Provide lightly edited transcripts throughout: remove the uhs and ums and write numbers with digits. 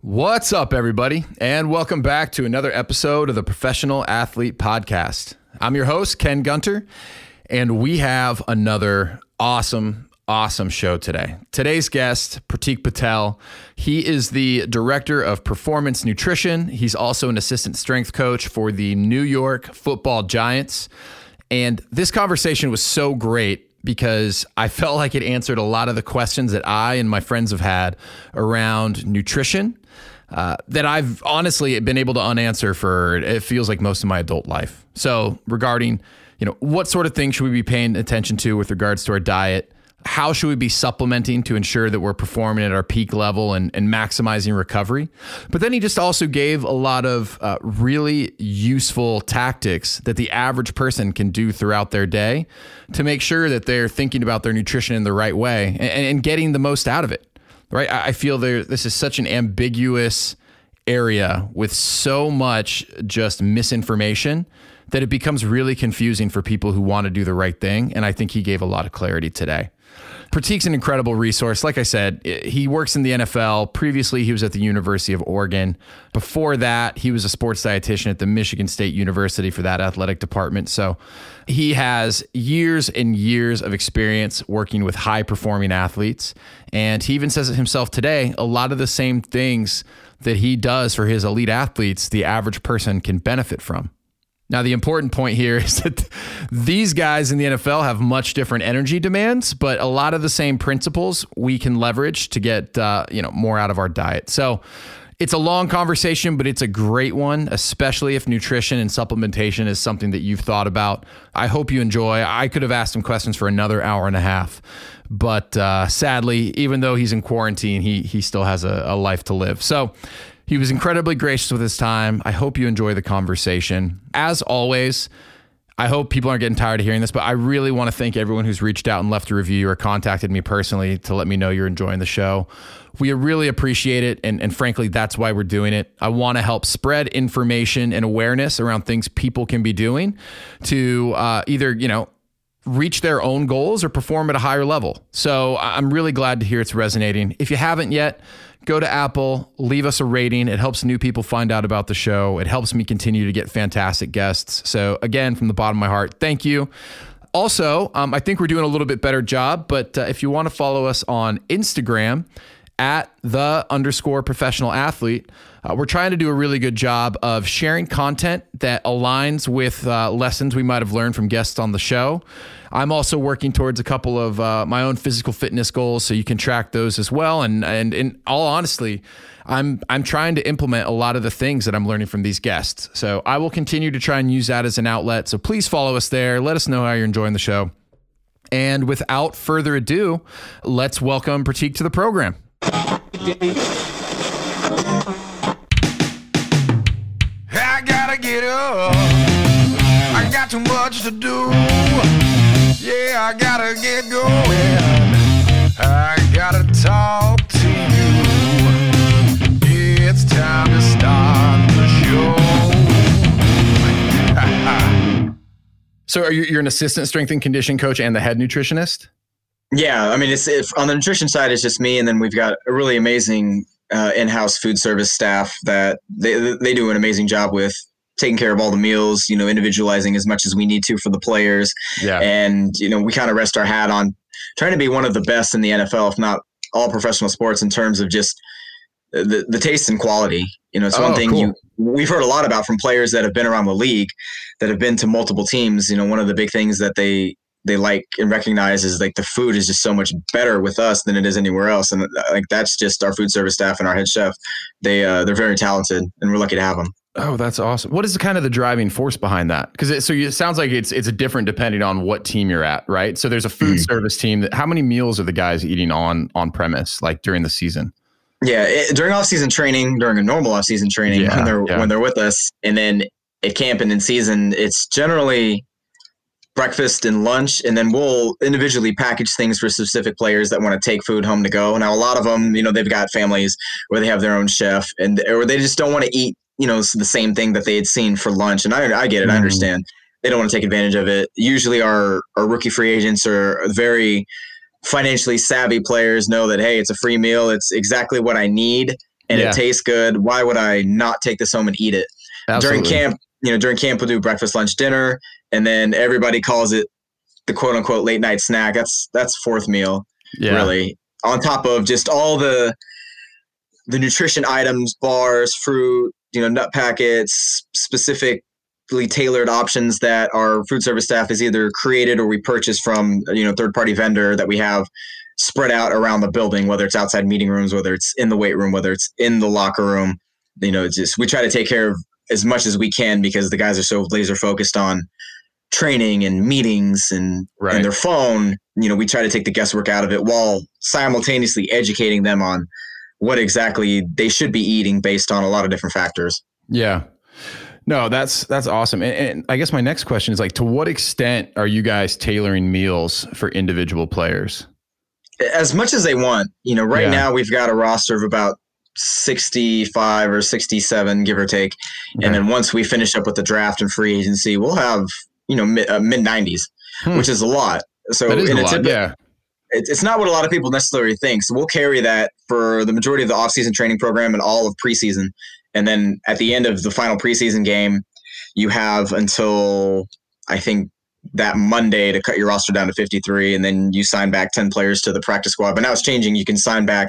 What's up, everybody, and welcome back to another episode of the Professional Athlete Podcast. I'm your host, Ken Gunter, and we have another awesome show today. Today's guest, Pratik Patel, he is the director of performance nutrition. He's also an assistant strength coach for the New York Football Giants. And this conversation was so great because I felt like it answered a lot of the questions that I and my friends have had around nutrition that I've honestly been able to unanswer for, it feels like, most of my adult life. So regarding, what sort of things should we be paying attention to with regards to our diet? How should we be supplementing to ensure that we're performing at our peak level and maximizing recovery? But then he just also gave a lot of really useful tactics that the average person can do throughout their day to make sure that they're thinking about their nutrition in the right way and getting the most out of it, right? I feel this is such an ambiguous area with so much just misinformation that it becomes really confusing for people who want to do the right thing. And I think he gave a lot of clarity today. Pratik's an incredible resource. Like I said, he works in the NFL. Previously, he was at the University of Oregon. Before that, he was a sports dietitian at the Michigan State University for that athletic department. So he has years and years of experience working with high-performing athletes. And he even says it himself today, a lot of the same things that he does for his elite athletes, the average person can benefit from. Now, the important point here is that these guys in the NFL have much different energy demands, but a lot of the same principles we can leverage to get more out of our diet. So it's a long conversation, but it's a great one, especially if nutrition and supplementation is something that you've thought about. I hope you enjoy. I could have asked him questions for another hour and a half, but sadly, even though he's in quarantine, he still has a life to live. So he was incredibly gracious with his time. I hope you enjoy the conversation. As always, I hope people aren't getting tired of hearing this, but I really want to thank everyone who's reached out and left a review or contacted me personally to let me know you're enjoying the show. We really appreciate it. And frankly, that's why we're doing it. I want to help spread information and awareness around things people can be doing to either, reach their own goals or perform at a higher level. So I'm really glad to hear it's resonating. If you haven't yet, go to Apple, leave us a rating. It helps new people find out about the show. It helps me continue to get fantastic guests. So again, from the bottom of my heart, thank you. Also, I think we're doing a little bit better job, but if you want to follow us on Instagram at @the_professionalathlete, we're trying to do a really good job of sharing content that aligns with lessons we might have learned from guests on the show. I'm also working towards a couple of my own physical fitness goals, so you can track those as well. And in all honesty, I'm trying to implement a lot of the things that I'm learning from these guests. So I will continue to try and use that as an outlet. So please follow us there. Let us know how you're enjoying the show. And without further ado, let's welcome Pratik to the program. I gotta get up. I got too much to do. Yeah, I gotta get going. I gotta talk to you. It's time to start the show. So you're an assistant strength and conditioning coach and the head nutritionist? Yeah, I mean, it's on the nutrition side, it's just me, and then we've got a really amazing in-house food service staff that they do an amazing job with taking care of all the meals, individualizing as much as we need to for the players. Yeah. And, we kind of rest our hat on trying to be one of the best in the NFL, if not all professional sports, in terms of just the taste and quality. It's one thing we've heard a lot about from players that have been around the league, that have been to multiple teams. One of the big things that they like and recognize is like the food is just so much better with us than it is anywhere else. And like, that's just our food service staff and our head chef. They're very talented and we're lucky to have them. Oh, that's awesome. What is kind of the driving force behind that? Because it sounds like it's different depending on what team you're at, right? So there's a food service team. How many meals are the guys eating on premise, like during the season? Yeah. During off-season training, during a normal off-season training, when they're with us, and then at camp and in season, it's generally breakfast and lunch, and then we'll individually package things for specific players that want to take food home to go. Now, a lot of them, they've got families where they have their own chef, or they just don't want to eat, the same thing that they had seen for lunch. And I get it. I understand. They don't want to take advantage of it. Usually our rookie free agents are very financially savvy players, know that, hey, it's a free meal. It's exactly what I need. and it tastes good. Why would I not take this home and eat it? Absolutely. During camp, during camp we'll do breakfast, lunch, dinner, and then everybody calls it the quote unquote late night snack. That's fourth meal, really. On top of just all the nutrition items, bars, fruit, nut packets, specifically tailored options that our food service staff has either created or we purchase from, third party vendor that we have spread out around the building, whether it's outside meeting rooms, whether it's in the weight room, whether it's in the locker room. We try to take care of as much as we can because the guys are so laser focused on training and meetings and their phone. We try to take the guesswork out of it while simultaneously educating them on what exactly they should be eating based on a lot of different factors. Yeah. No, that's awesome. And I guess my next question is to what extent are you guys tailoring meals for individual players? As much as they want. Now we've got a roster of about 65 or 67, give or take. Okay. And then once we finish up with the draft and free agency, we'll have, mid-90s, which is a lot. So that is a lot, yeah. It's not what a lot of people necessarily think. So we'll carry that for the majority of the off-season training program and all of preseason. And then at the end of the final preseason game, you have until, I think, that Monday to cut your roster down to 53. And then you sign back 10 players to the practice squad. But now it's changing. You can sign back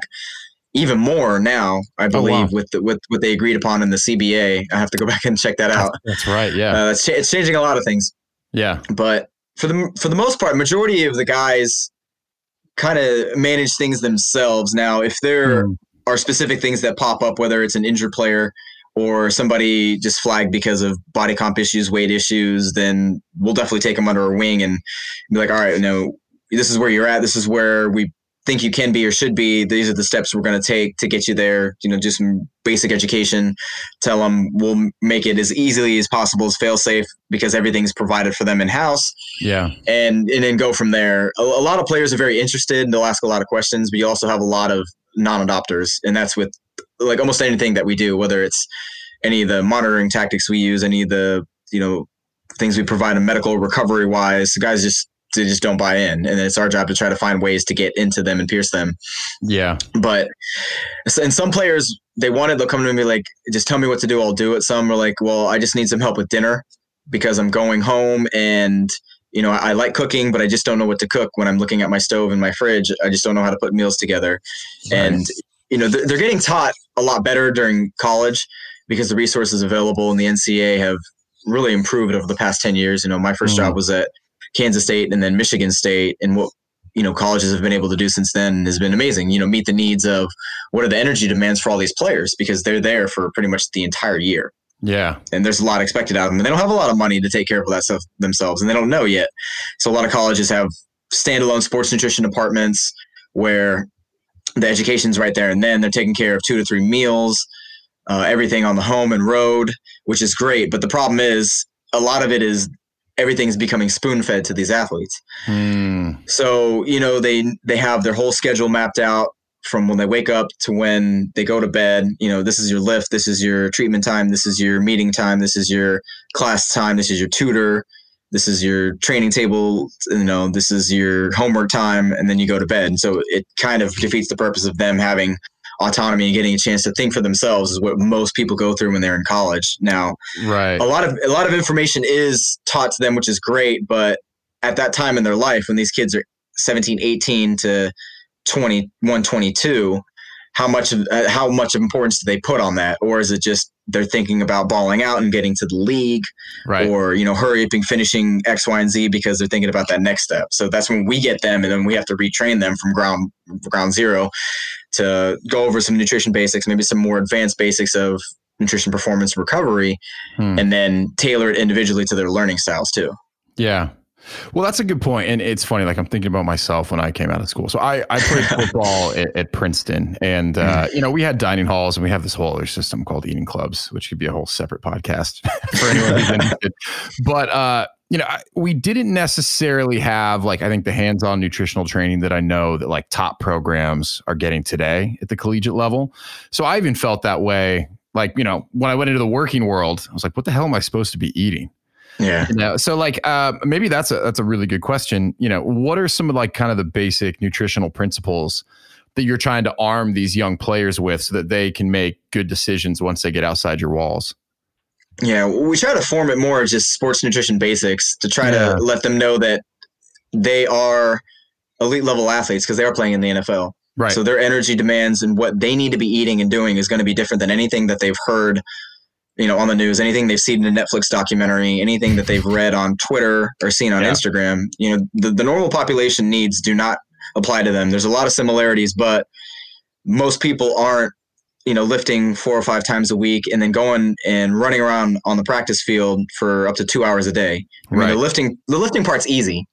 even more now, I believe, with what they agreed upon in the CBA. I have to go back and check that out. That's right, yeah. It's changing a lot of things. Yeah. But for the most part, majority of the guys kind of manage things themselves. Now, if there are specific things that pop up, whether it's an injured player or somebody just flagged because of body comp issues, weight issues, then we'll definitely take them under our wing and be like, all right, this is where you're at. This is where we think you can be or should be. These are the steps we're going to take to get you there. Just some basic education. Tell them we'll make it as easily as possible as fail safe because everything's provided for them in house. Yeah. And then go from there. A lot of players are very interested and they'll ask a lot of questions, but you also have a lot of non-adopters, and that's with almost anything that we do, whether it's any of the monitoring tactics we use, any of the, things we provide in medical recovery wise. The guys just don't buy in. And it's our job to try to find ways to get into them and pierce them. Yeah. And some players, they want it. They'll come to me just tell me what to do. I'll do it. Some are I just need some help with dinner because I'm going home and, I like cooking, but I just don't know what to cook when I'm looking at my stove and my fridge. I just don't know how to put meals together. Nice. And, they're getting taught a lot better during college because the resources available in the NCAA have really improved over the past 10 years. My first job was at Kansas State and then Michigan State, and what colleges have been able to do since then has been amazing. Meet the needs of what are the energy demands for all these players because they're there for pretty much the entire year. Yeah, and there's a lot expected out of them, and they don't have a lot of money to take care of all that stuff themselves, and they don't know yet. So a lot of colleges have standalone sports nutrition departments where the education's right there, and then they're taking care of 2 to 3 meals, everything on the home and road, which is great. But the problem is a lot of it is everything's becoming spoon-fed to these athletes. So, they have their whole schedule mapped out from when they wake up to when they go to bed. This is your lift, this is your treatment time, this is your meeting time, this is your class time, this is your tutor, this is your training table, this is your homework time, and then you go to bed. And so it kind of defeats the purpose of them having autonomy and getting a chance to think for themselves is what most people go through when they're in college. Now, right. A lot of information is taught to them, which is great. But at that time in their life, when these kids are 17, 18 to 21, 22, how much importance do they put on that? Or is it just they're thinking about balling out and getting to the league, right, or, hurry up and finishing X, Y, and Z because they're thinking about that next step. So that's when we get them, and then we have to retrain them from ground zero to go over some nutrition basics, maybe some more advanced basics of nutrition, performance, recovery, and then tailor it individually to their learning styles too. Yeah. Well, that's a good point. And it's funny, I'm thinking about myself when I came out of school. So I played football at Princeton, and, we had dining halls, and we have this whole other system called eating clubs, which could be a whole separate podcast for anyone who's interested. But, we didn't necessarily have I think the hands-on nutritional training that I know that top programs are getting today at the collegiate level. So I even felt that way. When I went into the working world, I was what the hell am I supposed to be eating? Yeah. So maybe that's a really good question. What are some of kind of the basic nutritional principles that you're trying to arm these young players with so that they can make good decisions once they get outside your walls? Yeah, we try to form it more just sports nutrition basics to try to let them know that they are elite level athletes because they are playing in the NFL. Right. So their energy demands and what they need to be eating and doing is going to be different than anything that they've heard, you know, on the news, anything they've seen in a Netflix documentary, anything that they've read on Twitter or seen on Instagram. You know, the normal population needs do not apply to them. There's a lot of similarities, but most people aren't, you know, lifting 4 or 5 times a week and then going and running around on the practice field for up to 2 hours a day. I mean, the lifting part's easy.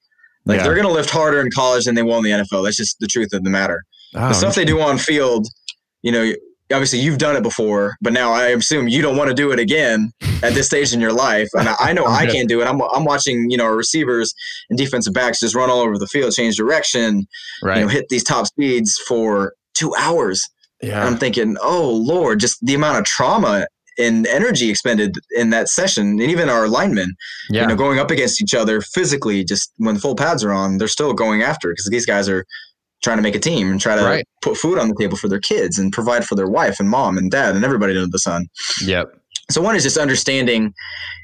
Like they're going to lift harder in college than they will in the NFL. That's just the truth of the matter. The stuff they do on field, you know, obviously you've done it before, but now I assume you don't want to do it again at this stage in your life. And I know I can't do it. I'm watching, you know, our receivers and defensive backs just run all over the field, change direction, you know, hit these top speeds for 2 hours. Yeah. I'm thinking, oh Lord, just the amount of trauma and energy expended in that session. And even our linemen, you know, going up against each other physically, just when full pads are on, they're still going after it because these guys are trying to make a team and try to put food on the table for their kids and provide for their wife and mom and dad and everybody under the sun. Yep. So one is just understanding,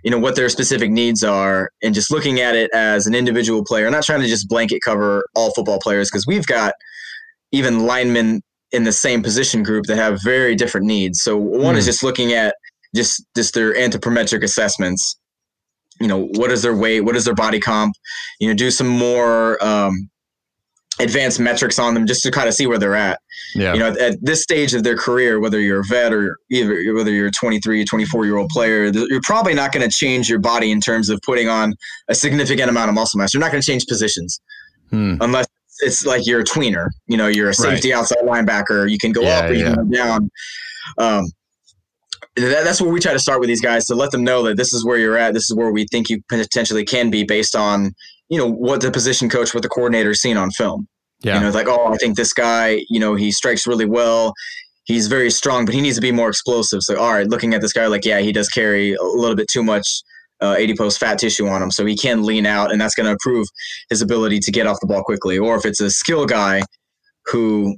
you know, what their specific needs are and just looking at it as an individual player, not trying to just blanket cover all football players. Cause we've got even linemen in the same position group that have very different needs. So one is just looking at just their anthropometric assessments. You know, what is their weight? What is their body comp? You know, do some more, advanced metrics on them just to kind of see where they're at. You know, at this stage of their career, whether you're a vet or whether you're a 23, 24-year-old player, you're probably not going to change your body in terms of putting on a significant amount of muscle mass. You're not going to change positions unless it's like you're a tweener. You know, you're a safety outside linebacker. You can go up or you can go down. That's where we try to start with these guys to let them know that this is where you're at. This is where we think you potentially can be based on, you know, what the position coach, what the coordinator seen on film. You know, it's like, oh, I think this guy, you know, he strikes really well. He's very strong, but he needs to be more explosive. So, all right, looking at this guy, like, yeah, he does carry a little bit too much adipose fat tissue on him. So he can lean out, and that's going to improve his ability to get off the ball quickly. Or if it's a skill guy who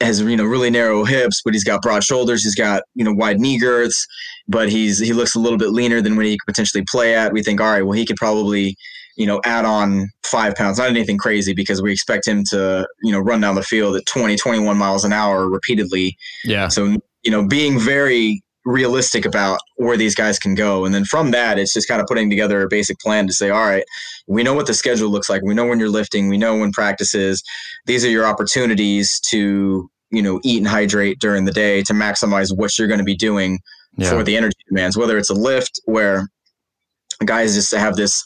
has, you know, really narrow hips, but he's got broad shoulders, he's got, you know, wide knee girths, but he looks a little bit leaner than what he could potentially play at. We think, all right, well, he could probably, you know, add on 5 pounds, not anything crazy, because we expect him to, you know, run down the field at 20, 21 miles an hour repeatedly. Yeah. So, you know, being very realistic about where these guys can go. And then from that, it's just kind of putting together a basic plan to say, all right, we know what the schedule looks like. We know when you're lifting, we know when practice is. These are your opportunities to, you know, eat and hydrate during the day to maximize what you're going to be doing for the energy demands, whether it's a lift where guys just have this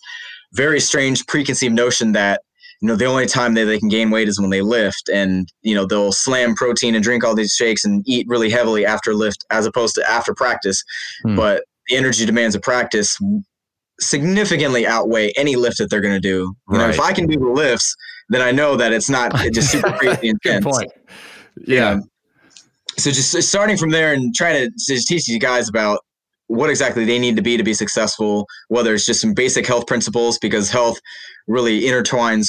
very strange preconceived notion that, you know, the only time that they can gain weight is when they lift, and, you know, they'll slam protein and drink all these shakes and eat really heavily after lift as opposed to after practice. But the energy demands of practice significantly outweigh any lift that they're going to do. You know, if I can do the lifts, then I know that it's not just super crazy intense. Good point. Yeah. So just starting from there and trying to just teach you guys about what exactly they need to be successful, whether it's just some basic health principles, because health really intertwines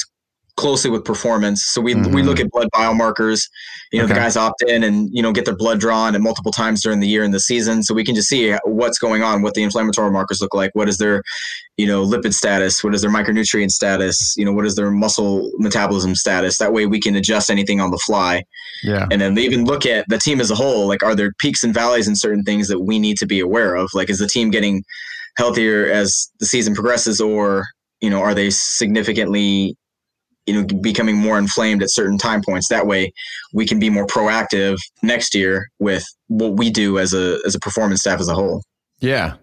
closely with performance. So we look at blood biomarkers. You know, the guys opt in and, you know, get their blood drawn at multiple times during the year and the season. So we can just see what's going on, what the inflammatory markers look like. What is their, you know, lipid status? What is their micronutrient status? You know, what is their muscle metabolism status? That way we can adjust anything on the fly. Yeah. And then they even look at the team as a whole. Like, are there peaks and valleys in certain things that we need to be aware of? Like, is the team getting healthier as the season progresses, or, you know, are they significantly, you know, becoming more inflamed at certain time points? That way we can be more proactive next year with what we do as a performance staff as a whole. Yeah,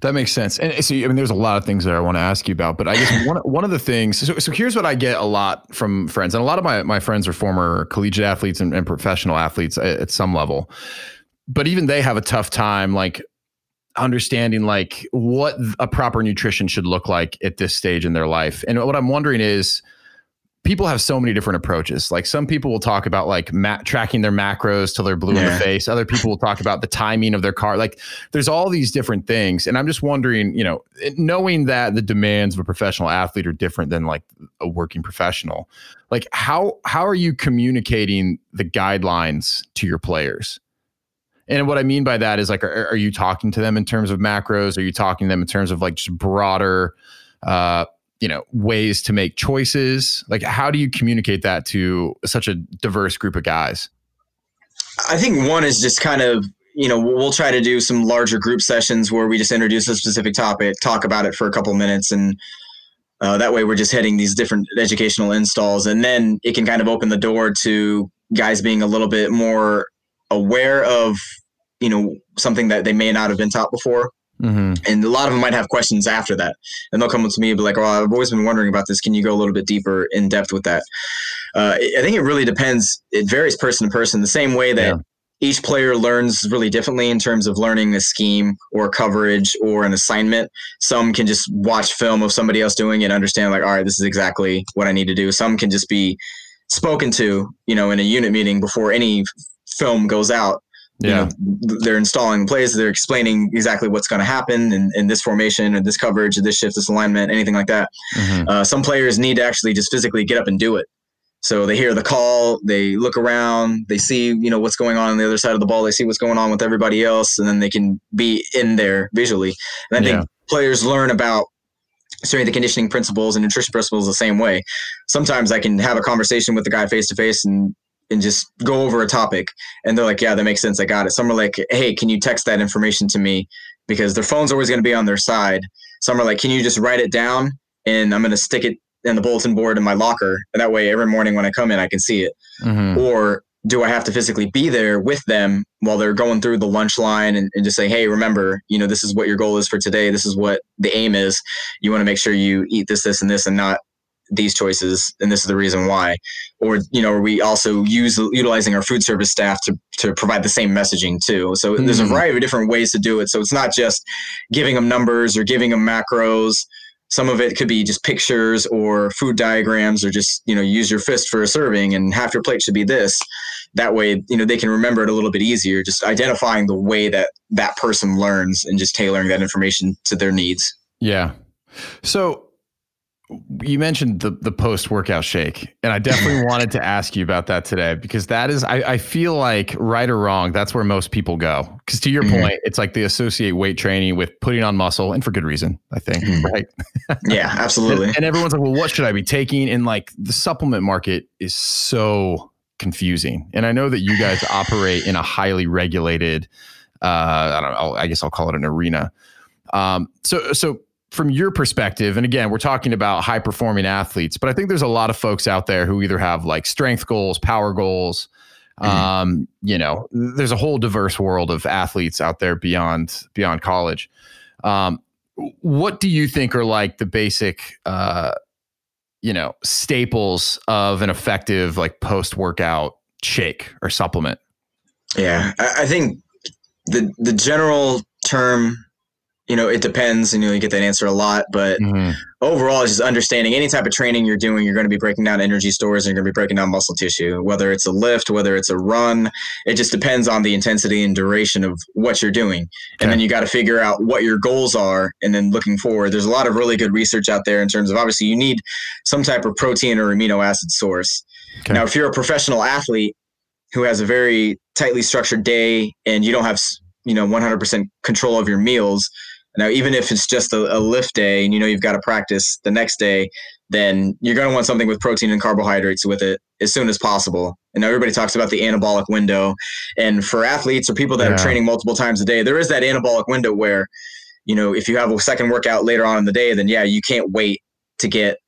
that makes sense. And so, I mean, there's a lot of things that I want to ask you about, but I guess one of the things, so here's what I get a lot from friends, and a lot of my friends are former collegiate athletes and professional athletes at some level, but even they have a tough time, like, understanding like what a proper nutrition should look like at this stage in their life. And what I'm wondering is, people have so many different approaches. Like some people will talk about like tracking their macros till they're blue in the face. Other people will talk about the timing of their car. Like there's all these different things. And I'm just wondering, you know, knowing that the demands of a professional athlete are different than like a working professional, like how are you communicating the guidelines to your players? And what I mean by that is like, are you talking to them in terms of macros? Are you talking to them in terms of like just broader, you know, ways to make choices? Like, how do you communicate that to such a diverse group of guys? I think one is just kind of, you know, we'll try to do some larger group sessions where we just introduce a specific topic, talk about it for a couple minutes. And that way we're just hitting these different educational installs. And then it can kind of open the door to guys being a little bit more aware of, you know, something that they may not have been taught before. Mm-hmm. And a lot of them might have questions after that, and they'll come up to me and be like, "Oh, I've always been wondering about this. Can you go a little bit deeper in depth with that?" I think it really depends. It varies person to person. The same way that each player learns really differently in terms of learning a scheme or coverage or an assignment. Some can just watch film of somebody else doing it and understand, like, all right, this is exactly what I need to do. Some can just be spoken to, you know, in a unit meeting before any film goes out. You know, they're installing plays. They're explaining exactly what's going to happen in this formation or this coverage or this shift, this alignment, anything like that. Mm-hmm. Some players need to actually just physically get up and do it. So they hear the call, they look around, they see, you know, what's going on the other side of the ball. They see what's going on with everybody else, and then they can be in there visually. And I think players learn about strength and conditioning principles and nutrition principles the same way. Sometimes I can have a conversation with the guy face to face and just go over a topic, and they're like, yeah, that makes sense. I got it. Some are like, hey, can you text that information to me? Because their phone's always going to be on their side. Some are like, can you just write it down? And I'm going to stick it in the bulletin board in my locker. And that way every morning when I come in, I can see it. Mm-hmm. Or do I have to physically be there with them while they're going through the lunch line and just say, hey, remember, you know, this is what your goal is for today. This is what the aim is. You want to make sure you eat this, this, and this, and not these choices, and this is the reason why. Or, you know, we also utilizing our food service staff to provide the same messaging too. So there's a variety of different ways to do it. So it's not just giving them numbers or giving them macros. Some of it could be just pictures or food diagrams, or just, you know, use your fist for a serving and half your plate should be this. That way, you know, they can remember it a little bit easier, just identifying the way that that person learns and just tailoring that information to their needs. Yeah. So you mentioned the post-workout shake, and I definitely wanted to ask you about that today, because that is, I feel like, right or wrong, that's where most people go. Because to your point, it's like they associate weight training with putting on muscle, and for good reason, I think, right? Yeah, absolutely. And everyone's like, well, what should I be taking? And like the supplement market is so confusing. And I know that you guys operate in a highly regulated, I guess I'll call it an arena. So from your perspective, and again, we're talking about high performing athletes, but I think there's a lot of folks out there who either have like strength goals, power goals. You know, there's a whole diverse world of athletes out there beyond college. What do you think are like the basic, you know, staples of an effective like post-workout shake or supplement? Yeah, I think the general term, you know, it depends, and you know, you get that answer a lot, but overall it's just understanding any type of training you're doing, you're going to be breaking down energy stores, and you're going to be breaking down muscle tissue, whether it's a lift, whether it's a run. It just depends on the intensity and duration of what you're doing. And then you got to figure out what your goals are. And then looking forward, there's a lot of really good research out there in terms of, obviously you need some type of protein or amino acid source. Now, if you're a professional athlete who has a very tightly structured day and you don't have, you know, 100% control of your meals, now, even if it's just a lift day and, you know, you've got to practice the next day, then you're going to want something with protein and carbohydrates with it as soon as possible. And now everybody talks about the anabolic window. And for athletes or people that are training multiple times a day, there is that anabolic window where, you know, if you have a second workout later on in the day, then you can't wait to get,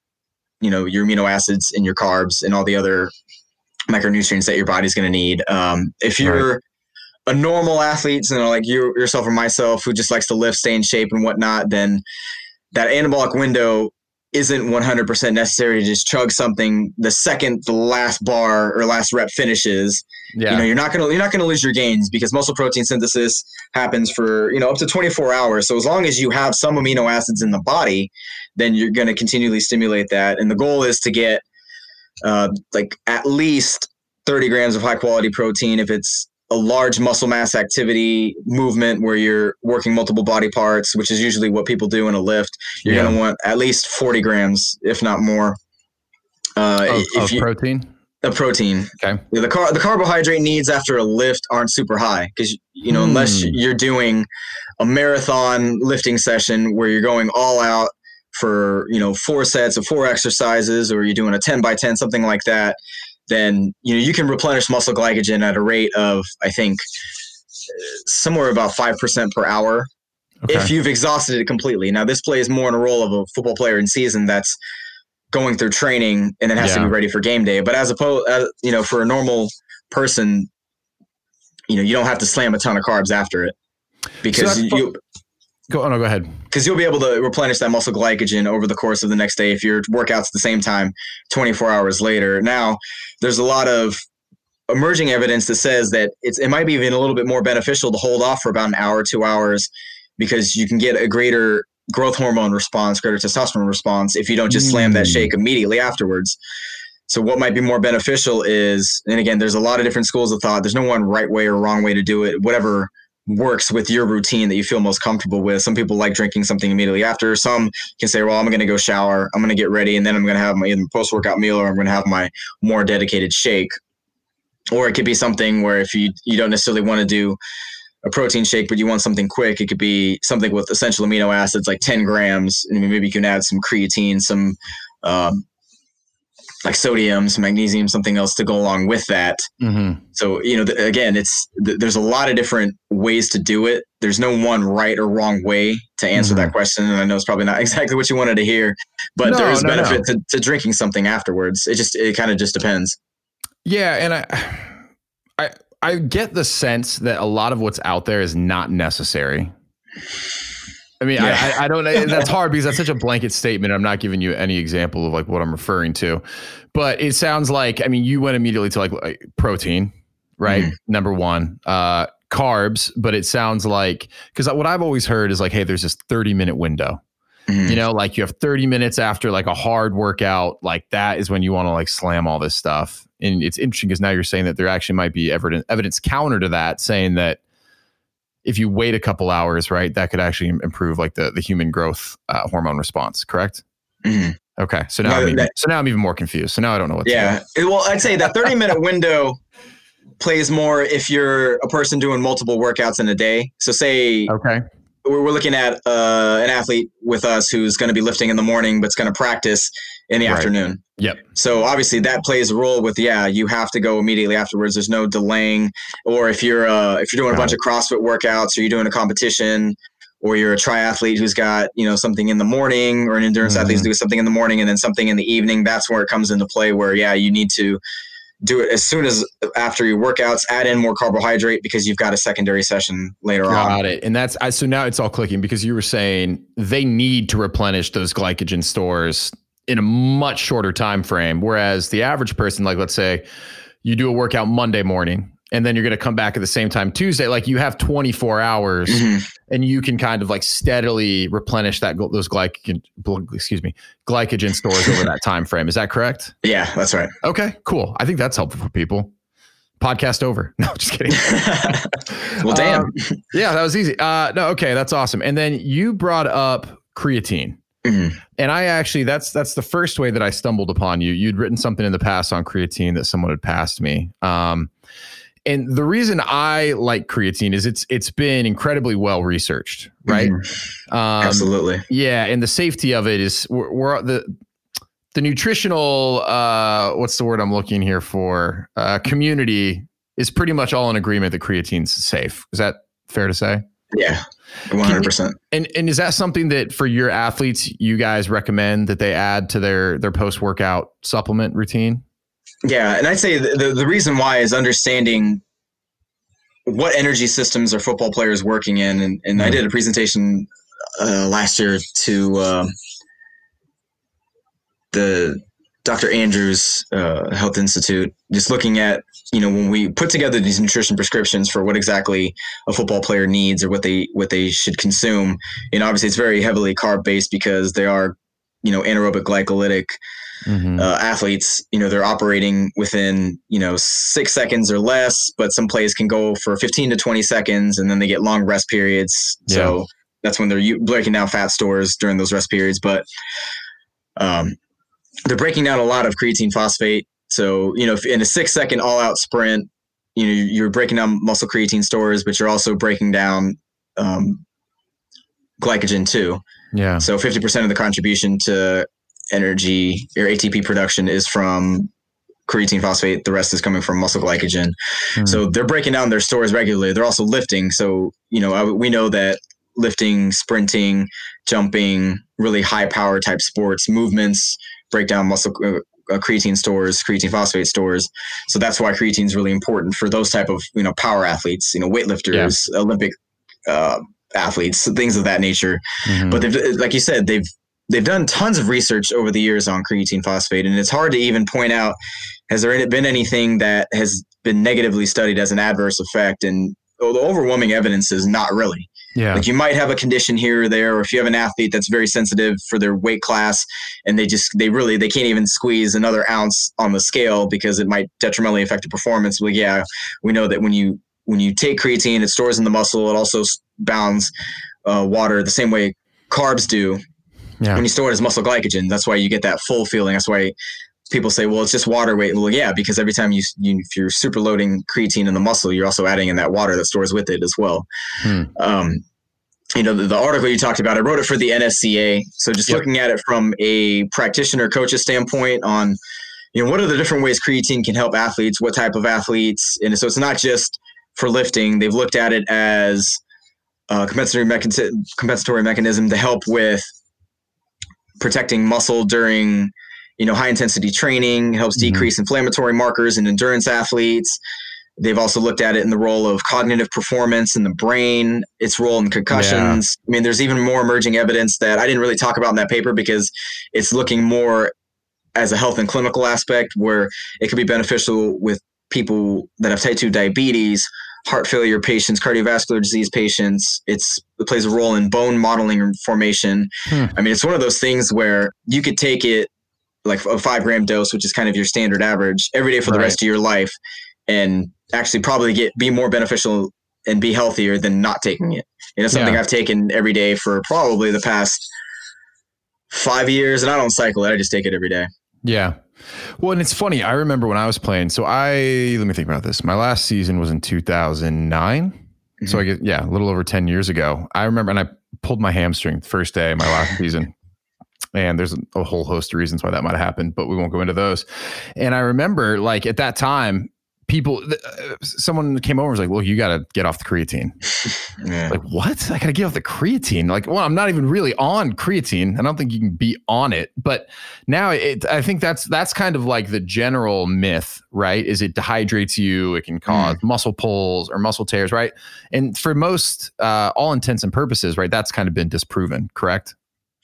you know, your amino acids and your carbs and all the other micronutrients that your body's going to need. If you're a normal athlete, you know, like you yourself or myself, who just likes to lift, stay in shape and whatnot, then that anabolic window isn't 100% necessary to just chug something the second the last bar or last rep finishes. You know, you're not going to lose your gains, because muscle protein synthesis happens for, you know, up to 24 hours. So as long as you have some amino acids in the body, then you're going to continually stimulate that. And the goal is to get like at least 30 grams of high quality protein. If it's a large muscle mass activity movement where you're working multiple body parts, which is usually what people do in a lift, you're going to want at least 40 grams, if not more. Protein? The protein. Okay. The carbohydrate needs after a lift aren't super high because, you know, unless you're doing a marathon lifting session where you're going all out for, you know, 4 sets of 4 exercises, or you're doing a 10 by 10, something like that, then, you know, you can replenish muscle glycogen at a rate of, I think, somewhere about 5% per hour if you've exhausted it completely. Now, this plays more in a role of a football player in season that's going through training and then has to be ready for game day. But as opposed, you know, for a normal person, you know, you don't have to slam a ton of carbs after it because go ahead. Because you'll be able to replenish that muscle glycogen over the course of the next day if your workout's at the same time 24 hours later. Now, there's a lot of emerging evidence that says that it might be even a little bit more beneficial to hold off for about an hour, 2 hours, because you can get a greater growth hormone response, greater testosterone response if you don't just slam that shake immediately afterwards. So what might be more beneficial is, and again, there's a lot of different schools of thought. There's no one right way or wrong way to do it. Whatever works with your routine that you feel most comfortable with. Some people like drinking something immediately after. Some can say, well, I'm going to go shower, I'm going to get ready, and then I'm going to have my post-workout meal, or I'm going to have my more dedicated shake. Or it could be something where if you don't necessarily want to do a protein shake, but you want something quick, it could be something with essential amino acids, like 10 grams. And maybe you can add some creatine, some like sodium, some magnesium, something else to go along with that. Mm-hmm. So, you know, again, there's a lot of different ways to do it. There's no one right or wrong way to answer that question. And I know it's probably not exactly what you wanted to hear, but there is benefit to drinking something afterwards. It kind of just depends. Yeah. And I get the sense that a lot of what's out there is not necessary. I mean, I don't, that's hard because that's such a blanket statement. I'm not giving you any example of like what I'm referring to, but it sounds like, I mean, you went immediately to like protein, right? Mm-hmm. Number one, carbs, but it sounds like, cause what I've always heard is like, hey, there's this 30-minute window, you know, like you have 30 minutes after like a hard workout, like that is when you want to like slam all this stuff. And it's interesting because now you're saying that there actually might be evidence counter to that, saying that if you wait a couple hours, right, that could actually improve like the human growth hormone response, correct? Mm-hmm. Okay. So now, I'm even more confused. So now I don't know what to do. Yeah. Well, I'd say that 30-minute window plays more if you're a person doing multiple workouts in a day. So say we're looking at an athlete with us who's going to be lifting in the morning, but it's going to practice in the afternoon. Yep. So obviously that plays a role with, you have to go immediately afterwards. There's no delaying. Or if you're doing a bunch of CrossFit workouts, or you're doing a competition, or you're a triathlete who's got, you know, something in the morning, or an endurance athlete who's doing something in the morning and then something in the evening, that's where it comes into play where, you need to do it as soon as after your workouts, add in more carbohydrate because you've got a secondary session later on. Got it. And so now it's all clicking because you were saying they need to replenish those glycogen stores in a much shorter time frame. Whereas the average person, like let's say you do a workout Monday morning and then you're going to come back at the same time Tuesday, like you have 24 hours and you can kind of like steadily replenish those glycogen stores over that time frame. Is that correct? Yeah, that's right. Okay, cool. I think that's helpful for people. Podcast over. No, just kidding. Well, damn. Yeah, that was easy. No, okay. That's awesome. And then you brought up creatine. Mm-hmm. And I actually, that's the first way that I stumbled upon you. You'd written something in the past on creatine that someone had passed me. And the reason I like creatine is it's been incredibly well researched, right? Mm-hmm. Absolutely. Yeah. And the safety of it is we're the nutritional, what's the word I'm looking here for? Community is pretty much all in agreement that creatine's safe. Is that fair to say? Yeah. 100%. And is that something that for your athletes, you guys recommend that they add to their post-workout supplement routine? Yeah. And I'd say the reason why is understanding what energy systems are football players working in. And I did a presentation last year to the Dr. Andrews Health Institute, just looking at, you know, when we put together these nutrition prescriptions for what exactly a football player needs or what they should consume, and obviously it's very heavily carb based because they are, you know, anaerobic glycolytic Mm-hmm. Athletes, you know, they're operating within, you know, 6 seconds or less, but some plays can go for 15 to 20 seconds and then they get long rest periods. Yeah. So that's when they're breaking down fat stores during those rest periods. But they're breaking down a lot of creatine phosphate. So, you know, if in a 6 second all out sprint, you know, you're breaking down muscle creatine stores, but you're also breaking down glycogen too. Yeah. So 50% of the contribution to energy or ATP production is from creatine phosphate. The rest is coming from muscle glycogen. Mm. So they're breaking down their stores regularly. They're also lifting. So, you know, we know that lifting, sprinting, jumping, really high power type sports movements break down muscle creatine stores, creatine phosphate stores. So that's why creatine is really important for those type of, you know, power athletes, you know, weightlifters, yeah. Olympic athletes, things of that nature. Mm-hmm. But they've, like you said, they've done tons of research over the years on creatine phosphate, and it's hard to even point out, has there been anything that has been negatively studied as an adverse effect? And the overwhelming evidence is not really. Yeah. Like you might have a condition here or there, or if you have an athlete that's very sensitive for their weight class and they can't even squeeze another ounce on the scale because it might detrimentally affect the performance. Well, yeah, we know that when you take creatine, it stores in the muscle. It also bounds water the same way carbs do. Yeah. When you store it as muscle glycogen, that's why you get that full feeling. That's why people say, well, it's just water weight. Well, yeah, because every time if you're super loading creatine in the muscle, you're also adding in that water that stores with it as well. Hmm. You know, the article you talked about, I wrote it for the NSCA. So just looking at it from a practitioner coach's standpoint on, you know, what are the different ways creatine can help athletes, what type of athletes. And so it's not just for lifting. They've looked at it as a compensatory mechanism to help with protecting muscle during, you know, high intensity training. It helps decrease mm-hmm. inflammatory markers in endurance athletes. They've also looked at it in the role of cognitive performance in the brain, its role in concussions. Yeah. I mean, there's even more emerging evidence that I didn't really talk about in that paper because it's looking more as a health and clinical aspect where it could be beneficial with people that have type 2 diabetes, heart failure patients, cardiovascular disease patients. It plays a role in bone modeling formation. Hmm. I mean, it's one of those things where you could take it like a 5 gram dose, which is kind of your standard average every day for the rest of your life, and actually probably be more beneficial and be healthier than not taking it. You know, something I've taken every day for probably the past 5 years, and I don't cycle it. I just take it every day. Yeah. Well, and it's funny. I remember when I was playing, let me think about this. My last season was in 2009. Mm-hmm. So I guess, a little over 10 years ago. I remember, and I pulled my hamstring the first day of my last season. And there's a whole host of reasons why that might've happened, but we won't go into those. And I remember like at that time, someone came over and was like, well, you got to get off the creatine. Yeah. Like, what? I got to get off the creatine? Like, well, I'm not even really on creatine. I don't think you can be on it. But now I think that's kind of like the general myth, right? Is it dehydrates you. It can cause muscle pulls or muscle tears, right? And for most, all intents and purposes, right, that's kind of been disproven, correct?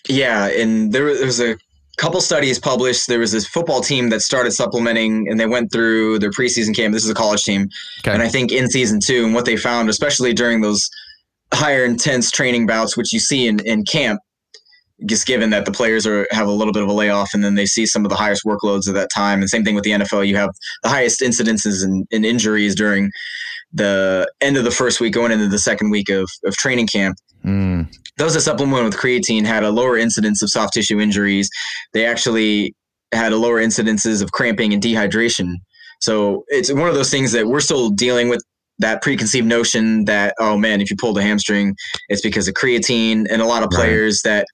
Yeah. And there's a couple studies published. There was this football team that started supplementing, and they went through their preseason camp. This is a college team. Okay. And I think in season 2, and what they found, especially during those higher intense training bouts, which you see in camp, just given that the players have a little bit of a layoff, and then they see some of the highest workloads at that time. And same thing with the NFL, you have the highest incidences in injuries during the end of the first week going into the second week of training camp. Mm. Those that supplemented with creatine had a lower incidence of soft tissue injuries. They actually had a lower incidences of cramping and dehydration. So it's one of those things that we're still dealing with, that preconceived notion that, oh man, if you pulled a hamstring, it's because of creatine. And a lot of players that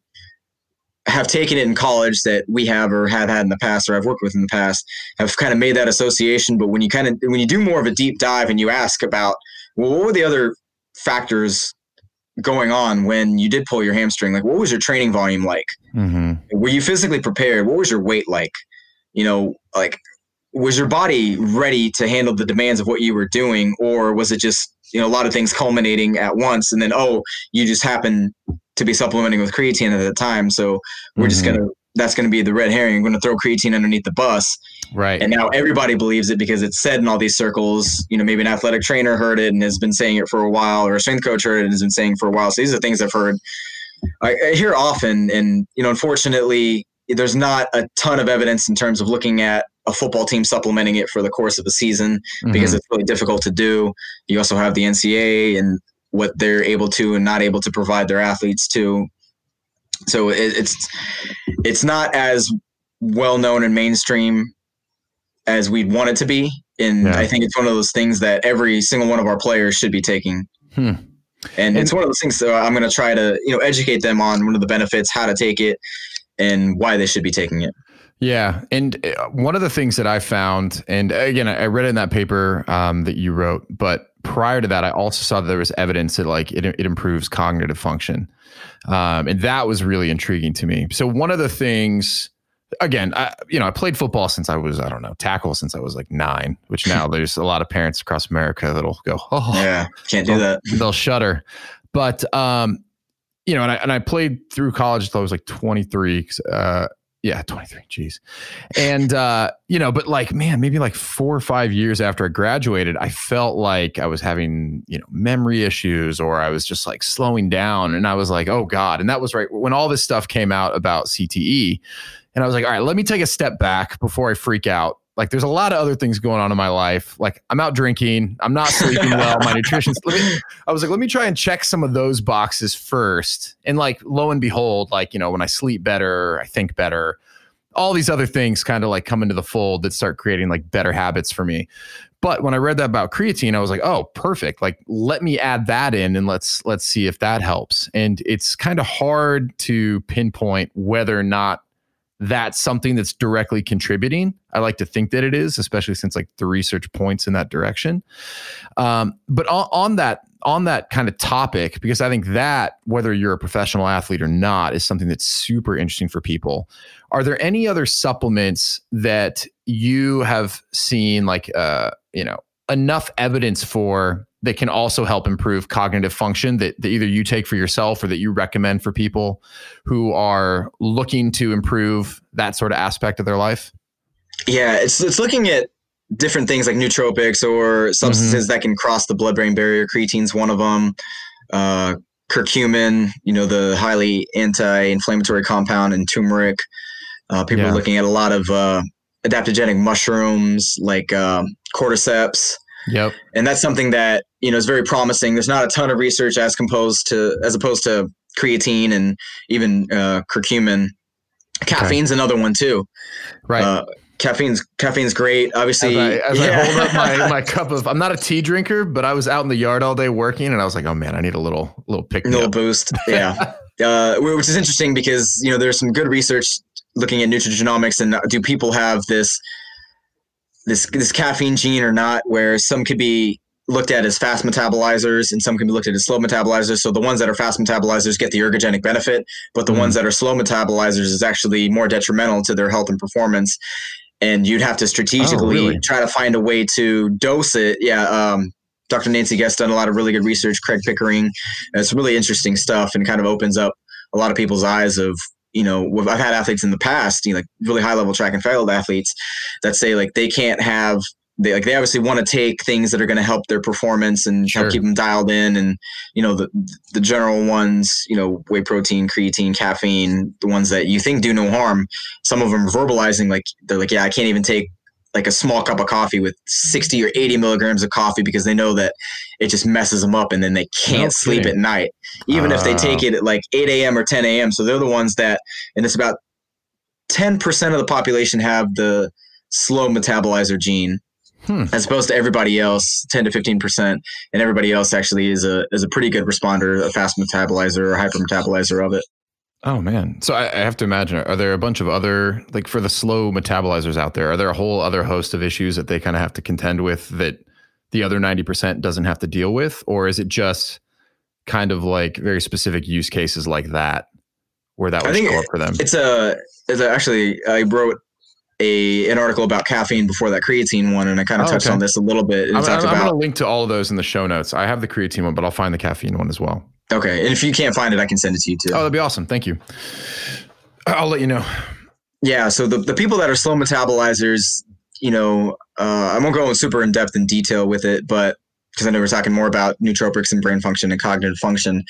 have taken it in college that we have or have had in the past, or I've worked with in the past, have kind of made that association. But when you do more of a deep dive and you ask about, well, what were the other factors going on when you did pull your hamstring? Like, what was your training volume like? Mm-hmm. Were you physically prepared? What was your weight like? You know, like, was your body ready to handle the demands of what you were doing? Or was it just, you know, a lot of things culminating at once, and then, you just happen to be supplementing with creatine at the time. So we're just that's going to be the red herring. I'm going to throw creatine underneath the bus. Right. And now everybody believes it because it's said in all these circles. You know, maybe an athletic trainer heard it and has been saying it for a while, or a strength coach heard it and has been saying it for a while. So these are things I've heard, I hear often. And, you know, unfortunately there's not a ton of evidence in terms of looking at a football team supplementing it for the course of a season, because it's really difficult to do. You also have the NCAA and what they're able to and not able to provide their athletes to. So it's not as well-known and mainstream as we'd want it to be. And I think it's one of those things that every single one of our players should be taking. And it's one of those things that I'm going to try to, educate them on one of the benefits, how to take it and why they should be taking it. Yeah. And one of the things that I found, and again, I read it in that paper that you wrote, but prior to that, I also saw that there was evidence that it improves cognitive function. And that was really intriguing to me. So one of the things, again, I played football since I was, tackle since I was like 9, which now there's a lot of parents across America that'll go, can't do that. They'll shudder. But, and I played through college until I was like 23. 23. Geez. And, but maybe 4 or 5 years after I graduated, I felt like I was having, memory issues, or I was just slowing down, and I was like, oh God. And that was right when all this stuff came out about CTE. And I was like, all right, let me take a step back before I freak out. There's a lot of other things going on in my life. I'm out drinking. I'm not sleeping well. My nutrition's... I was like, let me try and check some of those boxes first. And lo and behold, when I sleep better, I think better, all these other things kind of come into the fold that start creating better habits for me. But when I read that about creatine, I was like, oh, perfect. Let me add that in, and let's see if that helps. And it's kind of hard to pinpoint whether or not that's something that's directly contributing. I like to think that it is, especially since the research points in that direction. But on that kind of topic, because I think that whether you're a professional athlete or not is something that's super interesting for people. Are there any other supplements that you have seen enough evidence for that can also help improve cognitive function that either you take for yourself or that you recommend for people who are looking to improve that sort of aspect of their life? Yeah, it's looking at different things like nootropics or substances that can cross the blood-brain barrier. Creatine's one of them. Curcumin, the highly anti-inflammatory compound, and turmeric. People are looking at a lot of adaptogenic mushrooms like cordyceps. Yep. And that's something that, is very promising. There's not a ton of research as opposed to creatine and even curcumin. Caffeine's another one too. Right. Caffeine's great. Obviously, as I hold up my cup of, I'm not a tea drinker, but I was out in the yard all day working and I was like, oh man, I need a little pick me up. Little boost. Yeah. Which is interesting because, there's some good research looking at nutrigenomics and do people have this caffeine gene or not, where some could be looked at as fast metabolizers and some can be looked at as slow metabolizers. So the ones that are fast metabolizers get the ergogenic benefit, but the ones that are slow metabolizers is actually more detrimental to their health and performance. And you'd have to strategically try to find a way to dose it. Yeah. Dr. Nancy Guest done a lot of really good research, Craig Pickering. It's really interesting stuff and kind of opens up a lot of people's eyes of, I've had athletes in the past, really high level track and field athletes that say they can't have, they obviously want to take things that are going to help their performance and help keep them dialed in. And, the general ones, whey protein, creatine, caffeine, the ones that you think do no harm, some of them verbalizing, they're like, yeah, I can't even take a small cup of coffee with 60 or 80 milligrams of coffee because they know that it just messes them up and then they can't sleep at night, even if they take it at 8 a.m. or 10 a.m. So they're the ones that, and it's about 10% of the population have the slow metabolizer gene as opposed to everybody else, 10 to 15%. And everybody else actually is a pretty good responder, a fast metabolizer or hyper metabolizer of it. Oh man. So I have to imagine, are there a bunch of other, for the slow metabolizers out there, are there a whole other host of issues that they kind of have to contend with that the other 90% doesn't have to deal with? Or is it just kind of very specific use cases like that where that would show up for them? Actually, I wrote an article about caffeine before that creatine one. And I kind of touched on this a little bit. I'm going to link to all of those in the show notes. I have the creatine one, but I'll find the caffeine one as well. Okay. And if you can't find it, I can send it to you too. Oh, that'd be awesome. Thank you. I'll let you know. Yeah. So the people that are slow metabolizers, I won't go super in depth and detail with it, but because I know we're talking more about nootropics and brain function and cognitive function,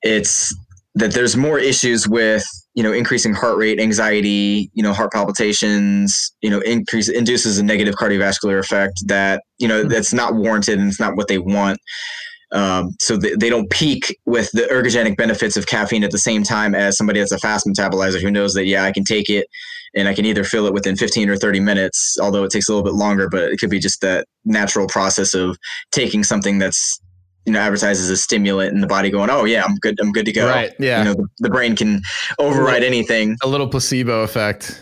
it's that there's more issues with increasing heart rate, anxiety, heart palpitations, induces a negative cardiovascular effect that, that's not warranted and it's not what they want. So they don't peak with the ergogenic benefits of caffeine at the same time as somebody that's a fast metabolizer who knows that, I can take it and I can either fill it within 15 or 30 minutes, although it takes a little bit longer, but it could be just that natural process of taking something that's, advertised as a stimulant and the body going, oh yeah, I'm good to go. Right. Yeah. The brain can override anything. A little placebo effect.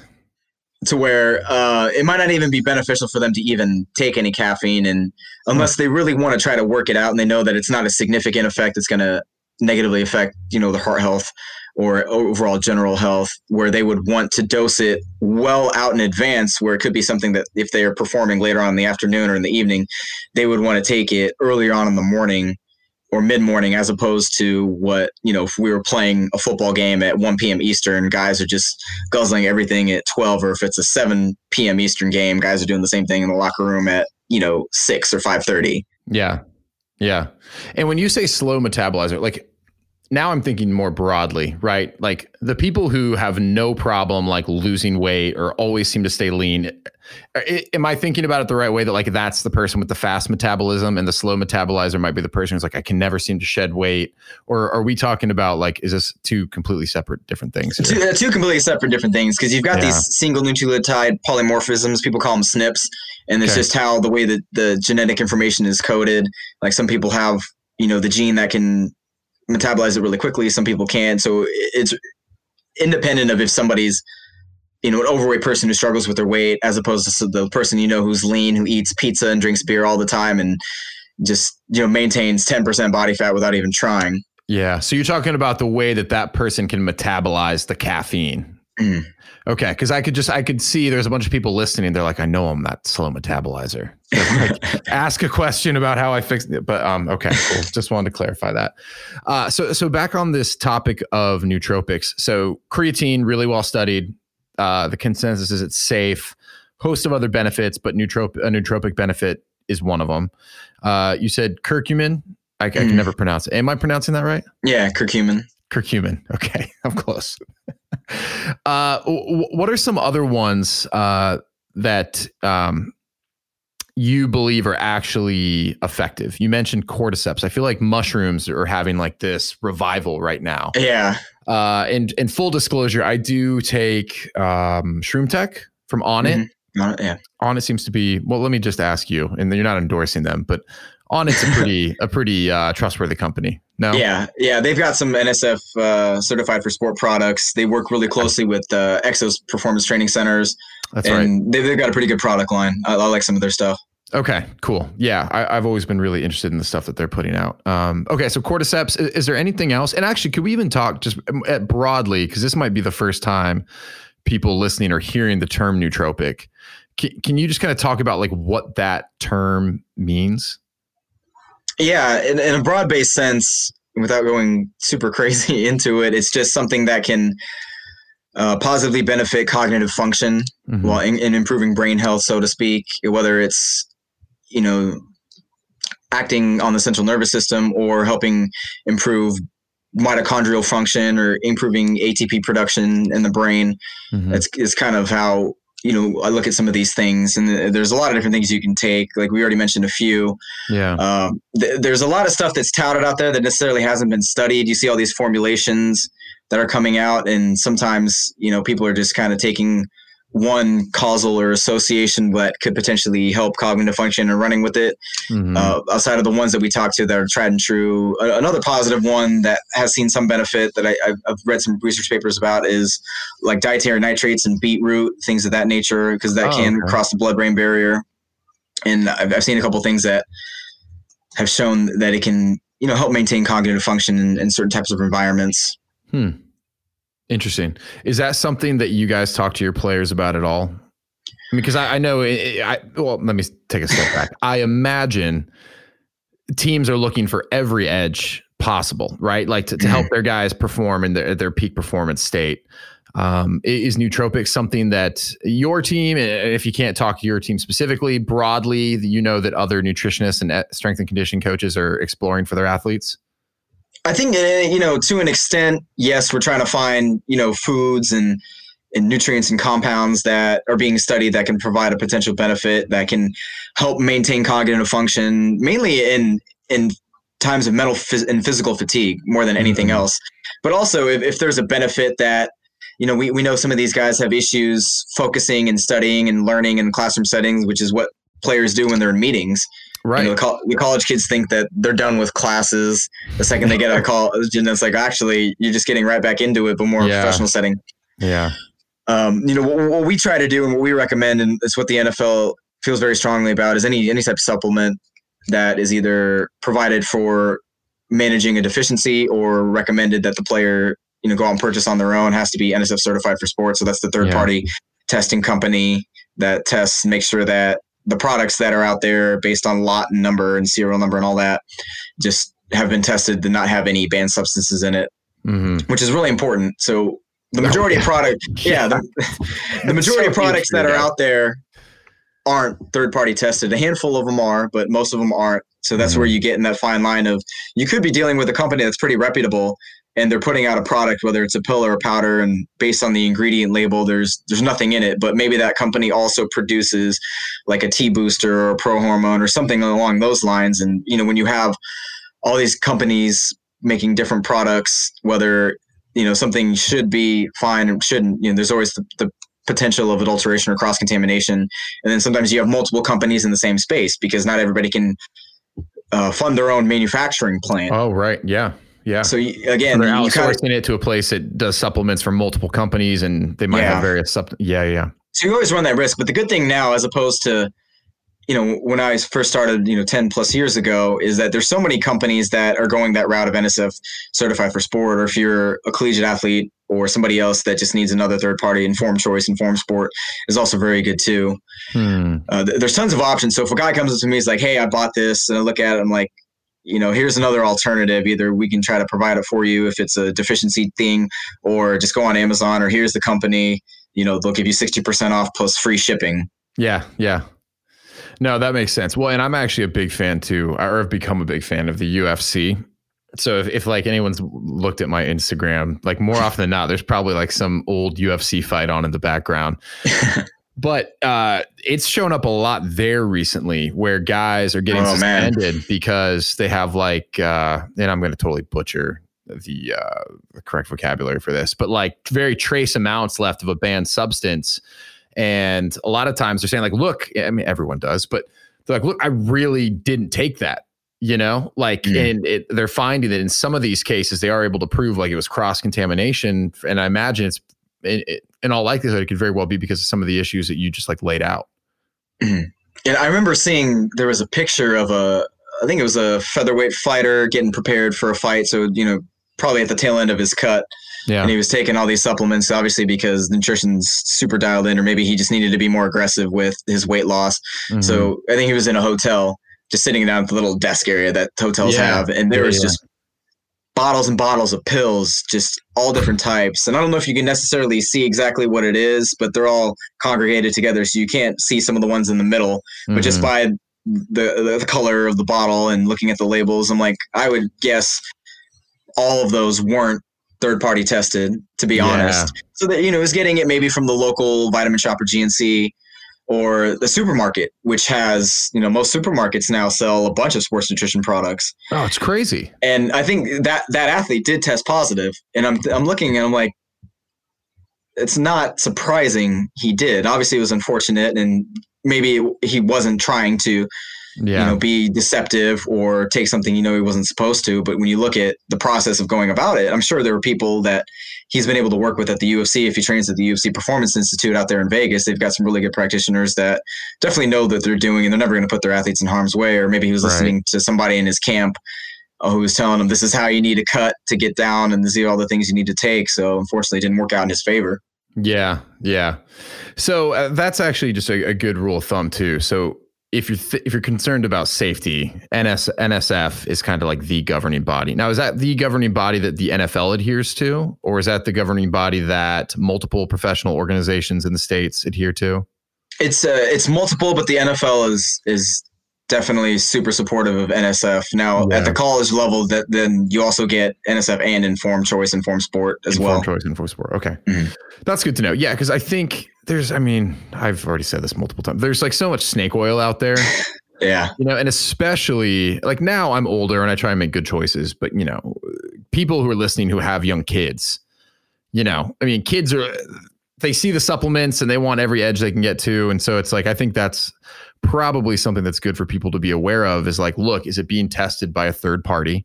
To where it might not even be beneficial for them to even take any caffeine, and unless they really want to try to work it out and they know that it's not a significant effect, it's going to negatively affect, the heart health or overall general health, where they would want to dose it well out in advance, where it could be something that if they are performing later on in the afternoon or in the evening, they would want to take it earlier on in the morning or mid-morning, as opposed to what, if we were playing a football game at 1 p.m. Eastern, guys are just guzzling everything at 12, or if it's a 7 p.m. Eastern game, guys are doing the same thing in the locker room at, 6 or 5:30. Yeah. Yeah. And when you say slow metabolizer, like now I'm thinking more broadly, right? Like the people who have no problem like losing weight or always seem to stay lean. Am I thinking about it the right way that like that's the person with the fast metabolism, and the slow metabolizer might be the person who's like, I can never seem to shed weight? Or are we talking about like, is this two completely separate different things? Two completely separate different things, because you've got these single nucleotide polymorphisms, people call them SNPs, and it's just how the way that the genetic information is coded. Like some people have, the gene that can metabolize it really quickly. Some people can. So it's independent of if somebody's, an overweight person who struggles with their weight, as opposed to the person, who's lean, who eats pizza and drinks beer all the time and just, maintains 10% body fat without even trying. Yeah. So you're talking about the way that that person can metabolize the caffeine. Mm. Okay. Cause I could see there's a bunch of people listening. They're like, I know I'm that slow metabolizer. Like, ask a question about how I fixed it. But, okay. Cool. Just wanted to clarify that. So back on this topic of nootropics. So creatine, really well studied. The consensus is it's safe, host of other benefits, but nootropic benefit is one of them. You said curcumin. I can never pronounce it. Am I pronouncing that right? Yeah. Curcumin. Okay. I'm close. What are some other ones that you believe are actually effective? You mentioned cordyceps. I feel like mushrooms are having like this revival right now. Yeah. And full disclosure, I do take Shroom Tech from Onnit. Mm-hmm. Yeah. Onnit seems to be, well, let me just ask you, and you're not endorsing them, but Onnit's a pretty trustworthy company. No? Yeah. Yeah. They've got some NSF certified for sport products. They work really closely with Exos Performance Training Centers. That's and right. They've got a pretty good product line. I like some of their stuff. Okay, cool. Yeah. I've always been really interested in the stuff that they're putting out. Okay. So cordyceps, is there anything else? And actually, could we even talk just broadly, because this might be the first time people listening are hearing the term nootropic. Can you just kind of talk about like what that term means? Yeah, in a broad-based sense, without going super crazy into it, it's just something that can positively benefit cognitive function while in improving brain health, so to speak, whether it's, acting on the central nervous system or helping improve mitochondrial function or improving ATP production in the brain. It's kind of how, I look at some of these things, and there's a lot of different things you can take. Like we already mentioned a few. Yeah. There's a lot of stuff that's touted out there that necessarily hasn't been studied. You see all these formulations that are coming out, and sometimes, people are just kind of taking one causal or association that could potentially help cognitive function and running with it. Outside of the ones that we talked to that are tried and true. Another positive one that has seen some benefit that I've read some research papers about is like dietary nitrates and beetroot, things of that nature, because that can cross the blood-brain barrier. And I've seen a couple things that have shown that it can, help maintain cognitive function in certain types of environments. Interesting. Is that something that you guys talk to your players about at all? Because I know, let me take a step back. I imagine teams are looking for every edge possible, right? Like to help their guys perform in their peak performance state. Is nootropics something that your team, if you can't talk to your team specifically, broadly, that other nutritionists and strength and conditioning coaches are exploring for their athletes? I think, you know, to an extent, yes, we're trying to find, you know, foods and nutrients and compounds that are being studied that can provide a potential benefit that can help maintain cognitive function, mainly in times of mental and physical fatigue more than anything else. But also if there's a benefit that, you know, we know some of these guys have issues focusing and studying and learning in classroom settings, which is what players do when they're in meetings. Right. You know, the college kids think that they're done with classes the second they get a call. And it's like, actually, you're just getting right back into it, but more in a professional setting. Yeah. You know, what we try to do and what we recommend, and it's what the NFL feels very strongly about, is any type of supplement that is either provided for managing a deficiency or recommended that the player, you know, go out and purchase on their own, has to be NSF certified for sport. So that's the third party testing company that tests, make sure that the products that are out there based on lot and number and serial number and all that just have been tested to not have any banned substances in it, which is really important. So the majority of product, the majority of products that are out there aren't third-party tested. A handful of them are, but most of them aren't. So that's where you get in that fine line of, you could be dealing with a company that's pretty reputable and they're putting out a product, whether it's a pill or a powder, and based on the ingredient label, there's nothing in it. But maybe that company also produces like a T-booster or a pro-hormone or something along those lines. And, you know, when you have all these companies making different products, whether, you know, something should be fine and shouldn't, you know, there's always the potential of adulteration or cross-contamination. And then sometimes you have multiple companies in the same space because not everybody can fund their own manufacturing plant. Oh, right. Yeah. Yeah. So again, so they're outsourcing it to a place that does supplements from multiple companies, and they might have various So you always run that risk. But the good thing now, as opposed to, you know, when I first started, you know, 10 plus years ago, is that there's so many companies that are going that route of NSF certified for sport, or if you're a collegiate athlete or somebody else that just needs another third party, Informed Choice, Informed Sport is also very good too. There's tons of options. So if a guy comes up to me, he's like, hey, I bought this, and I look at it, I'm like, you know, here's another alternative. Either we can try to provide it for you if it's a deficiency thing, or just go on Amazon, or here's the company, you know, they'll give you 60% off plus free shipping. Yeah. Yeah. No, that makes sense. Well, and I'm actually a big fan too, or I've become a big fan of the UFC. So if like anyone's looked at my Instagram, like more often than not, there's probably like some old UFC fight on in the background. But it's shown up a lot there recently where guys are getting suspended because they have like, and I'm going to totally butcher the correct vocabulary for this, but like very trace amounts left of a banned substance. And a lot of times they're saying like, look, I mean, everyone does, but they're like, look, I really didn't take that, you know, like, and they're finding that in some of these cases, they are able to prove like it was cross-contamination. And I imagine it's, in all likelihood, it could very well be because of some of the issues that you just like laid out. And I remember seeing, there was a picture of I think it was a featherweight fighter getting prepared for a fight. So, you know, probably at the tail end of his cut. Yeah. And he was taking all these supplements, obviously, because nutrition's super dialed in, or maybe he just needed to be more aggressive with his weight loss. So I think he was in a hotel, just sitting down at the little desk area that hotels have. And there was just bottles and bottles of pills, just all different types. And I don't know if you can necessarily see exactly what it is, but they're all congregated together. So you can't see some of the ones in the middle, but just by the color of the bottle and looking at the labels, I'm like, I would guess all of those weren't third-party tested, to be honest. So that, you know, is getting it maybe from the local Vitamin Shop or GNC or the supermarket, which has, you know, most supermarkets now sell a bunch of sports nutrition products. Oh, it's crazy. And I think that athlete did test positive, and I'm looking and I'm like, it's not surprising he did. Obviously it was unfortunate, and maybe he wasn't trying to, you know, be deceptive or take something, you know, he wasn't supposed to. But when you look at the process of going about it, I'm sure there were people that he's been able to work with at the UFC. If he trains at the UFC Performance Institute out there in Vegas, they've got some really good practitioners that definitely know that they're doing, and they're never going to put their athletes in harm's way. Or maybe he was listening to somebody in his camp who was telling him, this is how you need to cut to get down, and these are all the things you need to take. So unfortunately, it didn't work out in his favor. Yeah. Yeah. So that's actually just a good rule of thumb too. So if you're concerned about safety, NSF is kind of like the governing body. Now, is that the governing body that the NFL adheres to, or is that the governing body that multiple professional organizations in the states adhere to? It's multiple, but the NFL is definitely super supportive of NSF. Now, at the college level, that then you also get NSF and Informed Choice, Informed Sport as well. Informed Choice, Informed Sport. Okay. Mm-hmm. That's good to know. Yeah, because I think there's, I mean, I've already said this multiple times. There's like so much snake oil out there. Yeah. You know, and especially like now I'm older and I try and make good choices, but you know, people who are listening who have young kids, you know, I mean, kids are, they see the supplements and they want every edge they can get to. And so it's like, I think that's probably something that's good for people to be aware of is like, look, is it being tested by a third party?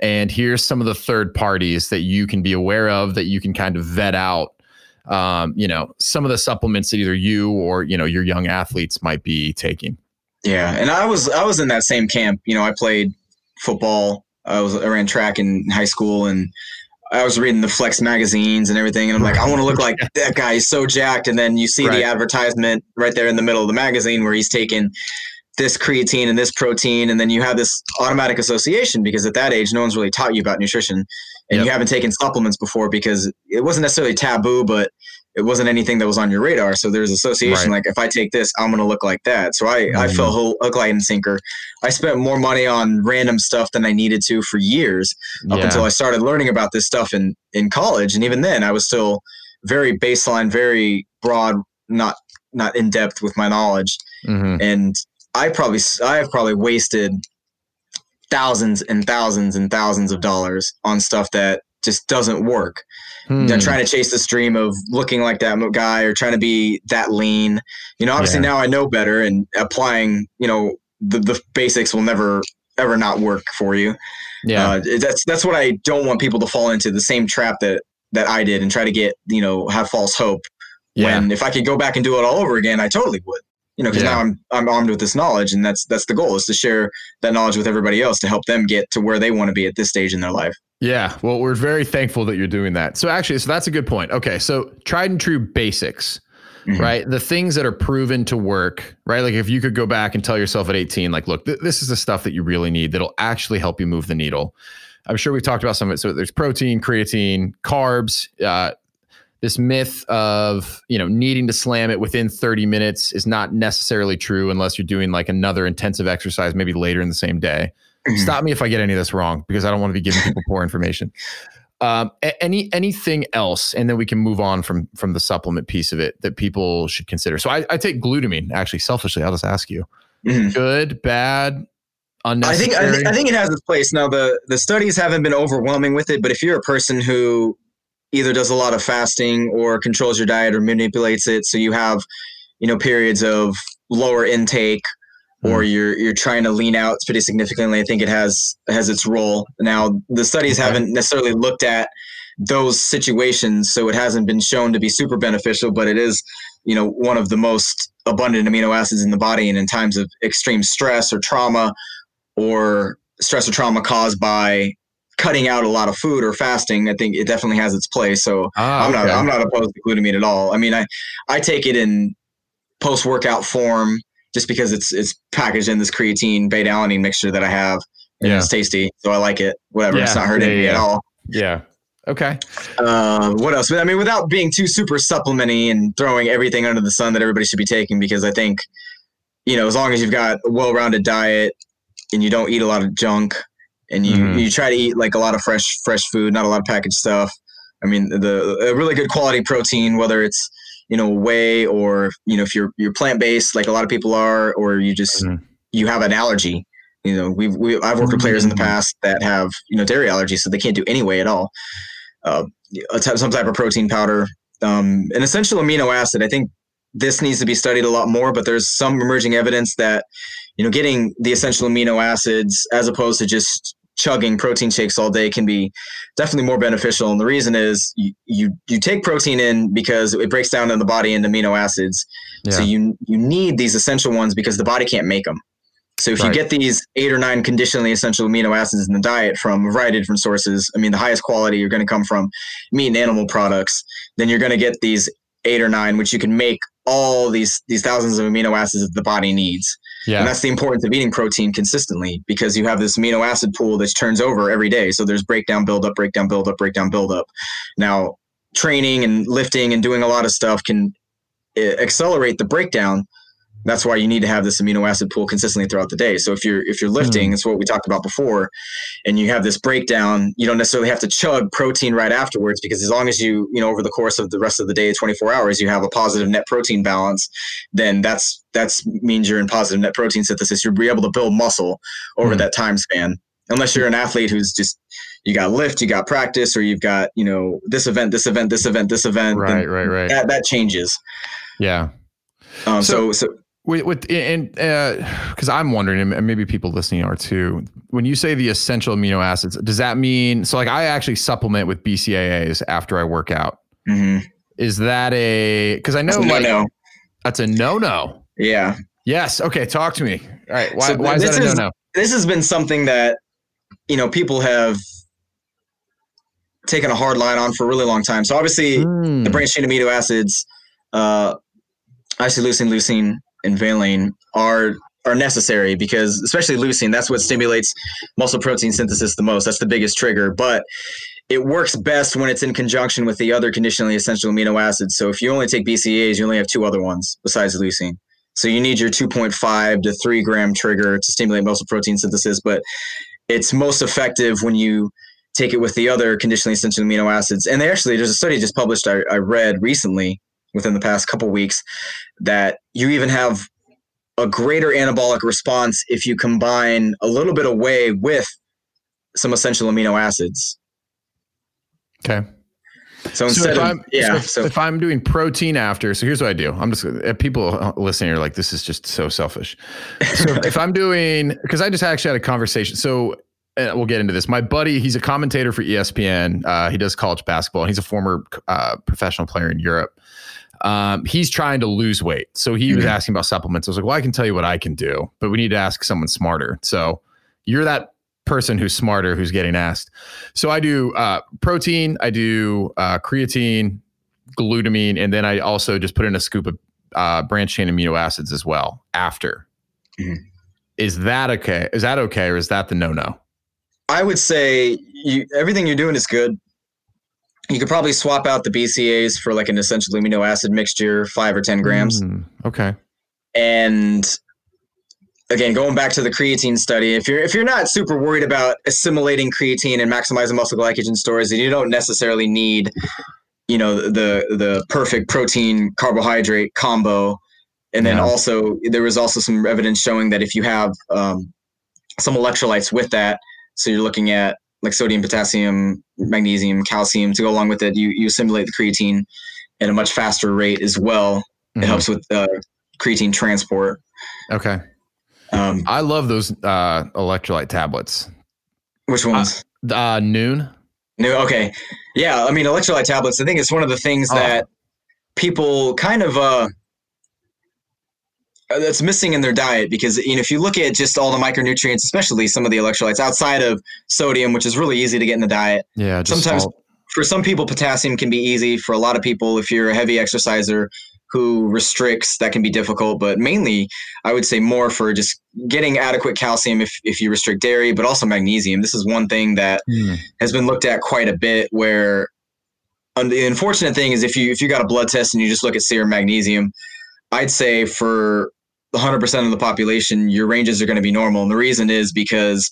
And here's some of the third parties that you can be aware of that you can kind of vet out. You know, some of the supplements that either you or, you know, your young athletes might be taking. Yeah. And I was in that same camp. You know, I played football. I ran track in high school and I was reading the Flex magazines and everything. And I'm like, I want to look like that guy. He's so jacked. And then you see the advertisement right there in the middle of the magazine where he's taking this creatine and this protein. And then you have this automatic association because at that age, no one's really taught you about nutrition and you haven't taken supplements before because it wasn't necessarily taboo, but it wasn't anything that was on your radar. So there's association. Like if I take this, I'm going to look like that. So I fell hook, line, and sinker. I spent more money on random stuff than I needed to for years up until I started learning about this stuff in college. And even then I was still very baseline, very broad, not in depth with my knowledge. Mm-hmm. And I've probably wasted thousands and thousands and thousands of dollars on stuff that just doesn't work. They're trying to chase this dream of looking like that guy or trying to be that lean. You know, obviously now I know better and applying, you know, the basics will never, ever not work for you. Yeah. That's what I don't want people to fall into, the same trap that I did and try to get, you know, have false hope. Yeah. When if I could go back and do it all over again, I totally would. You know, because now I'm armed with this knowledge, and that's the goal, is to share that knowledge with everybody else to help them get to where they want to be at this stage in their life. Yeah. Well, we're very thankful that you're doing that. So that's a good point. Okay. So tried and true basics, right? The things that are proven to work, right? Like if you could go back and tell yourself at 18, like, look, this is the stuff that you really need that'll actually help you move the needle. I'm sure we've talked about some of it. So there's protein, creatine, carbs, this myth of, you know, needing to slam it within 30 minutes is not necessarily true unless you're doing like another intensive exercise, maybe later in the same day. Stop me if I get any of this wrong, because I don't want to be giving people poor information. Anything else? And then we can move on from the supplement piece of it that people should consider. So I take glutamine, actually, selfishly. I'll just ask you, good, bad, unnecessary? I think it has its place. Now, the studies haven't been overwhelming with it, but if you're a person who either does a lot of fasting or controls your diet or manipulates it, so you have, you know, periods of lower intake, or you're trying to lean out pretty significantly, I think it has its role. Now, the studies haven't necessarily looked at those situations, so it hasn't been shown to be super beneficial, but it is, you know, one of the most abundant amino acids in the body, and in times of extreme stress or trauma, or stress or trauma caused by cutting out a lot of food or fasting, I think it definitely has its place. So I'm not opposed to glutamine at all. I mean, I take it in post-workout form just because it's packaged in this creatine beta-alanine mixture that I have, and it's tasty. So I like it, whatever. It's not hurting me at all. Yeah. Okay. What else? I mean, without being too super supplementy and throwing everything under the sun that everybody should be taking, because I think, you know, as long as you've got a well-rounded diet and you don't eat a lot of junk, and you try to eat like a lot of fresh food, not a lot of packaged stuff. I mean, a really good quality protein, whether it's, you know, whey, or, you know, if you're plant-based like a lot of people are, or you just, you have an allergy, you know, I've worked with players in the past that have, you know, dairy allergies, so they can't do any whey at all. Some type of protein powder, an essential amino acid. I think this needs to be studied a lot more, but there's some emerging evidence that, you know, getting the essential amino acids as opposed to just chugging protein shakes all day can be definitely more beneficial. And the reason is you take protein in because it breaks down in the body into amino acids. Yeah. So you need these essential ones because the body can't make them. So if you get these 8 or 9 conditionally essential amino acids in the diet from a variety of different sources, I mean, the highest quality you're going to come from meat and animal products, then you're going to get these 8 or 9, which you can make all these thousands of amino acids that the body needs. Yeah. And that's the importance of eating protein consistently, because you have this amino acid pool that turns over every day. So there's breakdown, build up, breakdown, build up, breakdown, build up. Now, training and lifting and doing a lot of stuff can accelerate the breakdown That's why you need to have this amino acid pool consistently throughout the day. So if you're lifting, it's what we talked about before, and you have this breakdown, you don't necessarily have to chug protein right afterwards, because as long as you over the course of the rest of the day, 24 hours, you have a positive net protein balance, then that's means you're in positive net protein synthesis. You'll be able to build muscle over that time span, unless you're an athlete who's just, you got lift, you got practice, or you've got, this event. Right. That changes. Yeah. Because I'm wondering, and maybe people listening are too, when you say the essential amino acids, does that mean, so like I actually supplement with BCAAs after I work out. Mm-hmm. Is that because I know that's a no-no. Yeah. Yes. Okay. Talk to me. All right. Why is that a no-no? This has been something that, people have taken a hard line on for a really long time. So obviously the branched chain amino acids, isoleucine, leucine, and valine are necessary, because especially leucine, that's what stimulates muscle protein synthesis the most. That's the biggest trigger, but it works best when it's in conjunction with the other conditionally essential amino acids. So if you only take BCAAs, you only have two other ones besides leucine. So you need your 2.5 to 3 gram trigger to stimulate muscle protein synthesis, but it's most effective when you take it with the other conditionally essential amino acids. And there's a study just published I read recently within the past couple weeks, that you even have a greater anabolic response if you combine a little bit of whey with some essential amino acids. Okay. So if I'm doing protein after, so here's what I do. People listening are like, this is just so selfish. So if I'm doing, because I just actually had a conversation. So we'll get into this. My buddy, he's a commentator for ESPN. He does college basketball, and he's a former professional player in Europe. He's trying to lose weight. So he was asking about supplements. I was like, well, I can tell you what I can do, but we need to ask someone smarter. So you're that person who's smarter, who's getting asked. So I do protein, I do creatine, glutamine, and then I also just put in a scoop of branched chain amino acids as well after. Mm-hmm. Is that okay? Is that okay? Or is that the no-no? I would say everything you're doing is good. You could probably swap out the BCAAs for like an essential amino acid mixture, 5 or 10 grams. Okay. And again, going back to the creatine study, if you're not super worried about assimilating creatine and maximizing muscle glycogen stores, then you don't necessarily need, the perfect protein carbohydrate combo. And then also there was also some evidence showing that if you have some electrolytes with that, so you're looking at like sodium, potassium, magnesium, calcium to go along with it, you assimilate the creatine at a much faster rate as well. It helps with creatine transport. Okay. I love those electrolyte tablets. Which ones? Noon. Noon. Okay. Yeah. I mean, electrolyte tablets, I think it's one of the things that people kind of that's missing in their diet, because if you look at just all the micronutrients, especially some of the electrolytes outside of sodium, which is really easy to get in the diet. Yeah. Sometimes for some people, potassium can be easy. For a lot of people, if you're a heavy exerciser who restricts, that can be difficult, but mainly I would say more for just getting adequate calcium if you restrict dairy, but also magnesium. This is one thing that has been looked at quite a bit, where the unfortunate thing is if you got a blood test and you just look at serum magnesium, I'd say for 100% of the population, your ranges are going to be normal. And the reason is because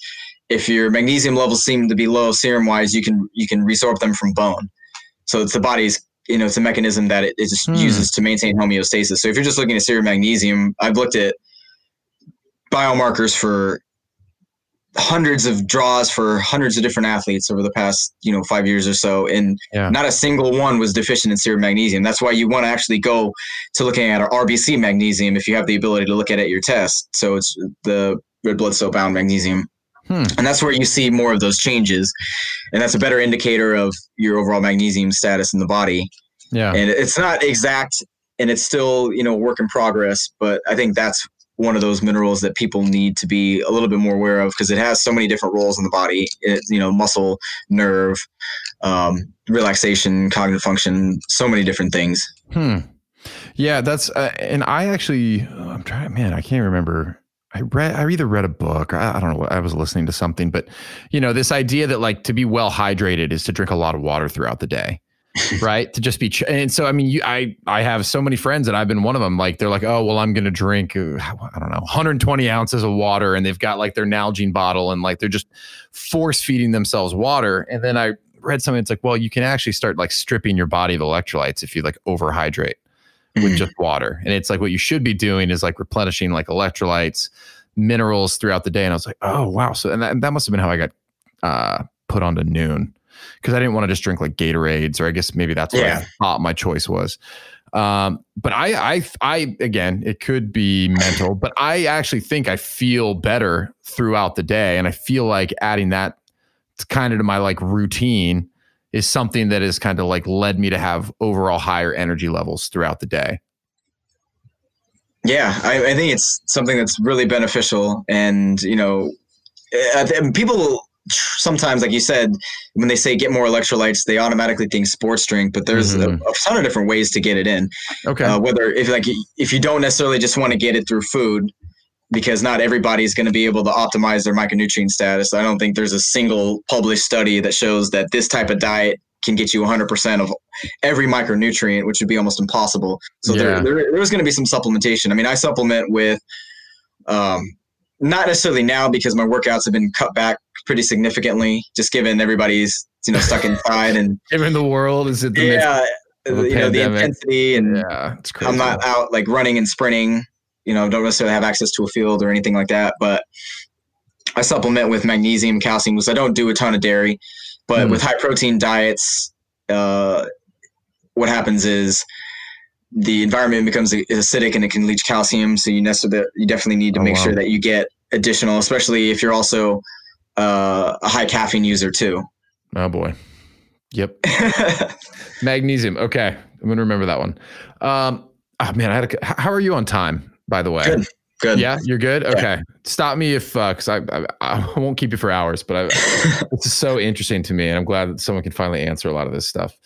if your magnesium levels seem to be low serum wise, you can resorb them from bone. So it's the body's, it's a mechanism that it just uses to maintain homeostasis. So if you're just looking at serum magnesium, I've looked at biomarkers for hundreds of draws for hundreds of different athletes over the past, 5 years or so. And not a single one was deficient in serum magnesium. That's why you want to actually go to looking at RBC magnesium if you have the ability to look at your test. So it's the red blood cell bound magnesium. And that's where you see more of those changes. And that's a better indicator of your overall magnesium status in the body. Yeah. And it's not exact, and it's still, a work in progress, but I think that's one of those minerals that people need to be a little bit more aware of, because it has so many different roles in the body, muscle, nerve, relaxation, cognitive function, so many different things. Yeah, that's, and I actually, I'm trying, man, I can't remember. I either read a book, or I don't know, I was listening to something, but this idea that like to be well hydrated is to drink a lot of water throughout the day. right? To just be, and so, I mean, I have so many friends and I've been one of them. Like, they're like, oh, well, I'm going to drink, I don't know, 120 ounces of water. And they've got like their Nalgene bottle and like, they're just force feeding themselves water. And then I read something, it's like, well, you can actually start like stripping your body of electrolytes if you like overhydrate with just water. And it's like, what you should be doing is like replenishing like electrolytes, minerals throughout the day. And I was like, oh, wow. So, and that must've been how I got put onto noon. Because I didn't want to just drink like Gatorades, or I guess maybe that's what I thought my choice was. But I again, it could be mental, but I actually think I feel better throughout the day. And I feel like adding that kind of to my like routine is something that has kind of like led me to have overall higher energy levels throughout the day. Yeah, I think it's something that's really beneficial. And, you know, people sometimes, like you said, when they say get more electrolytes, they automatically think sports drink, but there's a ton of different ways to get it in. Okay. Whether if you don't necessarily just want to get it through food, because not everybody's going to be able to optimize their micronutrient status. I don't think there's a single published study that shows that this type of diet can get you 100% of every micronutrient, which would be almost impossible. So there's going to be some supplementation. I mean, I supplement with, not necessarily now because my workouts have been cut back pretty significantly, just given everybody's, you know, stuck inside and given the world is at the pandemic. The intensity and it's crazy. I'm not out like running and sprinting, you know, don't necessarily have access to a field or anything like that, but I supplement with magnesium, calcium, because I don't do a ton of dairy, but with high protein diets, what happens is the environment becomes acidic and it can leach calcium. So you definitely need to make sure that you get additional, especially if you're also a high caffeine user too. Oh boy. Yep. Magnesium. Okay. I'm going to remember that one. Man, how are you on time, by the way? Good. Yeah, you're good. Okay. Yeah. Stop me if, cause I won't keep you for hours, but this is so interesting to me. And I'm glad that someone can finally answer a lot of this stuff.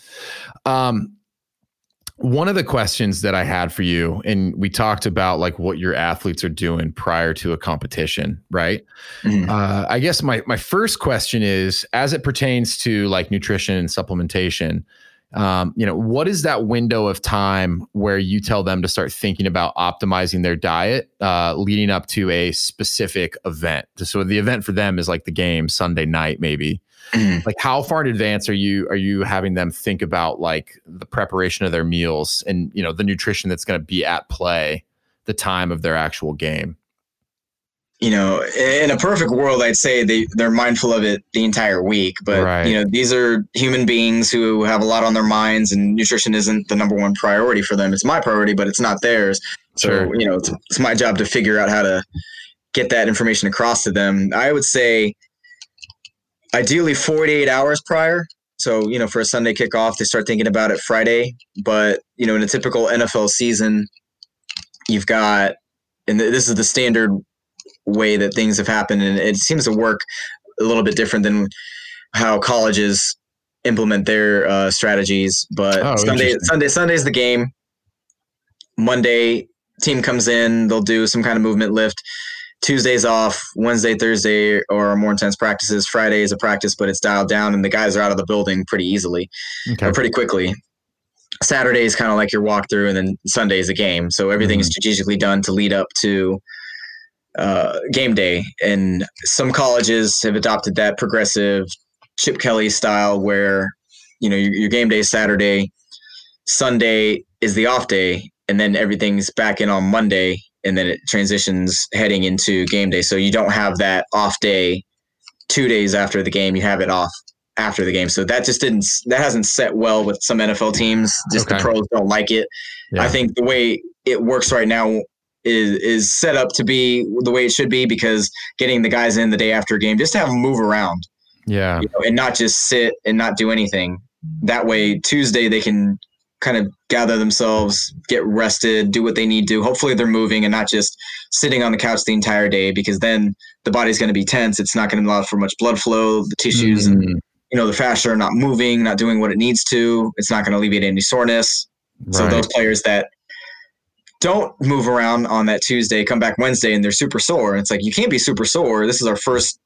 One of the questions that I had for you, and we talked about like what your athletes are doing prior to a competition, right? I guess my first question is, as it pertains to like nutrition and supplementation, you know, what is that window of time where you tell them to start thinking about optimizing their diet, leading up to a specific event? So the event for them is like the game Sunday night, maybe. Like how far in advance are you having them think about like the preparation of their meals and, you know, the nutrition that's going to be at play the time of their actual game? You know, in a perfect world, I'd say they're mindful of it the entire week, but you know, these are human beings who have a lot on their minds and nutrition isn't the number one priority for them. It's my priority, but it's not theirs. So, you know, it's my job to figure out how to get that information across to them. I would say, ideally 48 hours prior. So, you know, for a Sunday kickoff, they start thinking about it Friday. But, you know, in a typical NFL season, you've got, and this is the standard way that things have happened. And it seems to work a little bit different than how colleges implement their strategies. But Sunday's the game. Monday, team comes in, they'll do some kind of movement lift. Tuesday's off, Wednesday, Thursday are more intense practices. Friday is a practice, but it's dialed down and the guys are out of the building pretty easily or pretty quickly. Saturday is kind of like your walkthrough and then Sunday is a game. So everything is strategically done to lead up to game day. And some colleges have adopted that progressive Chip Kelly style where, you know, your game day is Saturday, Sunday is the off day, and then everything's back in on Monday. And then it transitions heading into game day. So you don't have that off day 2 days after the game. You have it off after the game. So that hasn't set well with some NFL teams. Just the pros don't like it. Yeah. I think the way it works right now is set up to be the way it should be because getting the guys in the day after a game, just to have them move around. Yeah. You know, and not just sit and not do anything. That way Tuesday they can kind of gather themselves, get rested, do what they need to. Hopefully they're moving and not just sitting on the couch the entire day because then the body's going to be tense. It's not going to allow for much blood flow, the tissues and, you know, the fascia are not moving, not doing what it needs to. It's not going to alleviate any soreness. Right. So those players that don't move around on that Tuesday, come back Wednesday and they're super sore. It's like, you can't be super sore. This is our first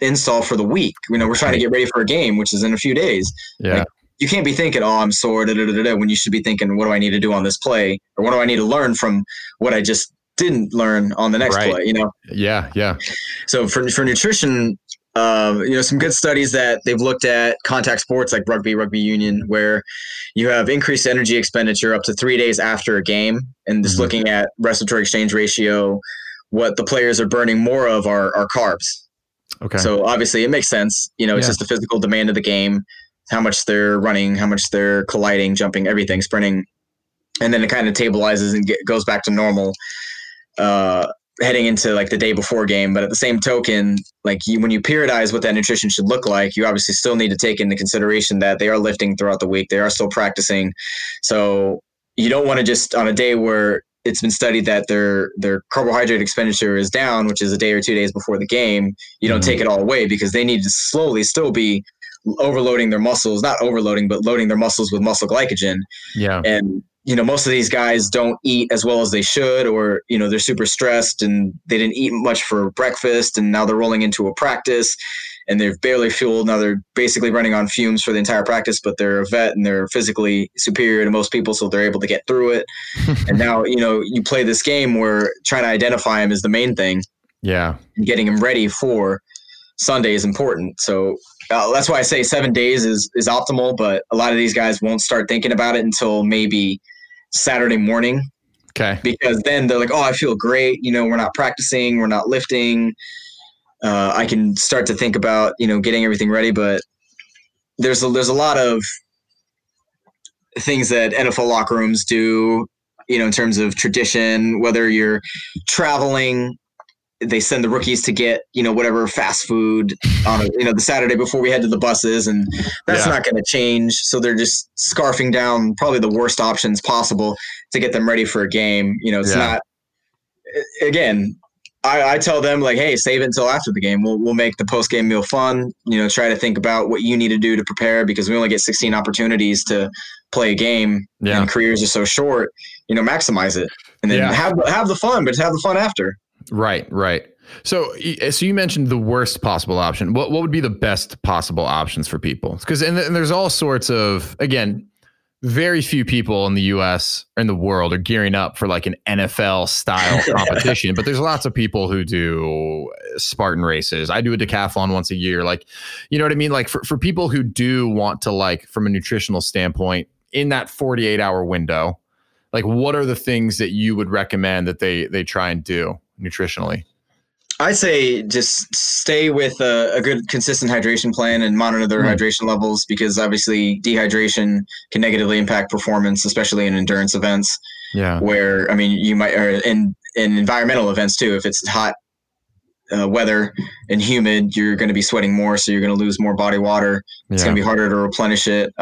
install for the week. You know, we're trying to get ready for a game, which is in a few days. Yeah. Like, you can't be thinking, oh, I'm sore, da, da, da, da, when you should be thinking, what do I need to do on this play? Or what do I need to learn from what I just didn't learn on the next play, you know? Yeah, yeah. So for nutrition, you know, some good studies that they've looked at contact sports like rugby union, where you have increased energy expenditure up to 3 days after a game. And just looking at respiratory exchange ratio, what the players are burning more of are carbs. Okay. So obviously it makes sense. You know, it's just the physical demand of the game, how much they're running, how much they're colliding, jumping, everything, sprinting. And then it kind of stabilizes and goes back to normal, heading into like the day before game. But at the same token, like when you periodize what that nutrition should look like, you obviously still need to take into consideration that they are lifting throughout the week. They are still practicing. So you don't want to just on a day where it's been studied that their carbohydrate expenditure is down, which is a day or 2 days before the game, you don't take it all away, because they need to slowly still be overloading their muscles, not overloading, but loading their muscles with muscle glycogen. Yeah. And, you know, most of these guys don't eat as well as they should, or, you know, they're super stressed and they didn't eat much for breakfast, and now they're rolling into a practice and they're barely fueled. Now they're basically running on fumes for the entire practice, but they're a vet and they're physically superior to most people, so they're able to get through it. And now, you know, you play this game where trying to identify them is the main thing. Yeah. And getting them ready for Sunday is important. So that's why I say 7 days is optimal, but a lot of these guys won't start thinking about it until maybe Saturday morning. Okay. Because then they're like, oh, I feel great. You know, we're not practicing, we're not lifting. I can start to think about, you know, getting everything ready. But there's a lot of things that NFL locker rooms do, you know, in terms of tradition, whether you're traveling, they send the rookies to get, you know, whatever fast food on, you know, the Saturday before we head to the buses, and that's not going to change. So they're just scarfing down probably the worst options possible to get them ready for a game. You know, it's not, again, I tell them like, hey, save it until after the game. We'll make the post game meal fun, you know, try to think about what you need to do to prepare, because we only get 16 opportunities to play a game and careers are so short, you know, maximize it and then have the fun, but have the fun after. Right, right. So you mentioned the worst possible option. What would be the best possible options for people? Because and there's all sorts of, again, very few people in the U.S. or in the world are gearing up for like an NFL style competition, but there's lots of people who do Spartan races. I do a decathlon once a year. Like, you know what I mean? Like for people who do want to, like, from a nutritional standpoint, in that 48-hour window, like what are the things that you would recommend that they try and do nutritionally? I'd say just stay with a good consistent hydration plan and monitor their hydration levels, because obviously dehydration can negatively impact performance, especially in endurance events. Yeah. Where, I mean, you might, or in environmental events too, if it's hot weather and humid, you're going to be sweating more. So you're going to lose more body water. It's going to be harder to replenish it.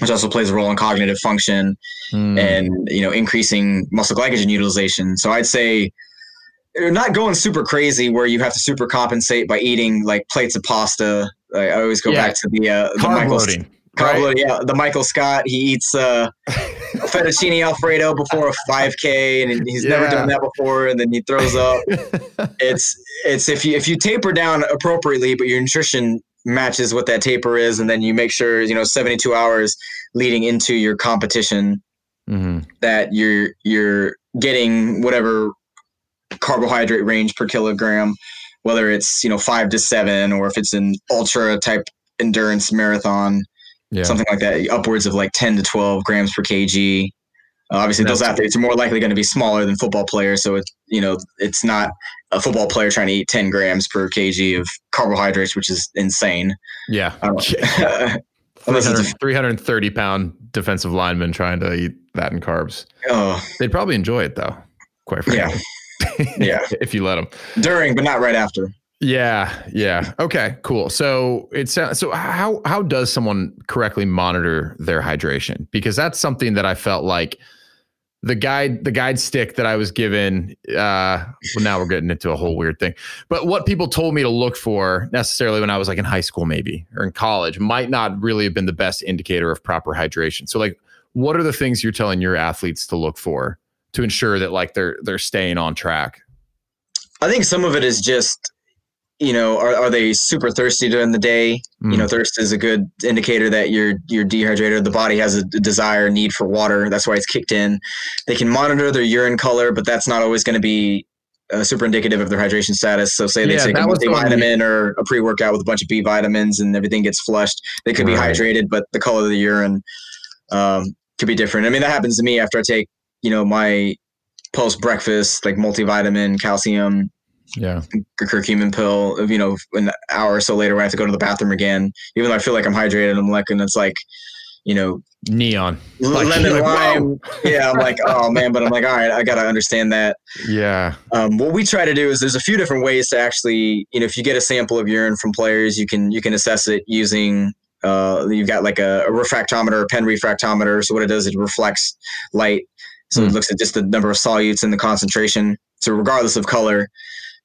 Which also plays a role in cognitive function and, you know, increasing muscle glycogen utilization. So I'd say you're not going super crazy where you have to super compensate by eating like plates of pasta. I always go back to the Michael Scott. Right? Yeah, the Michael Scott, he eats fettuccine Alfredo before a 5K, and he's never done that before, and then he throws up. It's if you taper down appropriately, but your nutrition matches what that taper is, and then you make sure, you know, 72 hours leading into your competition that you're getting whatever carbohydrate range per kilogram, whether it's, you know, 5 to 7, or if it's an ultra type endurance marathon, something like that, upwards of like 10 to 12 grams per kg. Obviously those athletes are more likely going to be smaller than football players. So it's, you know, it's not a football player trying to eat 10 grams per kg of carbohydrates, which is insane. Yeah. Unless it's a 330 pound defensive lineman trying to eat that in carbs. Oh, they'd probably enjoy it though. Quite frankly. Yeah. Yeah. If you let them during, but not right after. Yeah. Yeah. Okay, cool. So it sounds, so how does someone correctly monitor their hydration? Because that's something that I felt like the guide stick that I was given, well, now we're getting into a whole weird thing, but what people told me to look for necessarily when I was like in high school, maybe, or in college, might not really have been the best indicator of proper hydration. So like, what are the things you're telling your athletes to look for to ensure that like they're staying on track? I think some of it is just you know, are they super thirsty during the day? Mm. You know, thirst is a good indicator that you're dehydrated. The body has a desire, need for water. That's why it's kicked in. They can monitor their urine color, but that's not always going to be super indicative of their hydration status. So say they take a multivitamin or a pre-workout with a bunch of B vitamins and everything gets flushed. They could be hydrated, but the color of the urine could be different. I mean, that happens to me after I take, you know, my post-breakfast, like multivitamin, calcium, curcumin pill, you know, an hour or so later when I have to go to the bathroom again, even though I feel like I'm hydrated, I'm like, and it's like, you know, neon, like, lemon, lime. Yeah. I'm like, oh man, but I'm like, all right, I got to understand that. Yeah. What we try to do is there's a few different ways to actually, you know, if you get a sample of urine from players, you can assess it using, you've got like a refractometer, a pen refractometer. So what it does, it reflects light. So it looks at just the number of solutes and the concentration. So regardless of color,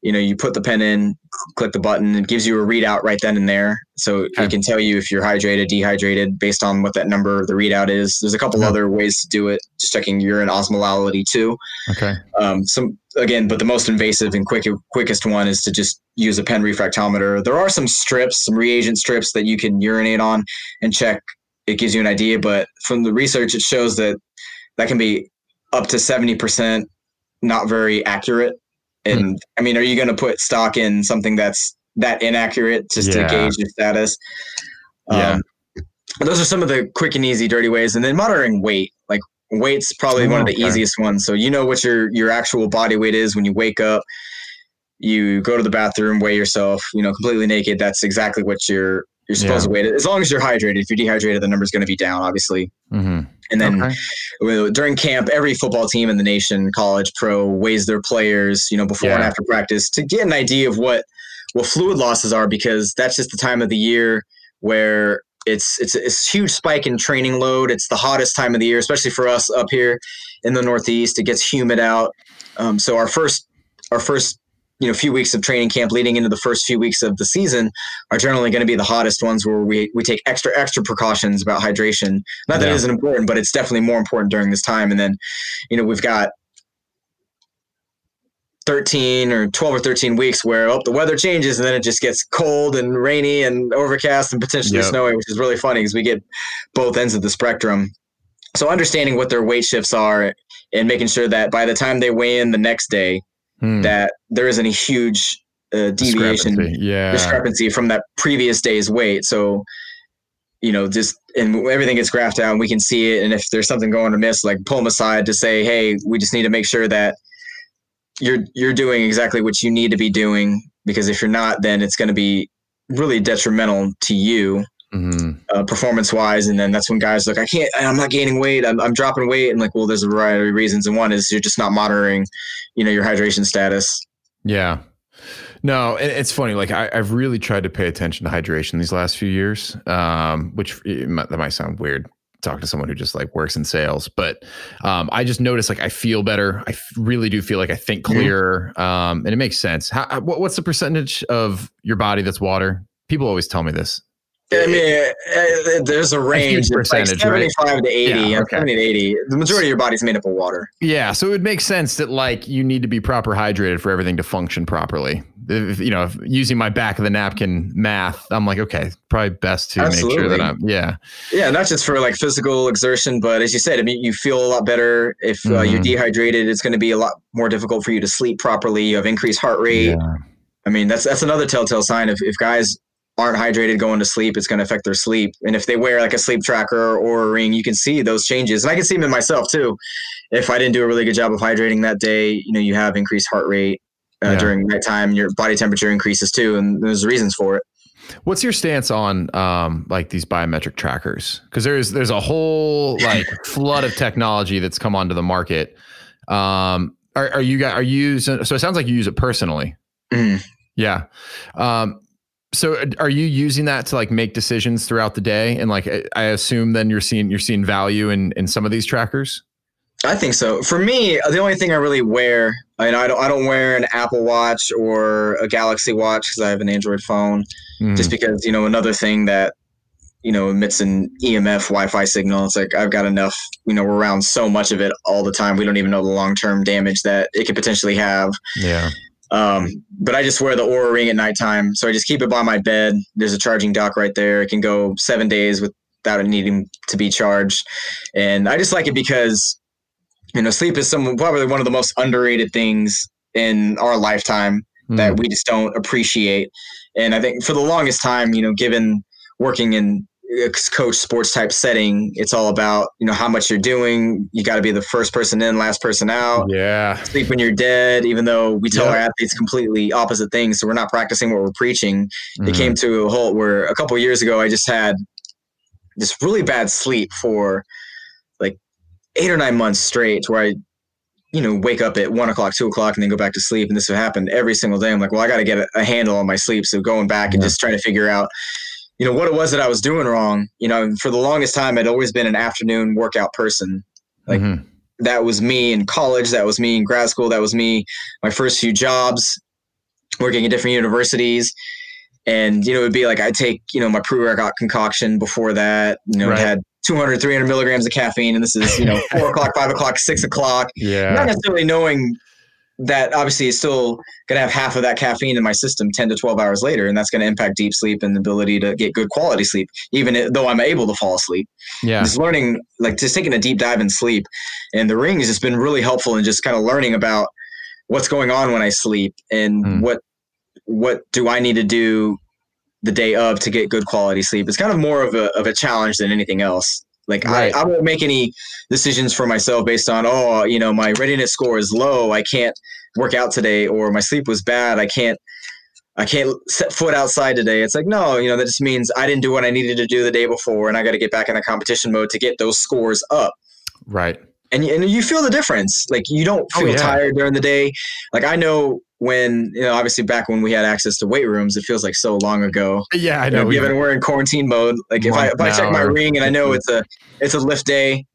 you know, you put the pen in, click the button, it gives you a readout right then and there. So it can tell you if you're hydrated, dehydrated based on what that number, the readout is. There's a couple other ways to do it, just checking urine osmolality too. Okay. But the most invasive and quickest one is to just use a pen refractometer. There are some strips, some reagent strips that you can urinate on and check. It gives you an idea, but from the research, it shows that can be up to 70% not very accurate. And I mean, are you going to put stock in something that's that inaccurate just to gauge your status? Those are some of the quick and easy dirty ways. And then monitoring weight, like weight's probably one of the easiest ones. So you know what your actual body weight is when you wake up, you go to the bathroom, weigh yourself, you know, completely naked. That's exactly what you're supposed to weigh. As long as you're hydrated, if you're dehydrated, the number's going to be down, obviously. Mm-hmm. And then during camp, every football team in the nation, college, pro, weighs their players, you know, before and after practice to get an idea of what fluid losses are, because that's just the time of the year where it's a huge spike in training load. It's the hottest time of the year, especially for us up here in the Northeast. It gets humid out. So our first you know, few weeks of training camp leading into the first few weeks of the season are generally going to be the hottest ones, where we take extra precautions about hydration. Not that it isn't important, but it's definitely more important during this time. And then, you know, we've got 12 or 13 weeks where the weather changes, and then it just gets cold and rainy and overcast and potentially snowy, which is really funny because we get both ends of the spectrum. So understanding what their weight shifts are and making sure that by the time they weigh in the next day, that there isn't a huge deviation, discrepancy from that previous day's weight. So, you know, and everything gets graphed out and we can see it. And if there's something going amiss, like pull them aside to say, hey, we just need to make sure that you're doing exactly what you need to be doing, because if you're not, then it's going to be really detrimental to you performance wise. And then that's when guys are like, I'm not gaining weight. I'm dropping weight. And like, well, there's a variety of reasons. And one is you're just not monitoring, you know, your hydration status. Yeah. No, it's funny. Like I've really tried to pay attention to hydration these last few years, that might sound weird talking to someone who just like works in sales, but I just noticed like I feel better. I really do feel like I think clearer, and it makes sense. What's the percentage of your body that's water? People always tell me this. I mean, there's a range. It's like 75 to 80. Yeah, okay. 70 to 80. The majority of your body's made up of water. Yeah. So it would make sense that like you need to be proper hydrated for everything to function properly. If using my back of the napkin math, I'm like, okay, probably best to make sure that I'm, Yeah. Not just for like physical exertion, but as you said, I mean, you feel a lot better. If you're dehydrated, it's going to be a lot more difficult for you to sleep properly. You have increased heart rate. Yeah. I mean, that's another telltale sign if guys aren't hydrated going to sleep, it's going to affect their sleep. And if they wear like a sleep tracker or a ring, you can see those changes. And I can see them in myself too. If I didn't do a really good job of hydrating that day, you know, you have increased heart rate during nighttime, your body temperature increases too. And there's reasons for it. What's your stance on like these biometric trackers? Because there's a whole like flood of technology that's come onto the market. So it sounds like you use it personally. Mm-hmm. Yeah. So are you using that to like make decisions throughout the day? And like, I assume then you're seeing value in some of these trackers. I think so. For me, the only thing I really wear, and I don't wear an Apple Watch or a Galaxy Watch because I have an Android phone, just because, you know, another thing that, you know, emits an EMF Wi-Fi signal. It's like, I've got enough, you know, we're around so much of it all the time. We don't even know the long-term damage that it could potentially have. Yeah. But I just wear the Oura Ring at nighttime. So I just keep it by my bed. There's a charging dock right there. It can go 7 days without it needing to be charged. And I just like it because, you know, sleep is probably one of the most underrated things in our lifetime that we just don't appreciate. And I think for the longest time, you know, given working in a coach sports type setting, it's all about, you know, how much you're doing. You got to be the first person in, last person out. Yeah. Sleep when you're dead, even though we tell our athletes completely opposite things. So we're not practicing what we're preaching. It came to a halt where a couple of years ago, I just had this really bad sleep for like 8 or 9 months straight, where I, you know, wake up at 1 o'clock, 2 o'clock, and then go back to sleep. And this would happen every single day. I'm like, well, I got to get a handle on my sleep. So going back and just trying to figure out, you know, what it was that I was doing wrong. You know, for the longest time, I'd always been an afternoon workout person. Like that was me in college. That was me in grad school. That was me, my first few jobs working at different universities. And, you know, it'd be like, I take, you know, my pre-workout concoction before that, you know, had 200, 300 milligrams of caffeine. And this is, you know, 4 o'clock, 5 o'clock, 6 o'clock. Yeah. Not necessarily knowing that obviously is still going to have half of that caffeine in my system 10 to 12 hours later. And that's going to impact deep sleep and the ability to get good quality sleep, even though I'm able to fall asleep. Yeah. Just learning, like just taking a deep dive in sleep. And the Ring has just been really helpful in just kind of learning about what's going on when I sleep and what do I need to do the day of to get good quality sleep. It's kind of more of a challenge than anything else. Like I won't make any decisions for myself based on, oh, you know, my readiness score is low, I can't work out today, or my sleep was bad, I can't set foot outside today. It's like, no, you know, that just means I didn't do what I needed to do the day before. And I got to get back in a competition mode to get those scores up. Right. And you feel the difference. Like you don't feel tired during the day. Like I know, when, you know, obviously back when we had access to weight rooms, it feels like so long ago. Yeah, I know. You know, given we're in quarantine mode, like if I check my Ring and I know it's a lift day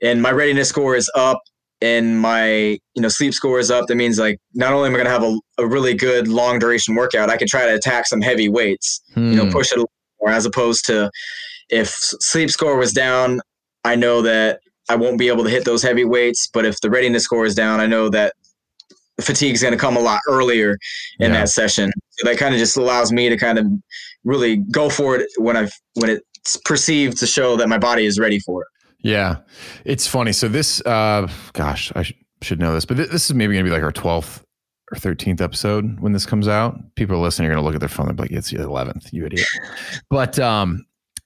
and my readiness score is up and my, you know, sleep score is up, that means like not only am I going to have a really good long duration workout, I can try to attack some heavy weights, you know, push it a little more, as opposed to if sleep score was down, I know that I won't be able to hit those heavy weights. But if the readiness score is down, I know that fatigue is going to come a lot earlier in that session. So that kind of just allows me to kind of really go for it when it's perceived to show that my body is ready for it. Yeah. It's funny. So this, gosh, I should know this, but this is maybe going to be like our 12th or 13th episode when this comes out. People are listening, you're going to look at their phone and be like, it's the 11th, you idiot. But,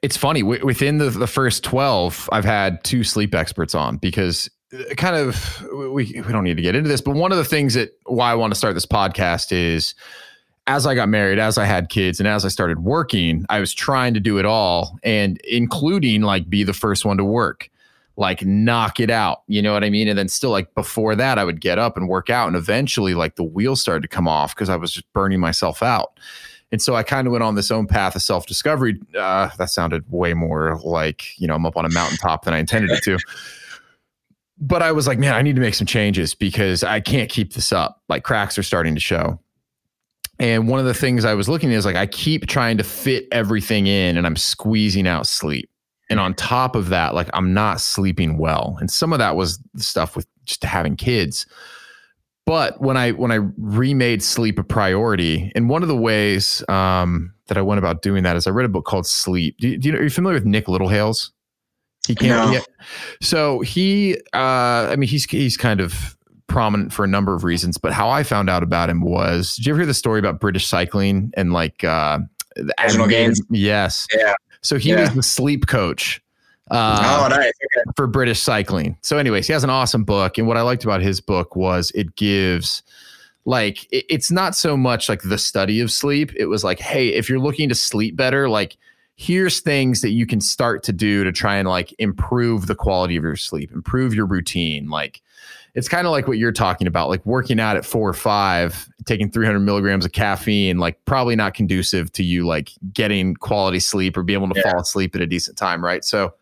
it's funny, within the first 12, I've had two sleep experts on, because kind of, we don't need to get into this, but one of the things that why I want to start this podcast is, as I got married, as I had kids, and as I started working, I was trying to do it all, and including like be the first one to work, like knock it out, you know what I mean? And then still like before that, I would get up and work out, and eventually like the wheels started to come off because I was just burning myself out. And so I kind of went on this own path of self-discovery. That sounded way more like, you know, I'm up on a mountaintop than I intended it to. But I was like, man, I need to make some changes because I can't keep this up. Like cracks are starting to show. And one of the things I was looking at is like, I keep trying to fit everything in and I'm squeezing out sleep. And on top of that, like I'm not sleeping well. And some of that was the stuff with just having kids. But when I remade sleep a priority, and one of the ways that I went about doing that is I read a book called Sleep. Do you know, are you familiar with Nick Littlehales? He can't. No. So he, I mean, he's kind of prominent for a number of reasons, but how I found out about him was, did you ever hear the story about British cycling and like the national games? Yes. Yeah. So he was the sleep coach for British cycling. So anyways, he has an awesome book. And what I liked about his book was it gives like, it's not so much like the study of sleep. It was like, hey, if you're looking to sleep better, like, here's things that you can start to do to try and like improve the quality of your sleep, improve your routine. Like it's kind of like what you're talking about, like working out at 4 or 5, taking 300 milligrams of caffeine, like probably not conducive to you like getting quality sleep or be able to fall asleep at a decent time. Right. So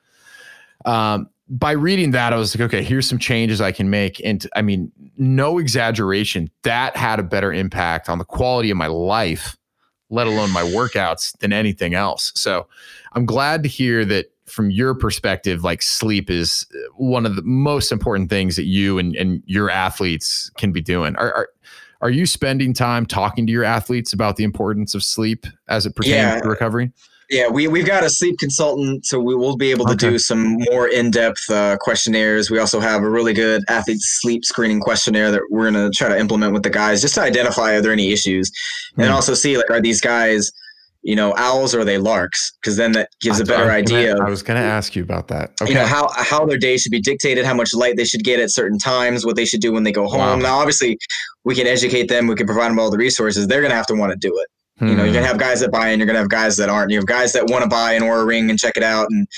by reading that, I was like, okay, here's some changes I can make. And I mean, no exaggeration, that had a better impact on the quality of my life, let alone my workouts, than anything else. So I'm glad to hear that from your perspective, like sleep is one of the most important things that you and your athletes can be doing. Are, are, Are you spending time talking to your athletes about the importance of sleep as it pertains to recovery? Yeah, we've got a sleep consultant, so we will be able to do some more in-depth questionnaires. We also have a really good athlete sleep screening questionnaire that we're going to try to implement with the guys just to identify are there any issues, and also see, like, are these guys, you know, owls or are they larks? Because then that gives a better idea. I was going to ask you about that. Okay. You know, how their day should be dictated, how much light they should get at certain times, what they should do when they go home. Wow. Now, obviously, we can educate them. We can provide them all the resources. They're going to have to want to do it. You know, you're going to have guys that buy and you're going to have guys that aren't. You have guys that want to buy an Oura Ring and check it out and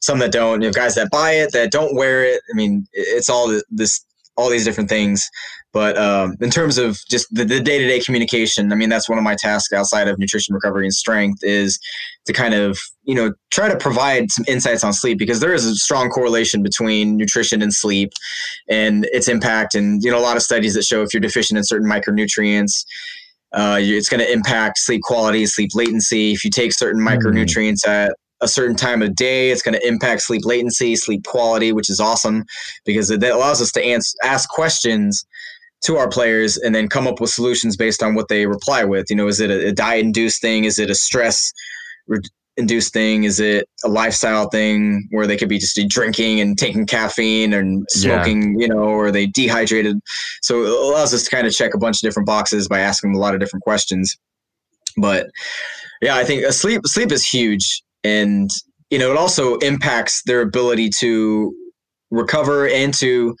some that don't. You have guys that buy it, that don't wear it. I mean, it's all these different things. But in terms of just the day-to-day communication, I mean, that's one of my tasks outside of nutrition, recovery, and strength is to kind of, you know, try to provide some insights on sleep, because there is a strong correlation between nutrition and sleep and its impact. And, you know, a lot of studies that show if you're deficient in certain micronutrients, it's going to impact sleep quality, sleep latency. If you take certain micronutrients at a certain time of day, it's going to impact sleep latency, sleep quality, which is awesome because it allows us to ask questions to our players and then come up with solutions based on what they reply with. You know, is it a diet-induced thing? Is it a stress-induced thing? Is it a lifestyle thing where they could be just drinking and taking caffeine and smoking, you know, or are they dehydrated? So it allows us to kind of check a bunch of different boxes by asking a lot of different questions. But yeah, I think sleep is huge. And, you know, it also impacts their ability to recover and to,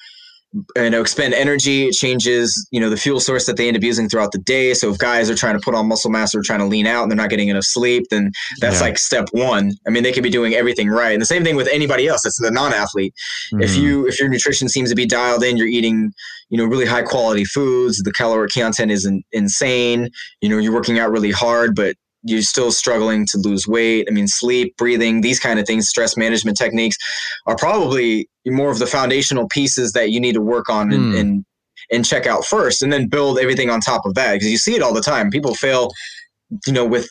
you know, expend energy. It changes, you know, the fuel source that they end up using throughout the day. So if guys are trying to put on muscle mass or trying to lean out and they're not getting enough sleep, then that's like step one. I mean, they could be doing everything right. And the same thing with anybody else that's the non-athlete. If your nutrition seems to be dialed in, you're eating, you know, really high quality foods, the caloric content isn't insane, you know, you're working out really hard, but you're still struggling to lose weight. I mean, sleep, breathing, these kind of things, stress management techniques are probably more of the foundational pieces that you need to work on and check out first, and then build everything on top of that. Because you see it all the time. People fail, you know, with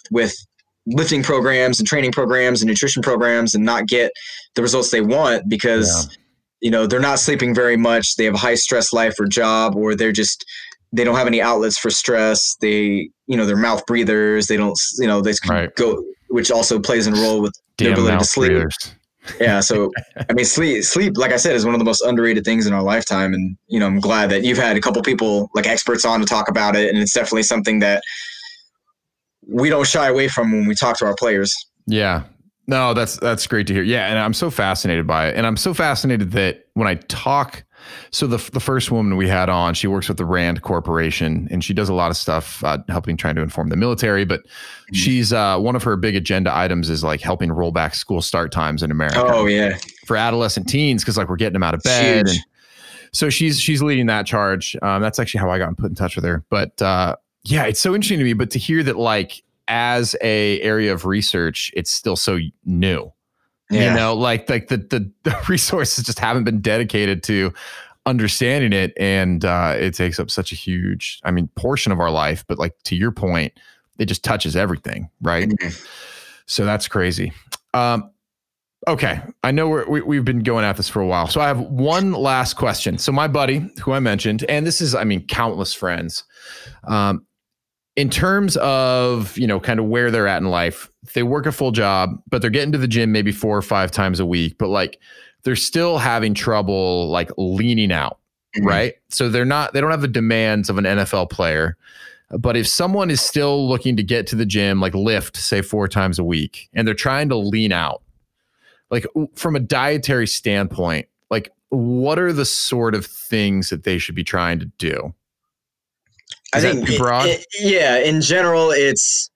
lifting programs and training programs and nutrition programs and not get the results they want because, you know, they're not sleeping very much. They have a high stress life or job, or they're just, they don't have any outlets for stress. They, you know, they're mouth breathers. They don't, you know, they go, which also plays a role with their ability to sleep. Breathers. Yeah. So, I mean, sleep, like I said, is one of the most underrated things in our lifetime. And, you know, I'm glad that you've had a couple people, like experts, on to talk about it. And it's definitely something that we don't shy away from when we talk to our players. Yeah. No, that's great to hear. Yeah. And I'm so fascinated by it. And I'm so fascinated that when I talk, so the first woman we had on, she works with the RAND Corporation, and she does a lot of stuff trying to inform the military. But she's one of her big agenda items is like helping roll back school start times in America. Oh yeah, for adolescent teens, because like we're getting them out of bed. And so she's leading that charge. That's actually how I got put in touch with her. But yeah, it's so interesting to me. But to hear that like as a area of research, it's still so new. Yeah. You know, like the resources just haven't been dedicated to understanding it. And it takes up such a huge, I mean, portion of our life. But like to your point, it just touches everything. Right. Mm-hmm. So that's crazy. Okay. I know we've been going at this for a while. So I have one last question. So my buddy who I mentioned, and this is, I mean, countless friends, in terms of, you know, kind of where they're at in life, they work a full job, but they're getting to the gym maybe 4 or 5 times a week, but like they're still having trouble like leaning out, right? So they don't have the demands of an NFL player. But if someone is still looking to get to the gym, like lift, say 4 times a week, and they're trying to lean out, like from a dietary standpoint, like what are the sort of things that they should be trying to do? Is I think, in general, it's,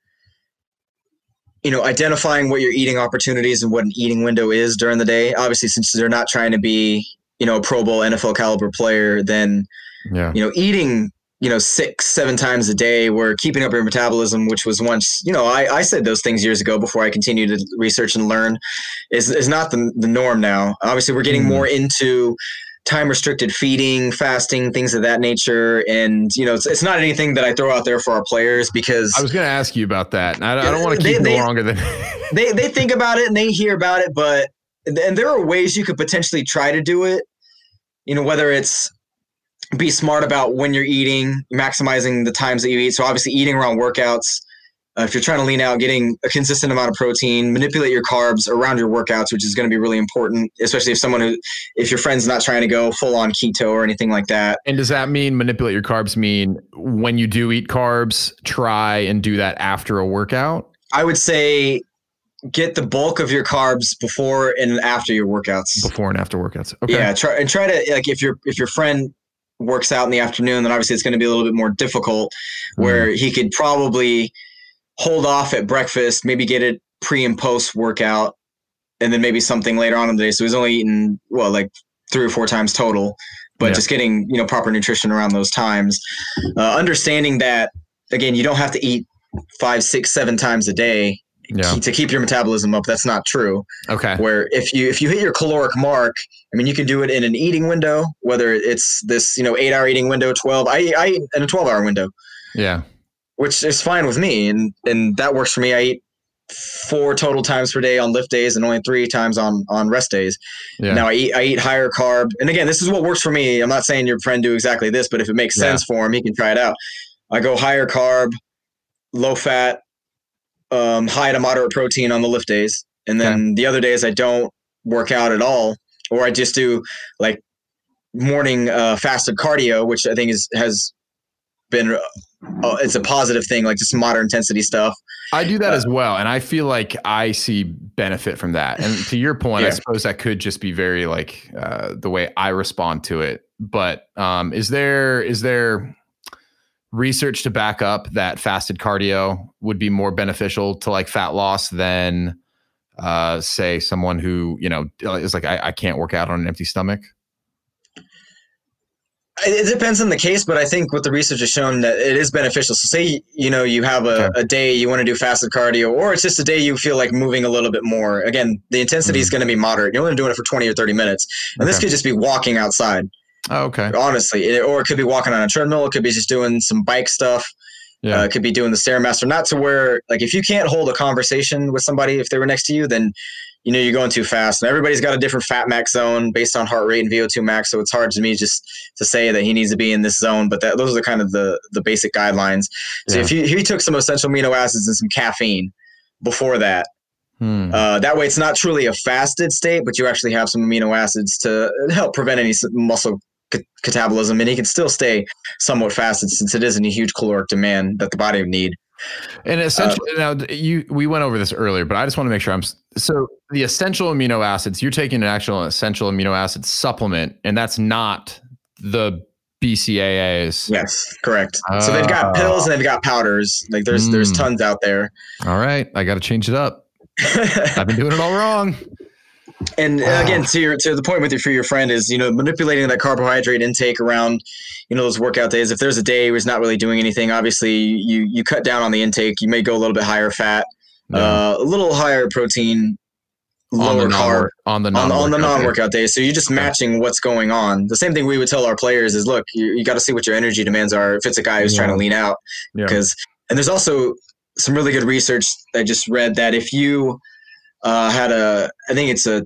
you know, identifying what your eating opportunities and what an eating window is during the day. Obviously, since they're not trying to be, you know, a Pro Bowl NFL caliber player, then, you know, eating, you know, 6-7 times a day, we're keeping up your metabolism, which was once, you know, I said those things years ago before I continued to research and learn, is not the norm now. Obviously, we're getting more into time-restricted feeding, fasting, things of that nature. And, you know, it's not anything that I throw out there for our players because... I was going to ask you about that. I don't want to keep it longer than... they think about it and they hear about it, but... And there are ways you could potentially try to do it, you know, whether it's be smart about when you're eating, maximizing the times that you eat. So obviously eating around workouts, if you're trying to lean out, getting a consistent amount of protein, manipulate your carbs around your workouts, which is going to be really important, especially if someone who, if your friend's not trying to go full on keto or anything like that. And does that mean manipulate your carbs mean when you do eat carbs, try and do that after a workout? I would say get the bulk of your carbs before and after your workouts. Before and after workouts. Okay. Yeah. Try to, like, if your friend works out in the afternoon, then obviously it's going to be a little bit more difficult, where he could probably hold off at breakfast, maybe get it pre and post workout, and then maybe something later on in the day. So he's only eaten, well, like 3 or 4 times total, but just getting, proper nutrition around those times, understanding that, again, you don't have to eat 5, 6, 7 times a day to keep your metabolism up. That's not true. Okay. Where if you hit your caloric mark, I mean, you can do it in an eating window, whether it's this, 8-hour eating window, 12, I eat in a 12-hour window. Yeah. Which is fine with me. And that works for me. I eat 4 total times per day on lift days and only 3 times on rest days. Yeah. Now I eat higher carb. And again, this is what works for me. I'm not saying your friend do exactly this, but if it makes sense for him, he can try it out. I go higher carb, low fat, high to moderate protein on the lift days. And then the other days I don't work out at all, or I just do like morning fasted cardio, which I think has been it's a positive thing, like just moderate intensity stuff. I do that as well, and I feel like I see benefit from that. And to your point, I suppose that could just be very like the way I respond to it. But is there research to back up that fasted cardio would be more beneficial to like fat loss than say someone who is like I can't work out on an empty stomach? It depends on the case, but I think what the research has shown that it is beneficial. So say, you have a day you want to do fasted cardio, or it's just a day you feel like moving a little bit more. Again, the intensity is going to be moderate. You're only doing it for 20 or 30 minutes. And this could just be walking outside. Oh, okay. Honestly, or it could be walking on a treadmill. It could be just doing some bike stuff. Yeah. It could be doing the Stairmaster, not to where, like, if you can't hold a conversation with somebody, if they were next to you, then you're going too fast. And everybody's got a different fat max zone based on heart rate and VO2 max. So it's hard to me just to say that he needs to be in this zone, but those are the kind of the basic guidelines. So if you took some essential amino acids and some caffeine before that, that way it's not truly a fasted state, but you actually have some amino acids to help prevent any muscle catabolism. And he can still stay somewhat fasted, since it isn't a huge caloric demand that the body would need. And essentially, we went over this earlier, but I just want to make sure so the essential amino acids, you're taking an actual essential amino acid supplement, and that's not the BCAAs. Yes, correct. So they've got pills and they've got powders. Like there's tons out there. All right. I got to change it up. I've been doing it all wrong. And again, to the point with your friend is, manipulating that carbohydrate intake around, those workout days. If there's a day where it's not really doing anything, obviously you cut down on the intake. You may go a little bit higher fat, a little higher protein, lower carb on the non-workout days. So you're just matching what's going on. The same thing we would tell our players is, look, you got to see what your energy demands are. If it's a guy who's trying to lean out, and there's also some really good research I just read that if you had an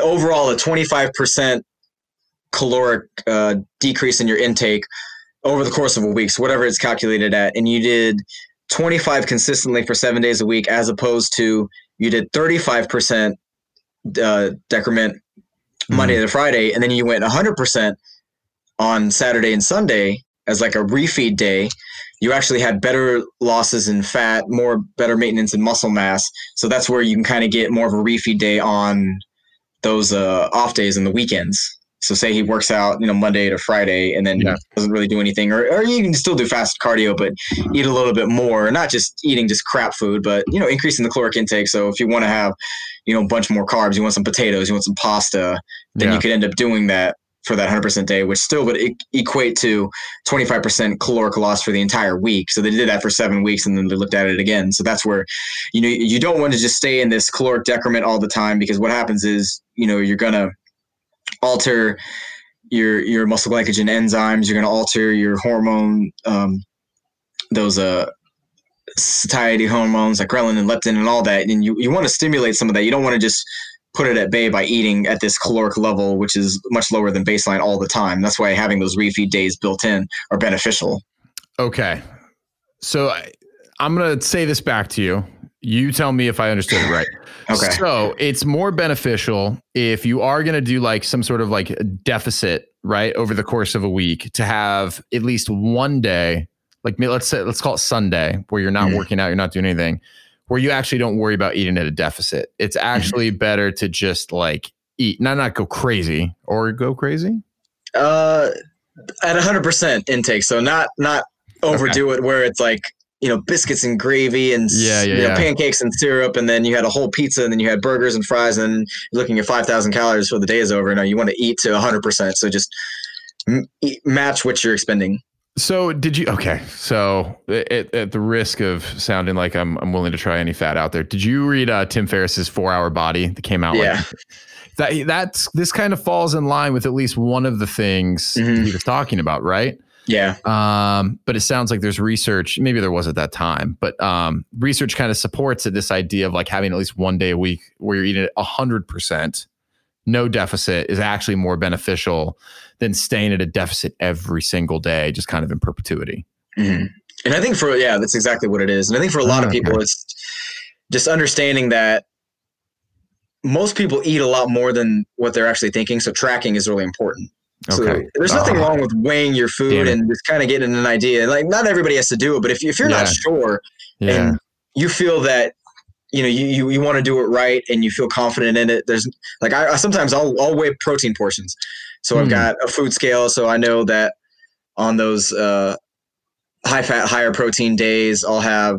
overall a 25% caloric decrease in your intake over the course of a week, so whatever it's calculated at, and you did 25 consistently for 7 days a week, as opposed to you did 35% decrement Monday to Friday, and then you went 100% on Saturday and Sunday as like a refeed day, you actually had better losses in fat, better maintenance in muscle mass. So that's where you can kind of get more of a refeed day on those off days and the weekends. So say he works out, Monday to Friday, and then doesn't really do anything, or you can still do fast cardio, but eat a little bit more, not just eating just crap food, but, increasing the caloric intake. So if you want to have, a bunch more carbs, you want some potatoes, you want some pasta, then you could end up doing that for that 100% day, which still would equate to 25% caloric loss for the entire week. So they did that for 7 weeks, and then they looked at it again. So that's where, you don't want to just stay in this caloric decrement all the time, because what happens is, you're going to alter your muscle glycogen enzymes. You're going to alter your hormone, those satiety hormones like ghrelin and leptin and all that. And you want to stimulate some of that. You don't want to just put it at bay by eating at this caloric level, which is much lower than baseline all the time. That's why having those refeed days built in are beneficial. Okay. So I'm going to say this back to you. You tell me if I understood it right. Okay. So it's more beneficial if you are going to do like some sort of like deficit, right, over the course of a week, to have at least one day, like let's call it Sunday, where you're not working out, you're not doing anything, where you actually don't worry about eating at a deficit. It's actually better to just like eat, not go crazy or go crazy. At 100% intake. So not overdo it where it's like, you know, biscuits and gravy and pancakes and syrup, and then you had a whole pizza, and then you had burgers and fries, and then you're looking at 5,000 calories before the day is over. Now you want to eat to 100%. So just match what you're expending. So did you? Okay. So at the risk of sounding like I'm willing to try any fat out there, did you read Tim Ferriss's 4-Hour Body that came out? Yeah. This kind of falls in line with at least one of the things he was talking about, right? Yeah. But it sounds like there's research, maybe there was at that time, but research kind of supports it, this idea of like having at least one day a week where you're eating at 100%, no deficit, is actually more beneficial than staying at a deficit every single day, just kind of in perpetuity. Mm-hmm. And I think that's exactly what it is. And I think for a lot of people, it's just understanding that most people eat a lot more than what they're actually thinking. So tracking is really important. So there's nothing wrong with weighing your food and just kind of getting an idea. Like, not everybody has to do it, but if you're not sure and you feel that, you know, you want to do it right and you feel confident in it, there's like, I sometimes I'll weigh protein portions. So I've got a food scale. So I know that on those high fat, higher protein days, I'll have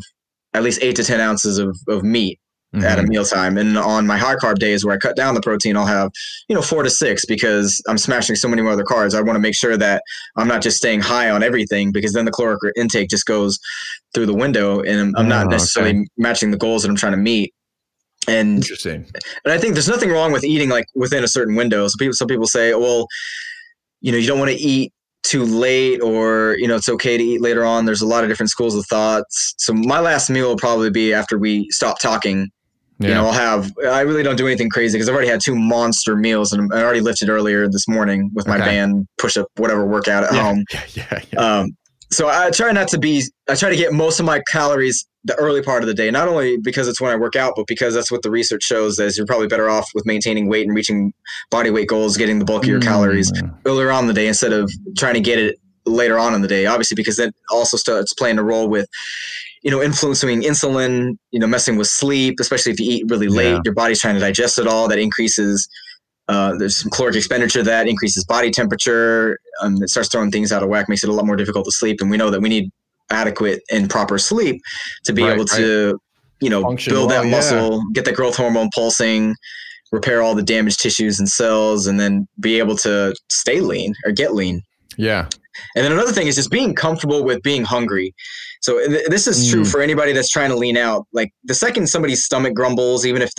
at least 8 to 10 ounces of meat at a mealtime. And on my high carb days where I cut down the protein, I'll have, 4 to 6, because I'm smashing so many more other carbs. I want to make sure that I'm not just staying high on everything, because then the caloric intake just goes through the window and I'm not necessarily matching the goals that I'm trying to meet. And interesting. And I think there's nothing wrong with eating like within a certain window. So some people say, well, you don't want to eat too late, or, it's okay to eat later on. There's a lot of different schools of thoughts. So my last meal will probably be after we stop talking. I really don't do anything crazy because I've already had 2 monster meals and I already lifted earlier this morning with my band push up, whatever workout at home. So I try to get most of my calories the early part of the day, not only because it's when I work out, but because that's what the research shows is you're probably better off with maintaining weight and reaching body weight goals, getting the bulkier calories earlier on in the day instead of trying to get it later on in the day, obviously, because that also starts playing a role with, influencing insulin, messing with sleep, especially if you eat really late, your body's trying to digest it all. That increases, there's some caloric expenditure that increases body temperature. It starts throwing things out of whack, makes it a lot more difficult to sleep. And we know that we need adequate and proper sleep to be able to, function, build that muscle, get that growth hormone pulsing, repair all the damaged tissues and cells, and then be able to stay lean or get lean. Yeah. And then another thing is just being comfortable with being hungry. So this is true for anybody that's trying to lean out. Like the second somebody's stomach grumbles, even if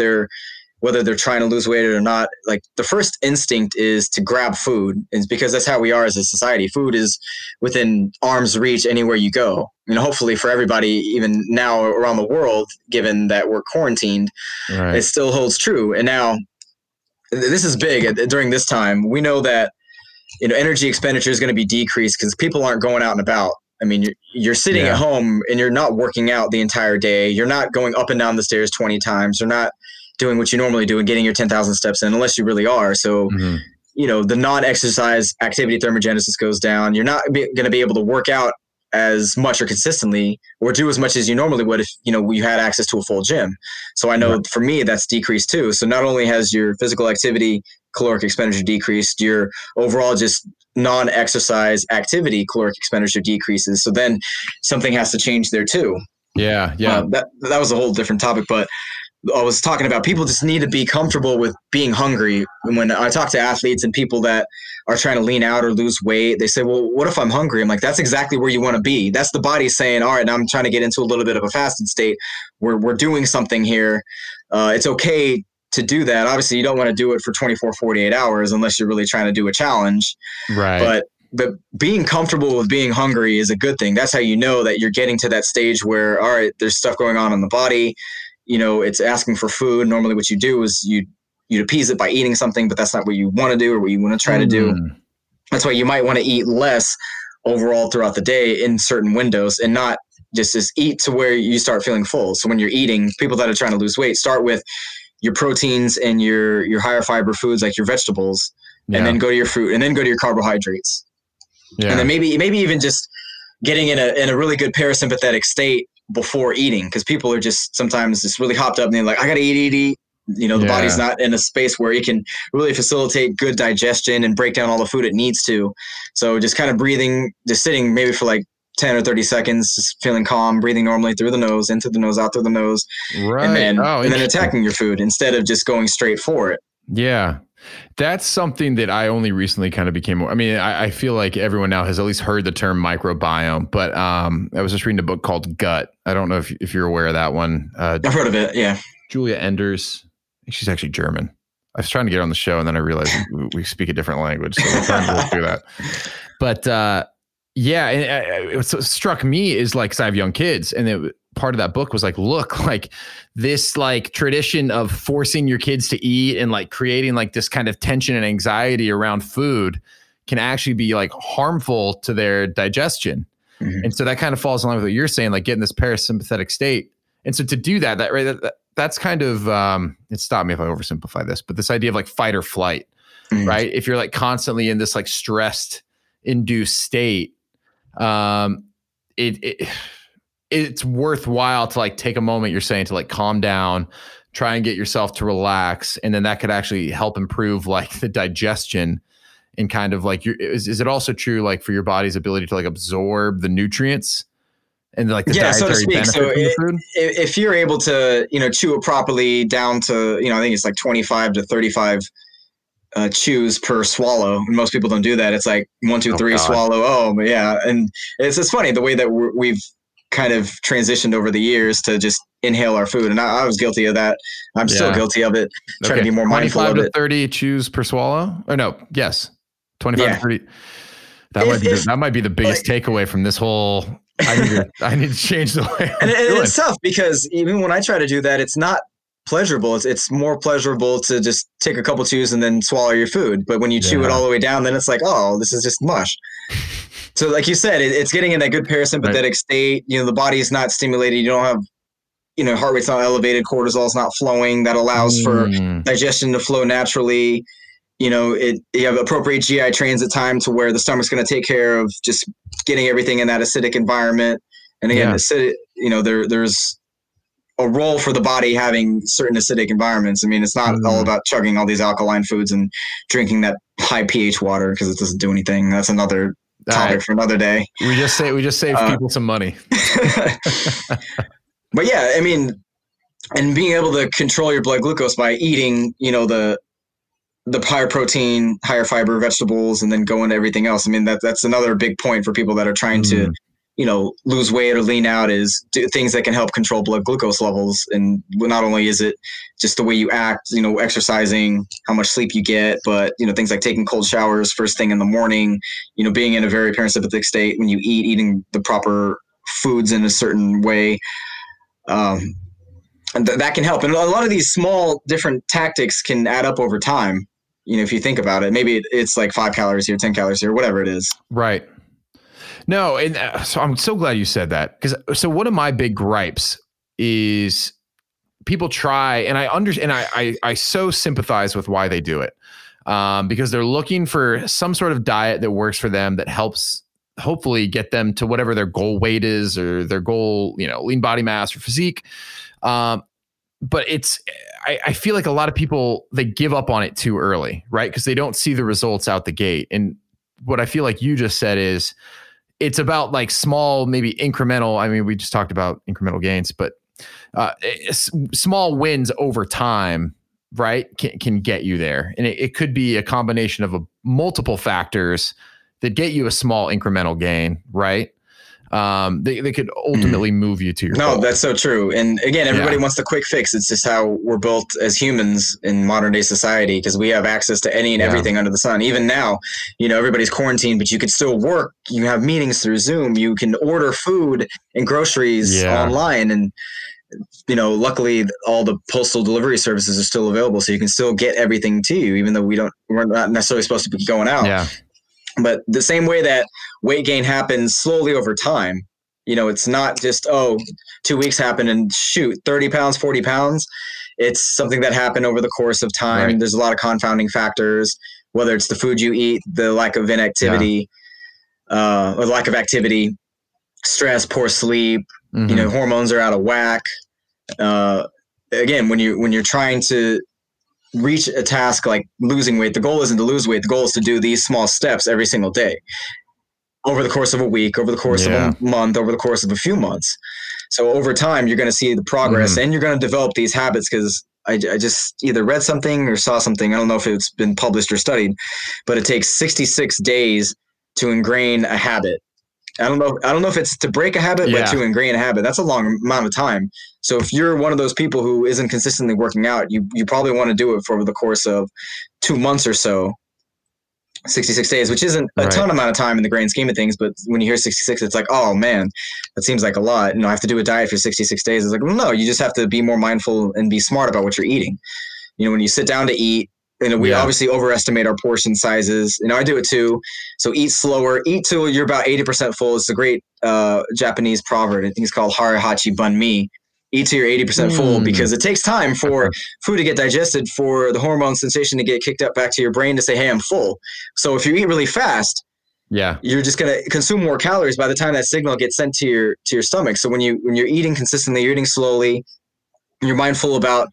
whether they're trying to lose weight or not, like the first instinct is to grab food, is because that's how we are as a society. Food is within arm's reach anywhere you go. Hopefully for everybody, even now around the world, given that we're quarantined, it still holds true. And now this is big during this time. We know that, energy expenditure is going to be decreased because people aren't going out and about. I mean, you're sitting at home and you're not working out the entire day. You're not going up and down the stairs 20 times. You're not doing what you normally do and getting your 10,000 steps in, unless you really are. So, the non-exercise activity thermogenesis goes down. You're not going to be able to work out as much or consistently or do as much as you normally would if, you had access to a full gym. So I know for me, that's decreased too. So not only has your physical activity caloric expenditure decreased, your overall just non-exercise activity caloric expenditure decreases. So then something has to change there too. Yeah. Yeah. That was a whole different topic, but I was talking about people just need to be comfortable with being hungry. And when I talk to athletes and people that are trying to lean out or lose weight, they say, well, what if I'm hungry? I'm like, that's exactly where you want to be. That's the body saying, all right, now I'm trying to get into a little bit of a fasted state. We're doing something here. It's okay to do that. Obviously you don't want to do it for 24, 48 hours unless you're really trying to do a challenge. Right. But being comfortable with being hungry is a good thing. That's how you know that you're getting to that stage where, all right, there's stuff going on in the body. It's asking for food. Normally what you do is you you'd appease it by eating something, but that's not what you want to do or what you want to try to do. That's why you might want to eat less overall throughout the day in certain windows, and not just eat to where you start feeling full. So when you're eating, people that are trying to lose weight, start with your proteins and your higher fiber foods, like your vegetables, and then go to your fruit, and then go to your carbohydrates. And then maybe even just getting in a really good parasympathetic state before eating. Cause people are just sometimes just really hopped up and they're like, I got to eat. The body's not in a space where it can really facilitate good digestion and break down all the food it needs to. So just kind of breathing, just sitting maybe for like 10 or 30 seconds, just feeling calm, breathing normally through the nose, into the nose, out through the nose, and then attacking your food instead of just going straight for it. Yeah. That's something that I only recently kind of became more. I mean, I feel like everyone now has at least heard the term microbiome, but I was just reading a book called Gut. I don't know if you're aware of that one. I've heard of it. Yeah. Julia Enders. She's actually German. I was trying to get her on the show and then I realized we speak a different language. So we're trying to work through that. But and what struck me is like, cause I have young kids, and part of that book was like, look, like this like tradition of forcing your kids to eat and like creating like this kind of tension and anxiety around food can actually be like harmful to their digestion. Mm-hmm. And so that kind of falls in line with what you're saying, like getting this parasympathetic state. And so to do that's kind of, it stopped me if I oversimplify this, but this idea of like fight or flight, right? If you're like constantly in this like stressed induced state, it's worthwhile to like take a moment, you're saying, to like calm down, try and get yourself to relax. And then that could actually help improve like the digestion and kind of like is it also true like for your body's ability to like absorb the nutrients and like the dietary benefits from the food? If you're able to, chew it properly down to, I think it's like 25 to 35 chews per swallow. And most people don't do that. It's like 1, 2, 3 swallow. Oh, but yeah. And it's funny the way that we've kind of transitioned over the years to just inhale our food. And I was guilty of that. I'm still guilty of it. Trying to be more mindful of it. 25 to 30 chews per swallow? Or no, yes. 25 to 30. That might be the biggest takeaway from this whole... I need to change the way. It's tough because even when I try to do that, it's not pleasurable. It's more pleasurable to just take a couple chews and then swallow your food. But when you chew it all the way down, then it's like, oh, this is just mush. So like you said, it's getting in that good parasympathetic state. The body is not stimulated. You don't have, heart rate's not elevated. Cortisol's not flowing. That allows for digestion to flow naturally. You have appropriate GI transit time to where the stomach's going to take care of just getting everything in that acidic environment. And again, acidic, there's a role for the body having certain acidic environments. I mean, it's not all about chugging all these alkaline foods and drinking that high pH water because it doesn't do anything. That's another topic for another day. We just save people some money. But yeah, I mean, and being able to control your blood glucose by eating, the higher protein, higher fiber vegetables, and then go into everything else. I mean, that's another big point for people that are trying to, lose weight or lean out, is do things that can help control blood glucose levels. And not only is it just the way you act, exercising, how much sleep you get, but, things like taking cold showers first thing in the morning, being in a very parasympathetic state when you eat, eating the proper foods in a certain way. And that can help. And a lot of these small different tactics can add up over time. If you think about it, maybe it's like 5 calories here, 10 calories here, whatever it is. Right. No. And so I'm so glad you said that, because so one of my big gripes is people try, and I understand, and I so sympathize with why they do it, because they're looking for some sort of diet that works for them, that helps hopefully get them to whatever their goal weight is, or their goal, lean body mass or physique. But I feel like a lot of people, they give up on it too early, right? Because they don't see the results out the gate. And what I feel like you just said is, it's about like small, maybe incremental. I mean, we just talked about incremental gains, but small wins over time, right, can get you there. And it could be a combination of multiple factors that get you a small incremental gain, right? They could ultimately move you to your goal. That's so true. And again, everybody wants the quick fix. It's just how we're built as humans in modern day society, because we have access to any and everything under the sun. Even now, everybody's quarantined, but you can still work. You have meetings through Zoom. You can order food and groceries online. And you know, luckily all the postal delivery services are still available, so you can still get everything to you, even though we're not necessarily supposed to be going out. Yeah. But the same way that weight gain happens slowly over time, you know, it's not just, oh, 2 weeks happened and shoot, 30 pounds, 40 pounds. It's something that happened over the course of time. Right. There's a lot of confounding factors, whether it's the food you eat, the lack of inactivity, or lack of activity, stress, poor sleep, mm-hmm. you know, hormones are out of whack. Again, when you're trying to reach a task like losing weight, the goal isn't to lose weight. The goal is to do these small steps every single day over the course of a week, over the course of a month, over the course of a few months. So over time, you're going to see the progress and you're going to develop these habits, because I just either read something or saw something. I don't know if it's been published or studied, but it takes 66 days to ingrain a habit. I don't know if it's to break a habit, but to ingrain a habit, that's a long amount of time. So if you're one of those people who isn't consistently working out, you probably want to do it for over the course of 2 months or so, 66 days, which isn't a ton amount of time in the grand scheme of things. But when you hear 66, it's like, oh man, that seems like a lot. You know, I have to do a diet for 66 days. It's like, well, no, you just have to be more mindful and be smart about what you're eating. You know, when you sit down to eat, and we obviously overestimate our portion sizes. You know, I do it too. So eat slower, eat till you're about 80% full. It's a great Japanese proverb. I think it's called Harihachi Bun Mi. Eat till you're 80% full, because it takes time for food to get digested, for the hormone sensation to get kicked up back to your brain to say, hey, I'm full. So if you eat really fast, you're just going to consume more calories by the time that signal gets sent to your stomach. So when you're eating consistently, you're eating slowly, you're mindful about,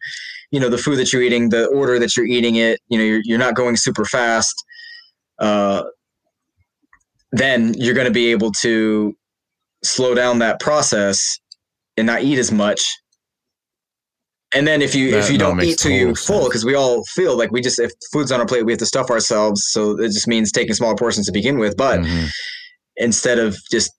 you know, the food that you're eating, the order that you're eating it, you know, you're not going super fast, then you're going to be able to slow down that process and not eat as much. And then if you don't eat till you're full, because we all feel like if food's on our plate, we have to stuff ourselves. So it just means taking smaller portions to begin with. But instead of just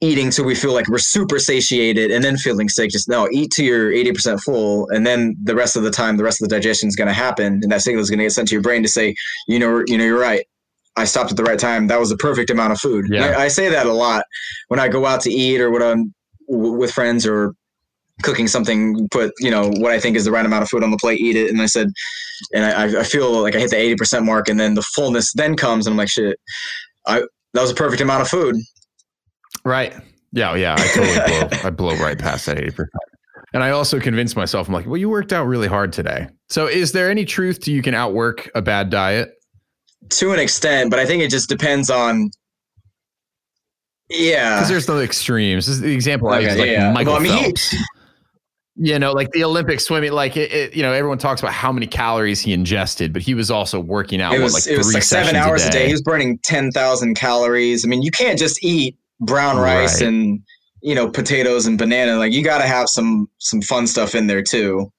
eating till we feel like we're super satiated and then feeling sick, eat till you're 80% full, and then the rest of the time, the rest of the digestion is going to happen, and that signal is going to get sent to your brain to say, you know, you're right. I stopped at the right time. That was the perfect amount of food. Yeah. I say that a lot when I go out to eat, or when I'm with friends or cooking something, put, you know, what I think is the right amount of food on the plate, eat it. And I feel like I hit the 80% mark, and then the fullness then comes, and I'm like, shit, that was the perfect amount of food. Right. Yeah. I totally blow right past that 80%. And I also convinced myself, I'm like, well, you worked out really hard today. So is there any truth to you can outwork a bad diet? To an extent, but I think it just depends on, because there's no extremes. This is the example I use, Michael Phelps. You know, like the Olympic swimming, like it, you know, everyone talks about how many calories he ingested, but he was also working out. It was 7 hours a day. He was burning 10,000 calories. I mean, you can't just eat brown rice and, you know, potatoes and banana. Like, you got to have some fun stuff in there too,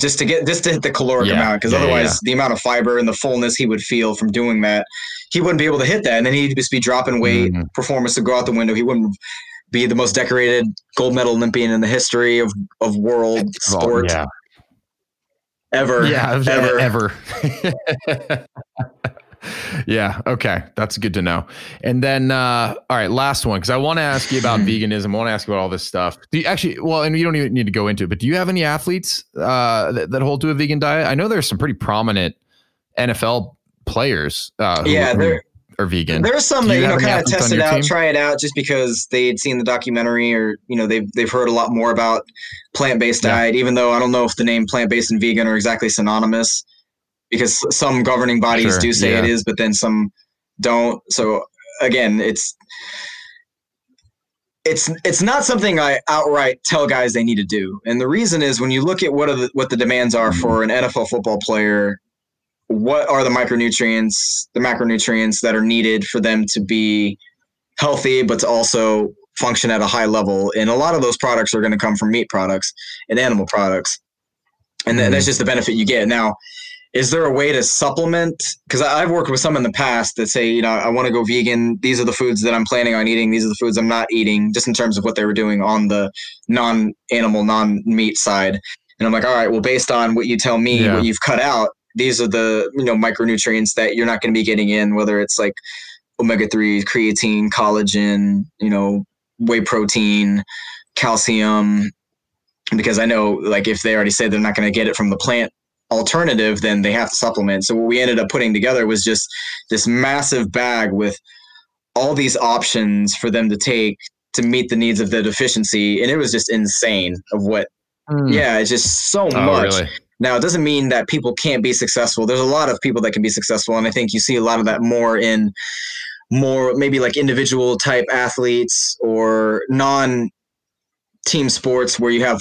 just to hit the caloric amount. Cause otherwise the amount of fiber and the fullness he would feel from doing that, he wouldn't be able to hit that. And then he'd just be dropping weight, performance would go out the window. He wouldn't be the most decorated gold medal Olympian in the history of world sport ever. Yeah. Okay. That's good to know. And then, all right, last one, because I want to ask you about veganism. I want to ask you about all this stuff. Do you actually, and you don't even need to go into it, but do you have any athletes that hold to a vegan diet? I know there's some pretty prominent NFL players who are vegan. There's some that, kind of test it out, try it out, just because they'd seen the documentary, or, you know, they've heard a lot more about plant-based diet, even though I don't know if the name plant-based and vegan are exactly synonymous, because some governing bodies do say it is, but then some don't. So again, it's not something I outright tell guys they need to do. And the reason is, when you look at what the demands are for an NFL football player, what are the micronutrients, the macronutrients that are needed for them to be healthy, but to also function at a high level. And a lot of those products are going to come from meat products and animal products. And that's just the benefit you get. Now, is there a way to supplement? Because I've worked with some in the past that say, you know, I want to go vegan. These are the foods that I'm planning on eating. These are the foods I'm not eating, just in terms of what they were doing on the non-animal, non-meat side. And I'm like, all right, well, based on what you tell me, what you've cut out, these are the, you know, micronutrients that you're not going to be getting in, whether it's like omega-3, creatine, collagen, you know, whey protein, calcium, because I know, like, if they already say they're not going to get it from the plant alternative, then they have to supplement. So what we ended up putting together was just this massive bag with all these options for them to take to meet the needs of the deficiency. And it was just insane of what, yeah, it's just so much. Really? Now, it doesn't mean that people can't be successful. There's a lot of people that can be successful. And I think you see a lot of that more in more maybe like individual type athletes or non-team sports where you have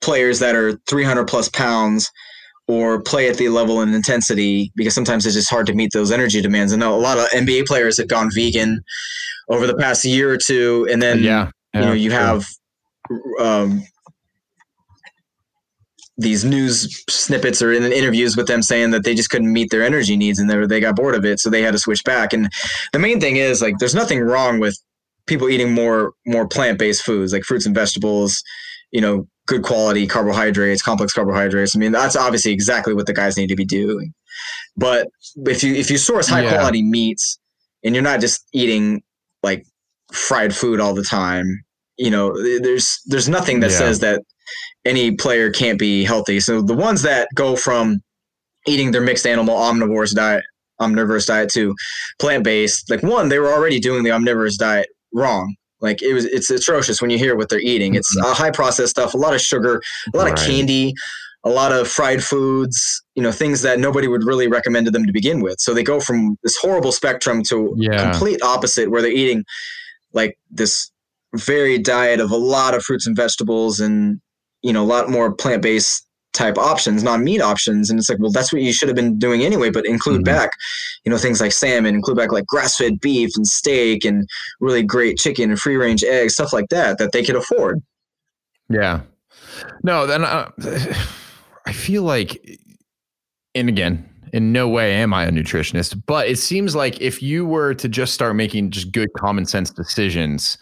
players that are 300 plus pounds or play at the level and intensity, because sometimes it's just hard to meet those energy demands. And a lot of NBA players have gone vegan over the past year or two. And then, you know, you have these news snippets or in interviews with them saying that they just couldn't meet their energy needs and they got bored of it. So they had to switch back. And the main thing is, like, there's nothing wrong with people eating more plant-based foods, like fruits and vegetables, you know, good quality carbohydrates, complex carbohydrates. I mean, that's obviously exactly what the guys need to be doing. But if you source high quality meats and you're not just eating like fried food all the time, you know, there's nothing that says that any player can't be healthy. So the ones that go from eating their mixed animal omnivorous diet to plant-based, like, one, they were already doing the omnivorous diet wrong. Like, it's atrocious when you hear what they're eating. It's high processed stuff, a lot of sugar, a lot of candy, a lot of fried foods, you know, things that nobody would really recommend to them to begin with. So they go from this horrible spectrum to complete opposite, where they're eating like this varied diet of a lot of fruits and vegetables and, you know, a lot more plant-based type options, non-meat options. And it's like, well, that's what you should have been doing anyway, but include back, you know, things like salmon, include back like grass-fed beef and steak and really great chicken and free-range eggs, stuff like that they could afford. Yeah. No, then I feel like, and again, in no way am I a nutritionist, but it seems like if you were to just start making just good common sense decisions,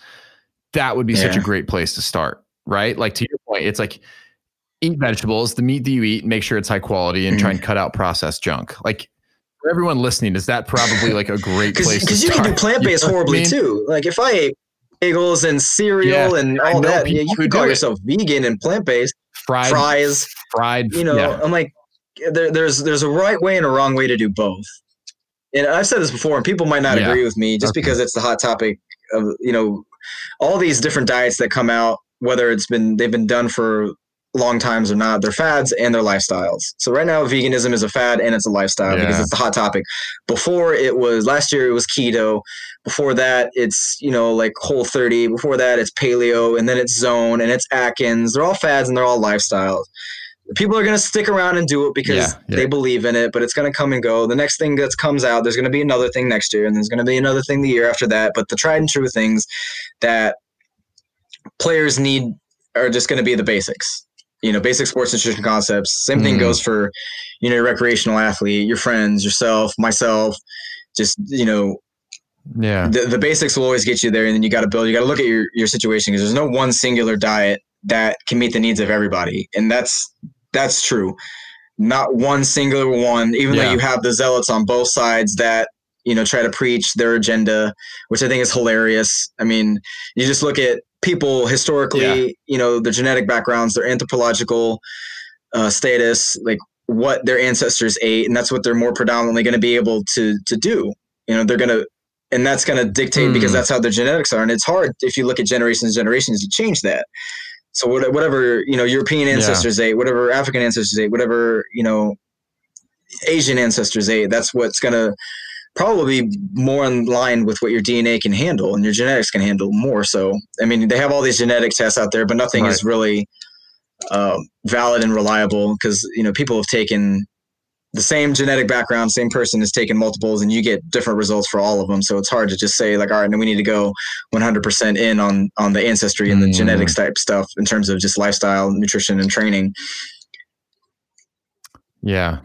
that would be such a great place to start, right? Like, to your point, it's like, eat vegetables, the meat that you eat, make sure it's high quality, and try and cut out processed junk. Like, for everyone listening, is that probably like a great place to start? Because you can do plant-based horribly too. Like, if I ate bagels and cereal and all that, you could call yourself vegan and plant-based. Fried, you know, I'm like, there's a right way and a wrong way to do both. And I've said this before, and people might not agree with me, just because it's the hot topic of, you know, all these different diets that come out, whether they've been done for long times or not, they're fads and they're lifestyles. So right now, veganism is a fad and it's a lifestyle because it's a hot topic. Before, it was, last year it was keto. Before that, it's, you know, like Whole30. Before that, it's paleo, and then it's Zone, and it's Atkins. They're all fads and they're all lifestyles. People are going to stick around and do it because they believe in it, but it's going to come and go. The next thing that comes out, there's going to be another thing next year, and there's going to be another thing the year after that. But the tried and true things that players need are just going to be the basics. You know, basic sports nutrition concepts. Same thing goes for, you know, your recreational athlete, your friends, yourself, myself, just, you know, the basics will always get you there. And then you got to look at your situation, because there's no one singular diet that can meet the needs of everybody. And that's true. Not one singular one, even though you have the zealots on both sides that, you know, try to preach their agenda, which I think is hilarious. I mean, you just look at people historically, you know, their genetic backgrounds, their anthropological status, like what their ancestors ate, and that's what they're more predominantly going to be able to do. You know, they're going to, and that's going to dictate because that's how their genetics are. And it's hard, if you look at generations and generations, to change that. So whatever, you know, European ancestors ate, whatever African ancestors ate, whatever, you know, Asian ancestors ate, that's what's going to probably more in line with what your DNA can handle and your genetics can handle more. So, I mean, they have all these genetic tests out there, but nothing is really valid and reliable, because, you know, people have taken the same genetic background, same person has taken multiples, and you get different results for all of them. So it's hard to just say like, all right, now we need to go 100% in on the ancestry and the genetics type stuff in terms of just lifestyle, nutrition, and training. Yeah.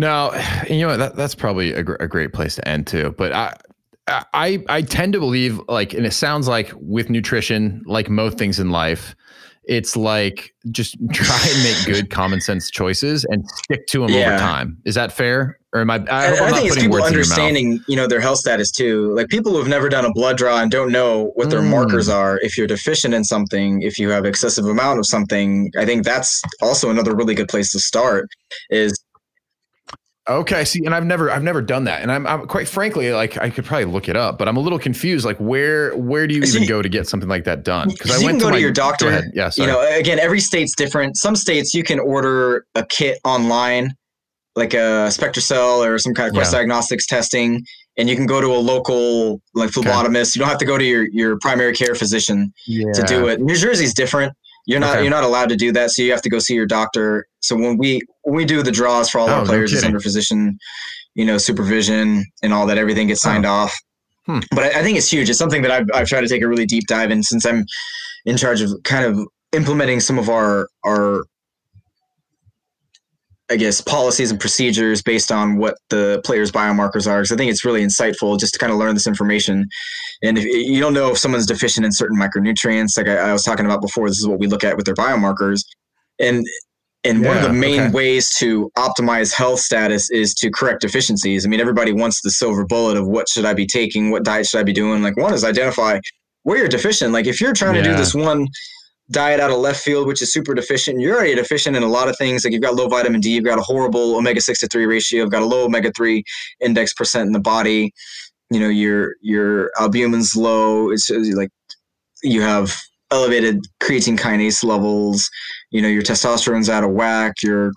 Now, you know, that's probably a great place to end too. But I tend to believe, like, and it sounds like with nutrition, like most things in life, it's like just try and make good common sense choices and stick to them over time. Is that fair? Or am I think it's people understanding, you know, their health status too. Like people who have never done a blood draw and don't know what their markers are. If you're deficient in something, if you have excessive amount of something, I think that's also another really good place to start is. Okay. See, and I've never done that. And I'm quite frankly, like I could probably look it up, but I'm a little confused. Like where do you even go to get something like that done? Because I went to your doctor. Yeah, you know, again, every state's different. Some states you can order a kit online, like a SpectraCell or some kind of Quest Diagnostics testing. And you can go to a local like phlebotomist. You don't have to go to your primary care physician to do it. New Jersey's different. You're not allowed to do that. So you have to go see your doctor. So when we do the draws for all our players, it's under physician, you know, supervision and all that, everything gets signed off. But I think it's huge. It's something that I've tried to take a really deep dive in since I'm in charge of kind of implementing some of our, I guess, policies and procedures based on what the players' biomarkers are. Because I think it's really insightful just to kind of learn this information. And if you don't know if someone's deficient in certain micronutrients, like I was talking about before, this is what we look at with their biomarkers. And one of the main ways to optimize health status is to correct deficiencies. I mean, everybody wants the silver bullet of what should I be taking? What diet should I be doing? Like one is identify where you're deficient. Like if you're trying to do this one diet out of left field, which is super deficient. You're already deficient in a lot of things. Like you've got low vitamin D, you've got a horrible omega-6 to 3 ratio, you've got a low omega-3 index percent in the body. You know, your albumin's low. It's like you have elevated creatine kinase levels. You know, your testosterone's out of whack. Your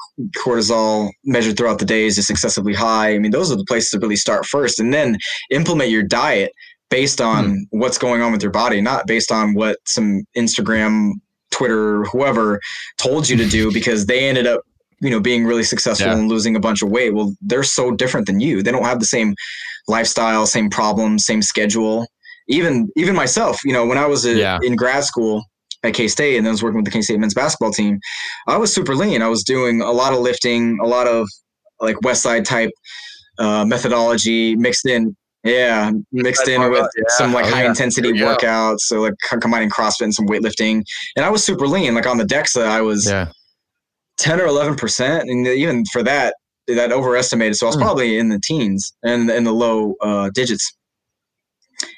cortisol measured throughout the day is just excessively high. I mean, those are the places to really start first and then implement your diet based on what's going on with your body, not based on what some Instagram, Twitter, whoever told you to do because they ended up, you know, being really successful and losing a bunch of weight. Well, they're so different than you. They don't have the same lifestyle, same problems, same schedule. Even myself, you know, when I was in grad school at K-State and I was working with the K-State men's basketball team, I was super lean. I was doing a lot of lifting, a lot of like Westside type methodology mixed in with some like high intensity workouts. So like combining CrossFit and some weightlifting. And I was super lean, like on the DEXA, I was 10 or 11%. And even for that overestimated. So I was probably in the teens and in the low digits.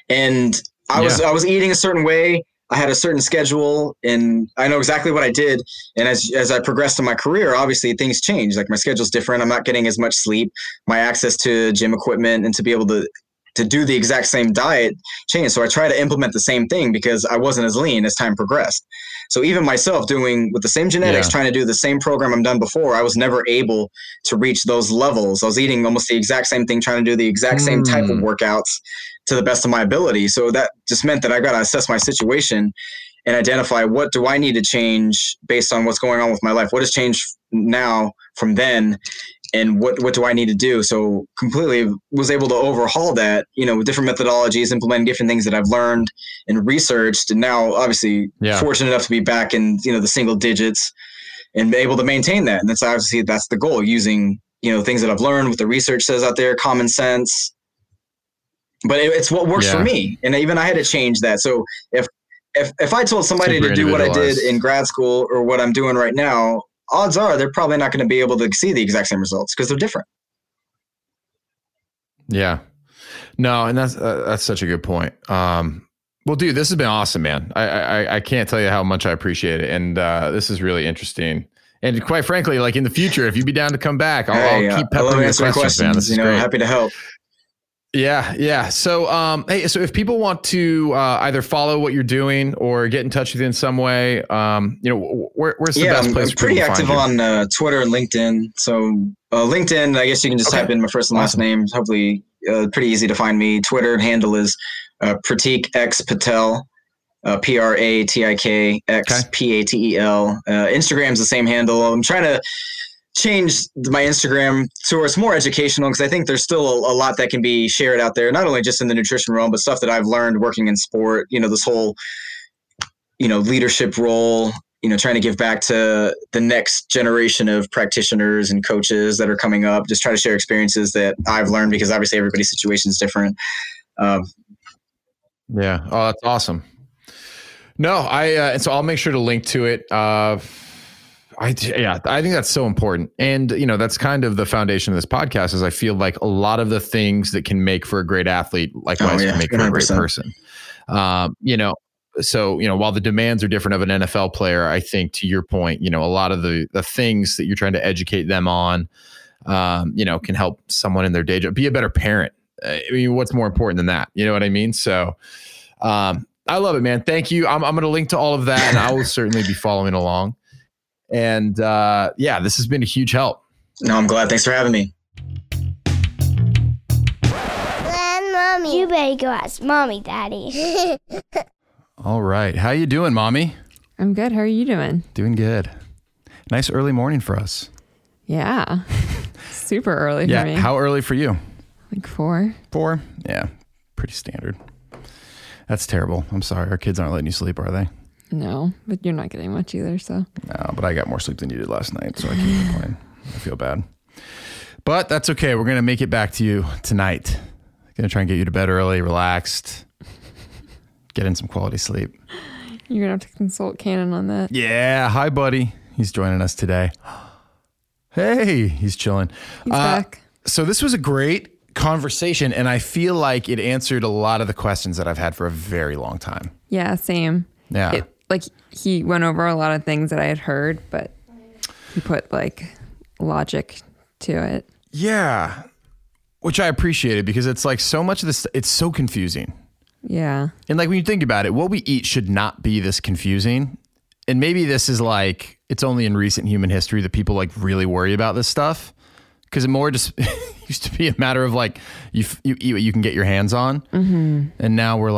And I was eating a certain way. I had a certain schedule and I know exactly what I did. And as I progressed in my career, obviously things change. Like my schedule's different. I'm not getting as much sleep, my access to gym equipment and to be able to do the exact same diet change. So I try to implement the same thing because I wasn't as lean as time progressed. So even myself doing with the same genetics, trying to do the same program I've done before, I was never able to reach those levels. I was eating almost the exact same thing, trying to do the exact same type of workouts to the best of my ability. So that just meant that I got to assess my situation and identify what do I need to change based on what's going on with my life? What has changed now from then? And what do I need to do? So completely was able to overhaul that, you know, with different methodologies, implementing different things that I've learned and researched. And now obviously fortunate enough to be back in, you know, the single digits and able to maintain that. And that's obviously, that's the goal, using, you know, things that I've learned, what the research says out there, common sense, but it's what works for me. And even I had to change that. So if I told somebody to do what I did in grad school or what I'm doing right now, odds are they're probably not going to be able to see the exact same results because they're different. Yeah, no. And that's such a good point. Well, dude, this has been awesome, man. I can't tell you how much I appreciate it. And, this is really interesting. And quite frankly, like in the future, if you'd be down to come back, I'll keep peppering the questions, man. This is great. Happy to help. Yeah. Yeah. So, hey, so if people want to either follow what you're doing or get in touch with you in some way, you know, where's the best place? I'm pretty active on Twitter and LinkedIn. So LinkedIn, I guess you can just type in my first and last name. Hopefully pretty easy to find me. Twitter handle is Pratik X Patel, PratikXPatel. Instagram's the same handle. I'm trying to change my Instagram so it's more educational because I think there's still a lot that can be shared out there, not only just in the nutrition realm, but stuff that I've learned working in sport, you know, this whole, you know, leadership role, you know, trying to give back to the next generation of practitioners and coaches that are coming up, just try to share experiences that I've learned because obviously everybody's situation is different. Yeah. Oh, that's awesome. No, so I'll make sure to link to it. I think that's so important. And, you know, that's kind of the foundation of this podcast is I feel like a lot of the things that can make for a great athlete, likewise can make for a great person. So, you know, while the demands are different of an NFL player, I think to your point, you know, a lot of the things that you're trying to educate them on, you know, can help someone in their day job, be a better parent. I mean, what's more important than that? You know what I mean? So, I love it, man. Thank you. I'm going to link to all of that and I will certainly be following along. And this has been a huge help. No, I'm glad. Thanks for having me. Mommy. You better go ask Mommy, Daddy. All right. How you doing, Mommy? I'm good. How are you doing? Doing good. Nice early morning for us. Yeah. Super early for me. Yeah. How early for you? Like 4. 4? Yeah. Pretty standard. That's terrible. I'm sorry. Our kids aren't letting you sleep, are they? No, but you're not getting much either, so. No, but I got more sleep than you did last night, so I can't complain. I feel bad. But that's okay. We're going to make it back to you tonight. Going to try and get you to bed early, relaxed, get in some quality sleep. You're going to have to consult Cannon on that. Yeah. Hi, buddy. He's joining us today. Hey, he's chilling. He's back. So this was a great conversation, and I feel like it answered a lot of the questions that I've had for a very long time. Yeah, same. Yeah. He went over a lot of things that I had heard, but he put logic to it. Yeah. Which I appreciated because it's so much of this, it's so confusing. Yeah. And when you think about it, what we eat should not be this confusing. And maybe this is it's only in recent human history that people really worry about this stuff. Because it more just used to be a matter of you eat what you can get your hands on. Mm-hmm. And now we're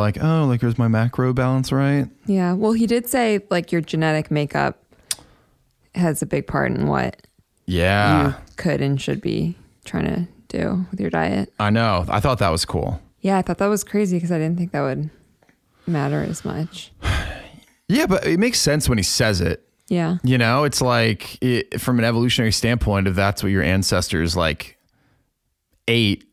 here's my macro balance, right? Yeah. Well, he did say your genetic makeup has a big part in what you could and should be trying to do with your diet. I know. I thought that was cool. Yeah, I thought that was crazy because I didn't think that would matter as much. Yeah, but it makes sense when he says it. Yeah. You know, it's from an evolutionary standpoint, if that's what your ancestors ate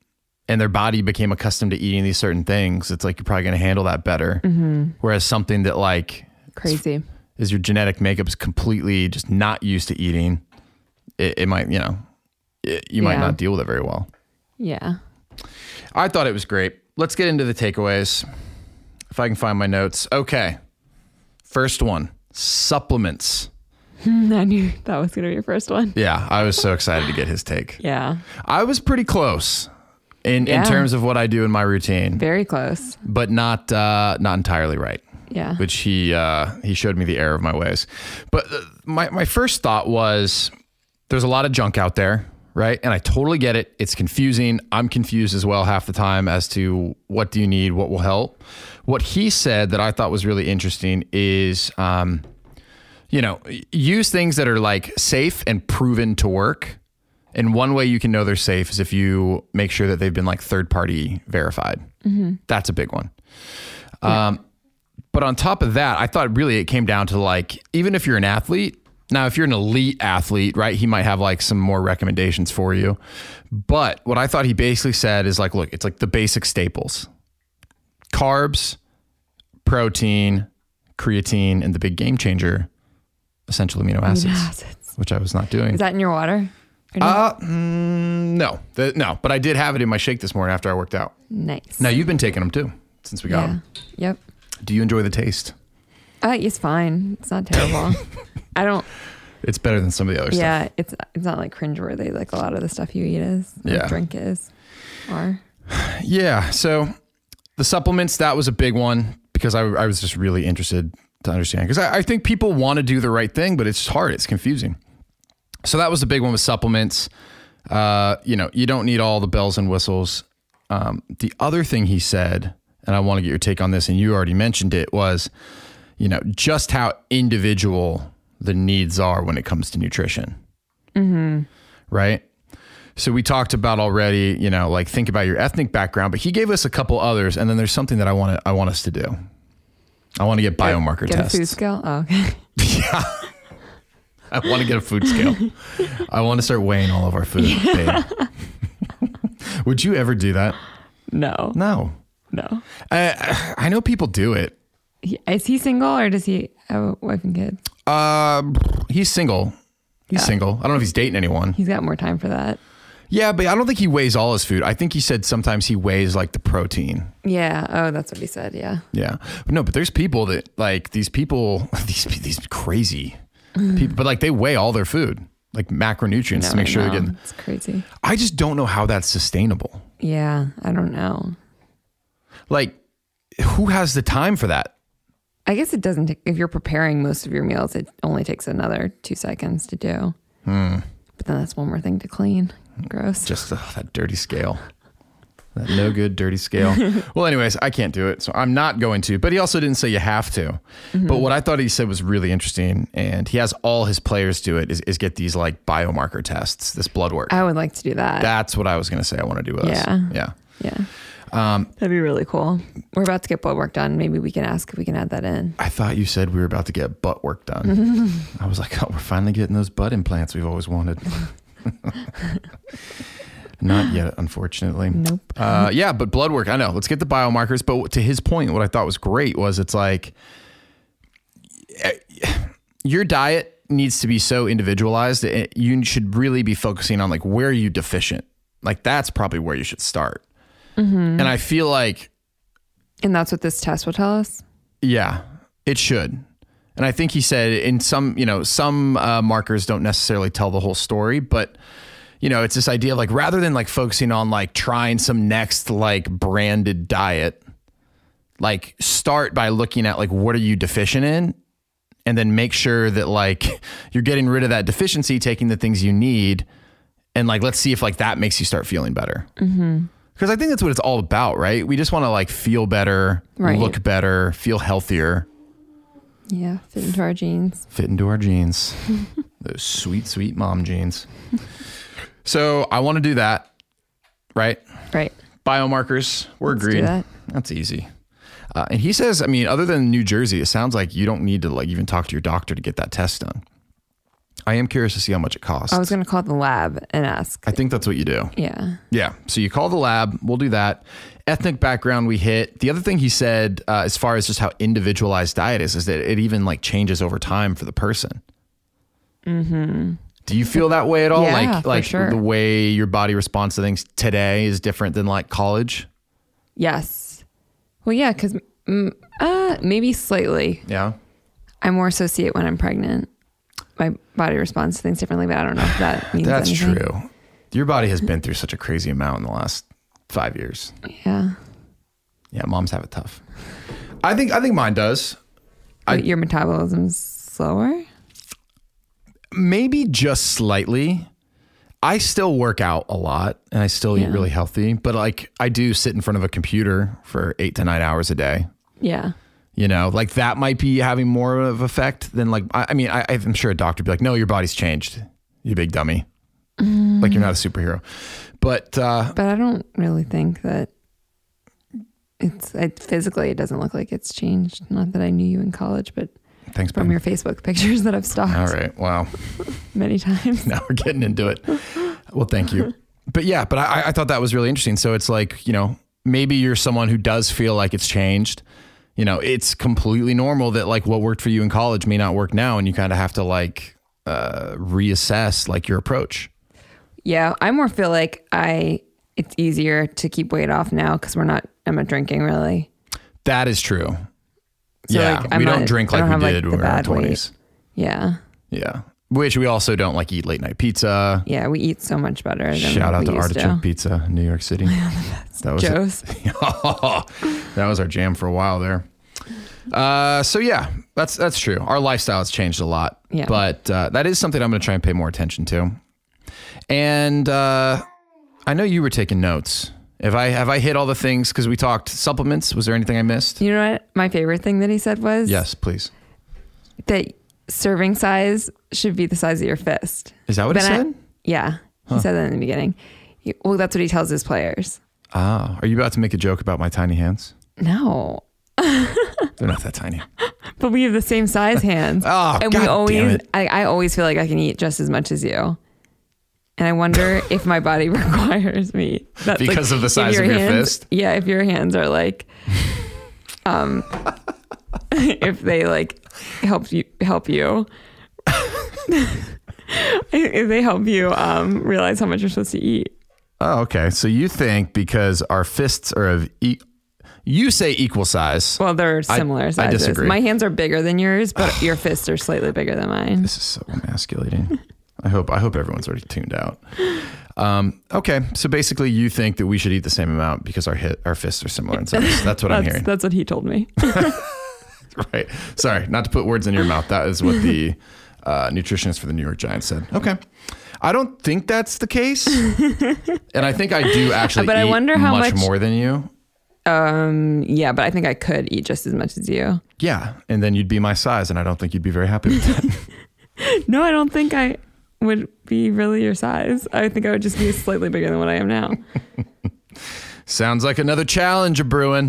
and their body became accustomed to eating these certain things, it's you're probably going to handle that better. Mm-hmm. Whereas something that crazy is your genetic makeup is completely just not used to eating. It might, you know, you might not deal with it very well. Yeah. I thought it was great. Let's get into the takeaways. If I can find my notes. Okay. First one, supplements. I knew that was going to be your first one. Yeah. I was so excited to get his take. Yeah. I was pretty close in terms of what I do in my routine. Very close. But not entirely right. Yeah. Which he showed me the error of my ways. But my first thought was there's a lot of junk out there. Right. And I totally get it. It's confusing. I'm confused as well half the time as to what do you need, what will help. What he said that I thought was really interesting is, you know, use things that are safe and proven to work. And one way you can know they're safe is if you make sure that they've been third party verified. Mm-hmm. That's a big one. Yeah. But on top of that, I thought really it came down to even if you're an athlete. Now, if you're an elite athlete, right, he might have some more recommendations for you. But what I thought he basically said is look, it's the basic staples, carbs, protein, creatine, and the big game changer, essential amino acids, which I was not doing. Is that in your water? No, but I did have it in my shake this morning after I worked out. Nice. Now you've been taking them too, since we got them. Yep. Do you enjoy the taste? It's fine. It's not terrible. I don't. It's better than some of the other stuff. Yeah, it's not cringeworthy like a lot of the stuff you eat is, drink is, or. Yeah, so the supplements, that was a big one because I was just really interested to understand because I think people want to do the right thing, but it's hard. It's confusing. So that was the big one with supplements. You know, you don't need all the bells and whistles. The other thing he said, and I want to get your take on this, and you already mentioned it, was, you know, just how individual the needs are when it comes to nutrition. Mm-hmm. Right. So we talked about already, you know, think about your ethnic background, but he gave us a couple others. And then there's something that I want us to do. I want to get biomarker tests. A food scale? Oh, okay. Yeah. I want to get a food scale. I want to start weighing all of our food. Yeah. Would you ever do that? No. No. I know people do it. Is he single or does he have a wife and kids? He's single. He's single. I don't know if he's dating anyone. He's got more time for that. Yeah, but I don't think he weighs all his food. I think he said sometimes he weighs like the protein. Yeah. Oh, that's what he said. Yeah. Yeah. No, but there's people that like these people, these crazy people, but like they weigh all their food, like macronutrients to make sure they're getting. It's crazy. I just don't know how that's sustainable. Yeah. I don't know. Like who has the time for that? I guess it doesn't take, if you're preparing most of your meals, it only takes another 2 seconds to do. But then that's one more thing to clean. Gross. Just that dirty scale. That no good dirty scale. Well, anyways, I can't do it, so I'm not going to. But he also didn't say you have to. Mm-hmm. But what I thought he said was really interesting, and he has all his players do it, is get these like biomarker tests, this blood work. I would like to do that. That's what I was going to say I want to do with us. Yeah. Yeah. That'd be really cool. We're about to get butt work done. Maybe we can ask if we can add that in. I thought you said we were about to get butt work done. I was like, oh, we're finally getting those butt implants we've always wanted. Not yet, unfortunately. Nope. Yeah, but blood work. I know. Let's get the biomarkers. But to his point, what I thought was great was it's like your diet needs to be so individualized that you should really be focusing on like where are you deficient. Like that's probably where you should start. Mm-hmm. And I feel like, and that's what this test will tell us. Yeah, it should. And I think he said in some, you know, some markers don't necessarily tell the whole story, but you know, it's this idea of like, rather than like focusing on like trying some next like branded diet, like start by looking at like, what are you deficient in? And then make sure that like, you're getting rid of that deficiency, taking the things you need. And like, let's see if like that makes you start feeling better. Mm-hmm. Because I think that's what it's all about, right? We just want to like feel better, look better, feel healthier. Yeah, fit into our jeans. Fit into our jeans. Those sweet, sweet mom jeans. So I want to do that, right? Right. Biomarkers, we're agreed. That. That's easy. And he says, I mean, other than New Jersey, it sounds like you don't need to like even talk to your doctor to get that test done. I am curious to see how much it costs. I was going to call the lab and ask. I think that's what you do. Yeah. Yeah. So you call the lab. We'll do that. Ethnic background we hit. The other thing he said, as far as just how individualized diet is that it even like changes over time for the person. Mm-hmm. Do you feel that way at all? Yeah, like for sure. The way your body responds to things today is different than like college? Yes. Well, yeah, because maybe slightly. Yeah. I more associate when I'm pregnant. My body responds to things differently, but I don't know if that means that's anything. True. Your body has been through such a crazy amount in the last 5 years. Yeah. Yeah. Moms have it tough. I think mine does. Your metabolism's slower? Maybe just slightly. I still work out a lot and I still eat really healthy, but like I do sit in front of a computer for 8 to 9 hours a day. Yeah. You know, like that might be having more of an effect than like, I'm sure a doctor would be like, no, your body's changed. You big dummy. Like you're not a superhero. But I don't really think that physically, it doesn't look like it's changed. Not that I knew you in college, but thanks, from your Facebook pictures that I've stalked. All right. Wow. Many times. Now we're getting into it. Well, thank you. But I thought that was really interesting. So it's like, you know, maybe you're someone who does feel like it's changed. You know, it's completely normal that like what worked for you in college may not work now. And you kind of have to like reassess like your approach. Yeah. I more feel like it's easier to keep weight off now because I'm not drinking really. That is true. So yeah. Like, we don't drink like we did when we were in our 20s. Yeah. Yeah. Which we also don't like eat late night pizza. Yeah, we eat so much better. Than Shout out to Artichoke Pizza in New York City. That was Joe's. That was our jam for a while there. So yeah, that's true. Our lifestyle has changed a lot. Yeah. But that is something I'm going to try and pay more attention to. And I know you were taking notes. Have I hit all the things? Because we talked supplements. Was there anything I missed? You know what? My favorite thing that he said was yes, please. That serving size should be the size of your fist. Is that what he said? Yeah. He said that in the beginning. Well, that's what he tells his players. Ah, are you about to make a joke about my tiny hands? No. They're not that tiny. But we have the same size hands. Oh, and God I always feel like I can eat just as much as you. And I wonder if my body requires me. That's because like, of the size of your fist? Yeah, if your hands are like... if they like help you. If they help you realize how much you're supposed to eat. Oh, okay. So you think because our fists are of you say equal size. Well, they're similar sizes. I disagree. My hands are bigger than yours, but your fists are slightly bigger than mine. This is so emasculating. I hope everyone's already tuned out. Okay. So basically you think that we should eat the same amount because our fists are similar in size. That's what I'm hearing. That's what he told me. Right. Sorry, not to put words in your mouth. That is what the nutritionist for the New York Giants said. Okay. I don't think that's the case. And I think I do actually but eat I wonder how much more than you. Yeah, but I think I could eat just as much as you. Yeah. And then you'd be my size and I don't think you'd be very happy with that. No, I don't think I would be really your size. I think I would just be slightly bigger than what I am now. Sounds like another challenge of brewing.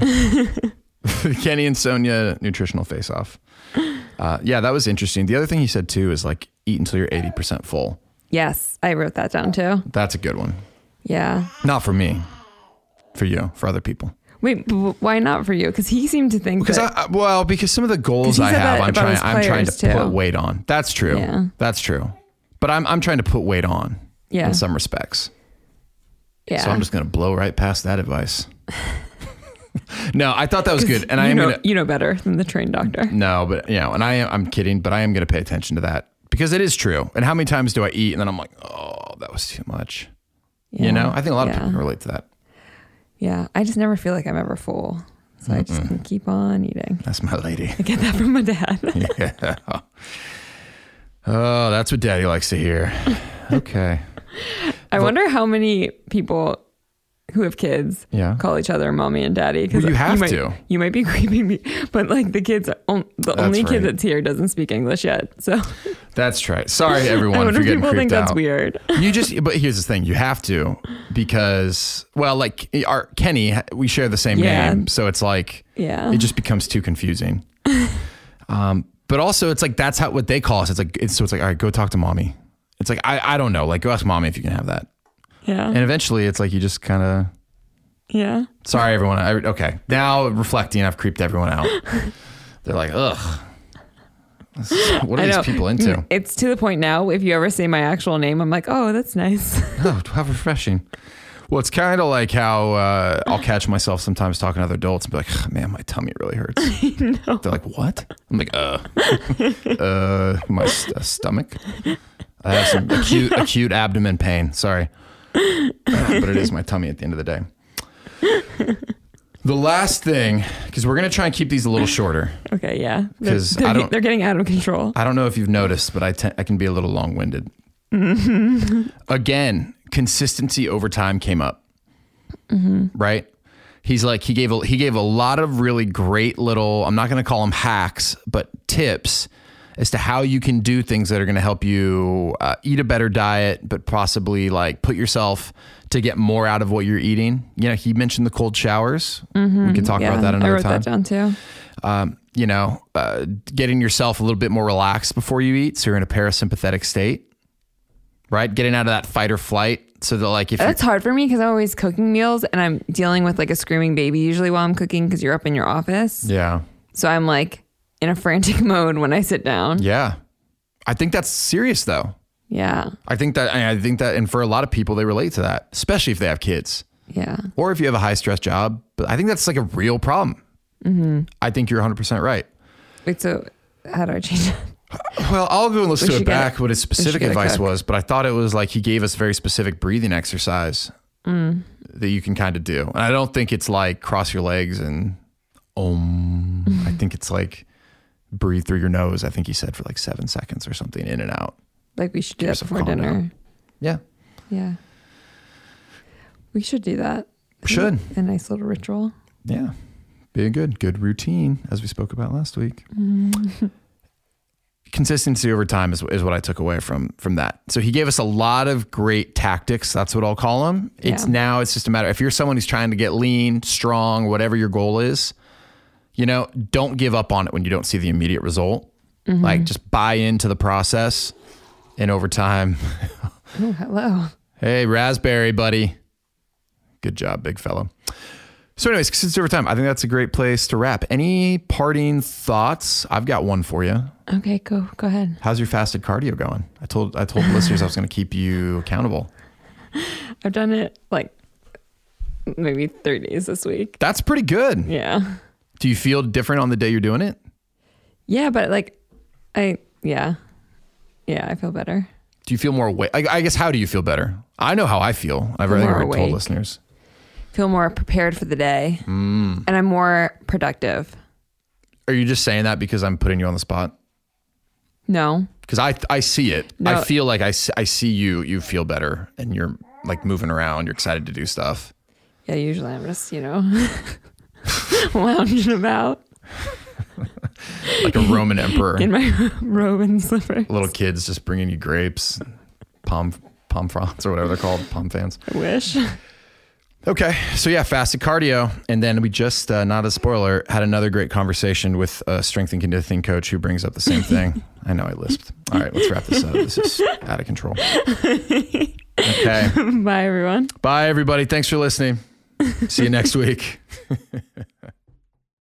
Kenny and Sonia nutritional face-off. Yeah, that was interesting. The other thing he said too is like eat until you're 80% full. Yes, I wrote that down too. That's a good one. Yeah. Not for me. For you. For other people. Wait, why not for you? Because he seemed to think because some of the goals I have, I'm trying to put weight on. That's true. Yeah. That's true. But I'm trying to put weight on. Yeah. In some respects. Yeah. So I'm just gonna blow right past that advice. No, I thought that was good, and you know better than the trained doctor. No, but and I'm kidding, but I am going to pay attention to that because it is true. And how many times do I eat, and then I'm like, oh, that was too much. Yeah. You know, I think a lot of people can relate to that. Yeah, I just never feel like I'm ever full, so I just can keep on eating. That's my lady. I get that from my dad. Yeah. Oh, that's what Daddy likes to hear. Okay. I wonder how many people who have kids call each other mommy and daddy. Well, you might be creeping me, but like the kids, the only kid that's here doesn't speak English yet. So that's right. Sorry everyone. I wonder if people think that's weird. But here's the thing. You have to, because Kenny, we share the same name. So it's like, it just becomes too confusing. But also it's like, that's what they call us. It's like, all right, go talk to mommy. It's like, I don't know. Like go ask mommy if you can have that. Yeah. And eventually it's like you just kind of... Yeah. Sorry, everyone. Okay. Now reflecting, I've creeped everyone out. They're like, ugh. What are these people into? It's to the point now, if you ever say my actual name, I'm like, oh, that's nice. Oh, how refreshing. Well, it's kind of like how I'll catch myself sometimes talking to other adults and be like, oh, man, my tummy really hurts. No. They're like, what? I'm like, my stomach. I have some acute abdomen pain. Sorry. But it is my tummy at the end of the day. The last thing, because we're going to try and keep these a little shorter. Okay, yeah. Because they're getting out of control. I don't know if you've noticed, but I can be a little long-winded. Mm-hmm. Again, consistency over time came up. Mm-hmm. Right? He's like, he gave a lot of really great little, I'm not going to call them hacks, but tips as to how you can do things that are going to help you eat a better diet, but possibly like put yourself to get more out of what you're eating. You know, he mentioned the cold showers. Mm-hmm, we could talk about that another time. I wrote that down too. Getting yourself a little bit more relaxed before you eat. So you're in a parasympathetic state, right? Getting out of that fight or flight. So that like, that's hard for me because I'm always cooking meals and I'm dealing with like a screaming baby usually while I'm cooking because you're up in your office. Yeah. So I'm like, in a frantic mode when I sit down. Yeah. I think that's serious though. Yeah. I think that, and for a lot of people, they relate to that, especially if they have kids. Yeah. Or if you have a high stress job, but I think that's like a real problem. Mm-hmm. I think you're 100% right. Wait, so how do I change that? Well, I'll go and listen to it back what his specific advice was, but I thought it was like, he gave us very specific breathing exercise that you can kind of do. And I don't think it's like cross your legs and I think it's like, breathe through your nose. I think he said for like 7 seconds or something, in and out. Like we should do that before dinner. Yeah. Yeah. We should do that. We should. A nice little ritual. Yeah. Be a good routine, as we spoke about last week. Mm. Consistency over time is what I took away from that. So he gave us a lot of great tactics. That's what I'll call them. It's just a matter, if you're someone who's trying to get lean, strong, whatever your goal is, don't give up on it when you don't see the immediate result. Mm-hmm. Like just buy into the process, and over time. Oh, hello. Hey, raspberry buddy. Good job, big fellow. So anyways, since over time, I think that's a great place to wrap. Any parting thoughts? I've got one for you. Okay, go ahead. How's your fasted cardio going? I told listeners I was going to keep you accountable. I've done it like maybe 3 days this week. That's pretty good. Yeah. Do you feel different on the day you're doing it? Yeah, but like I feel better. Do you feel more awake? I guess, how do you feel better? I know how I feel. I've already told listeners. Feel more prepared for the day. Mm. And I'm more productive. Are you just saying that because I'm putting you on the spot? No. Because I see it. No. I feel like I see you. You feel better and you're like moving around. You're excited to do stuff. Yeah, usually I'm just, lounging about. Like a Roman emperor. In my robe and slippers. Little kids just bringing you grapes, palm fronds or whatever they're called, palm fans. I wish. Okay. So yeah, fasted cardio. And then we just, not a spoiler, had another great conversation with a strength and conditioning coach who brings up the same thing. I know I lisped. All right, let's wrap this up. This is out of control. Okay. Bye, everyone. Bye, everybody. Thanks for listening. See you next week.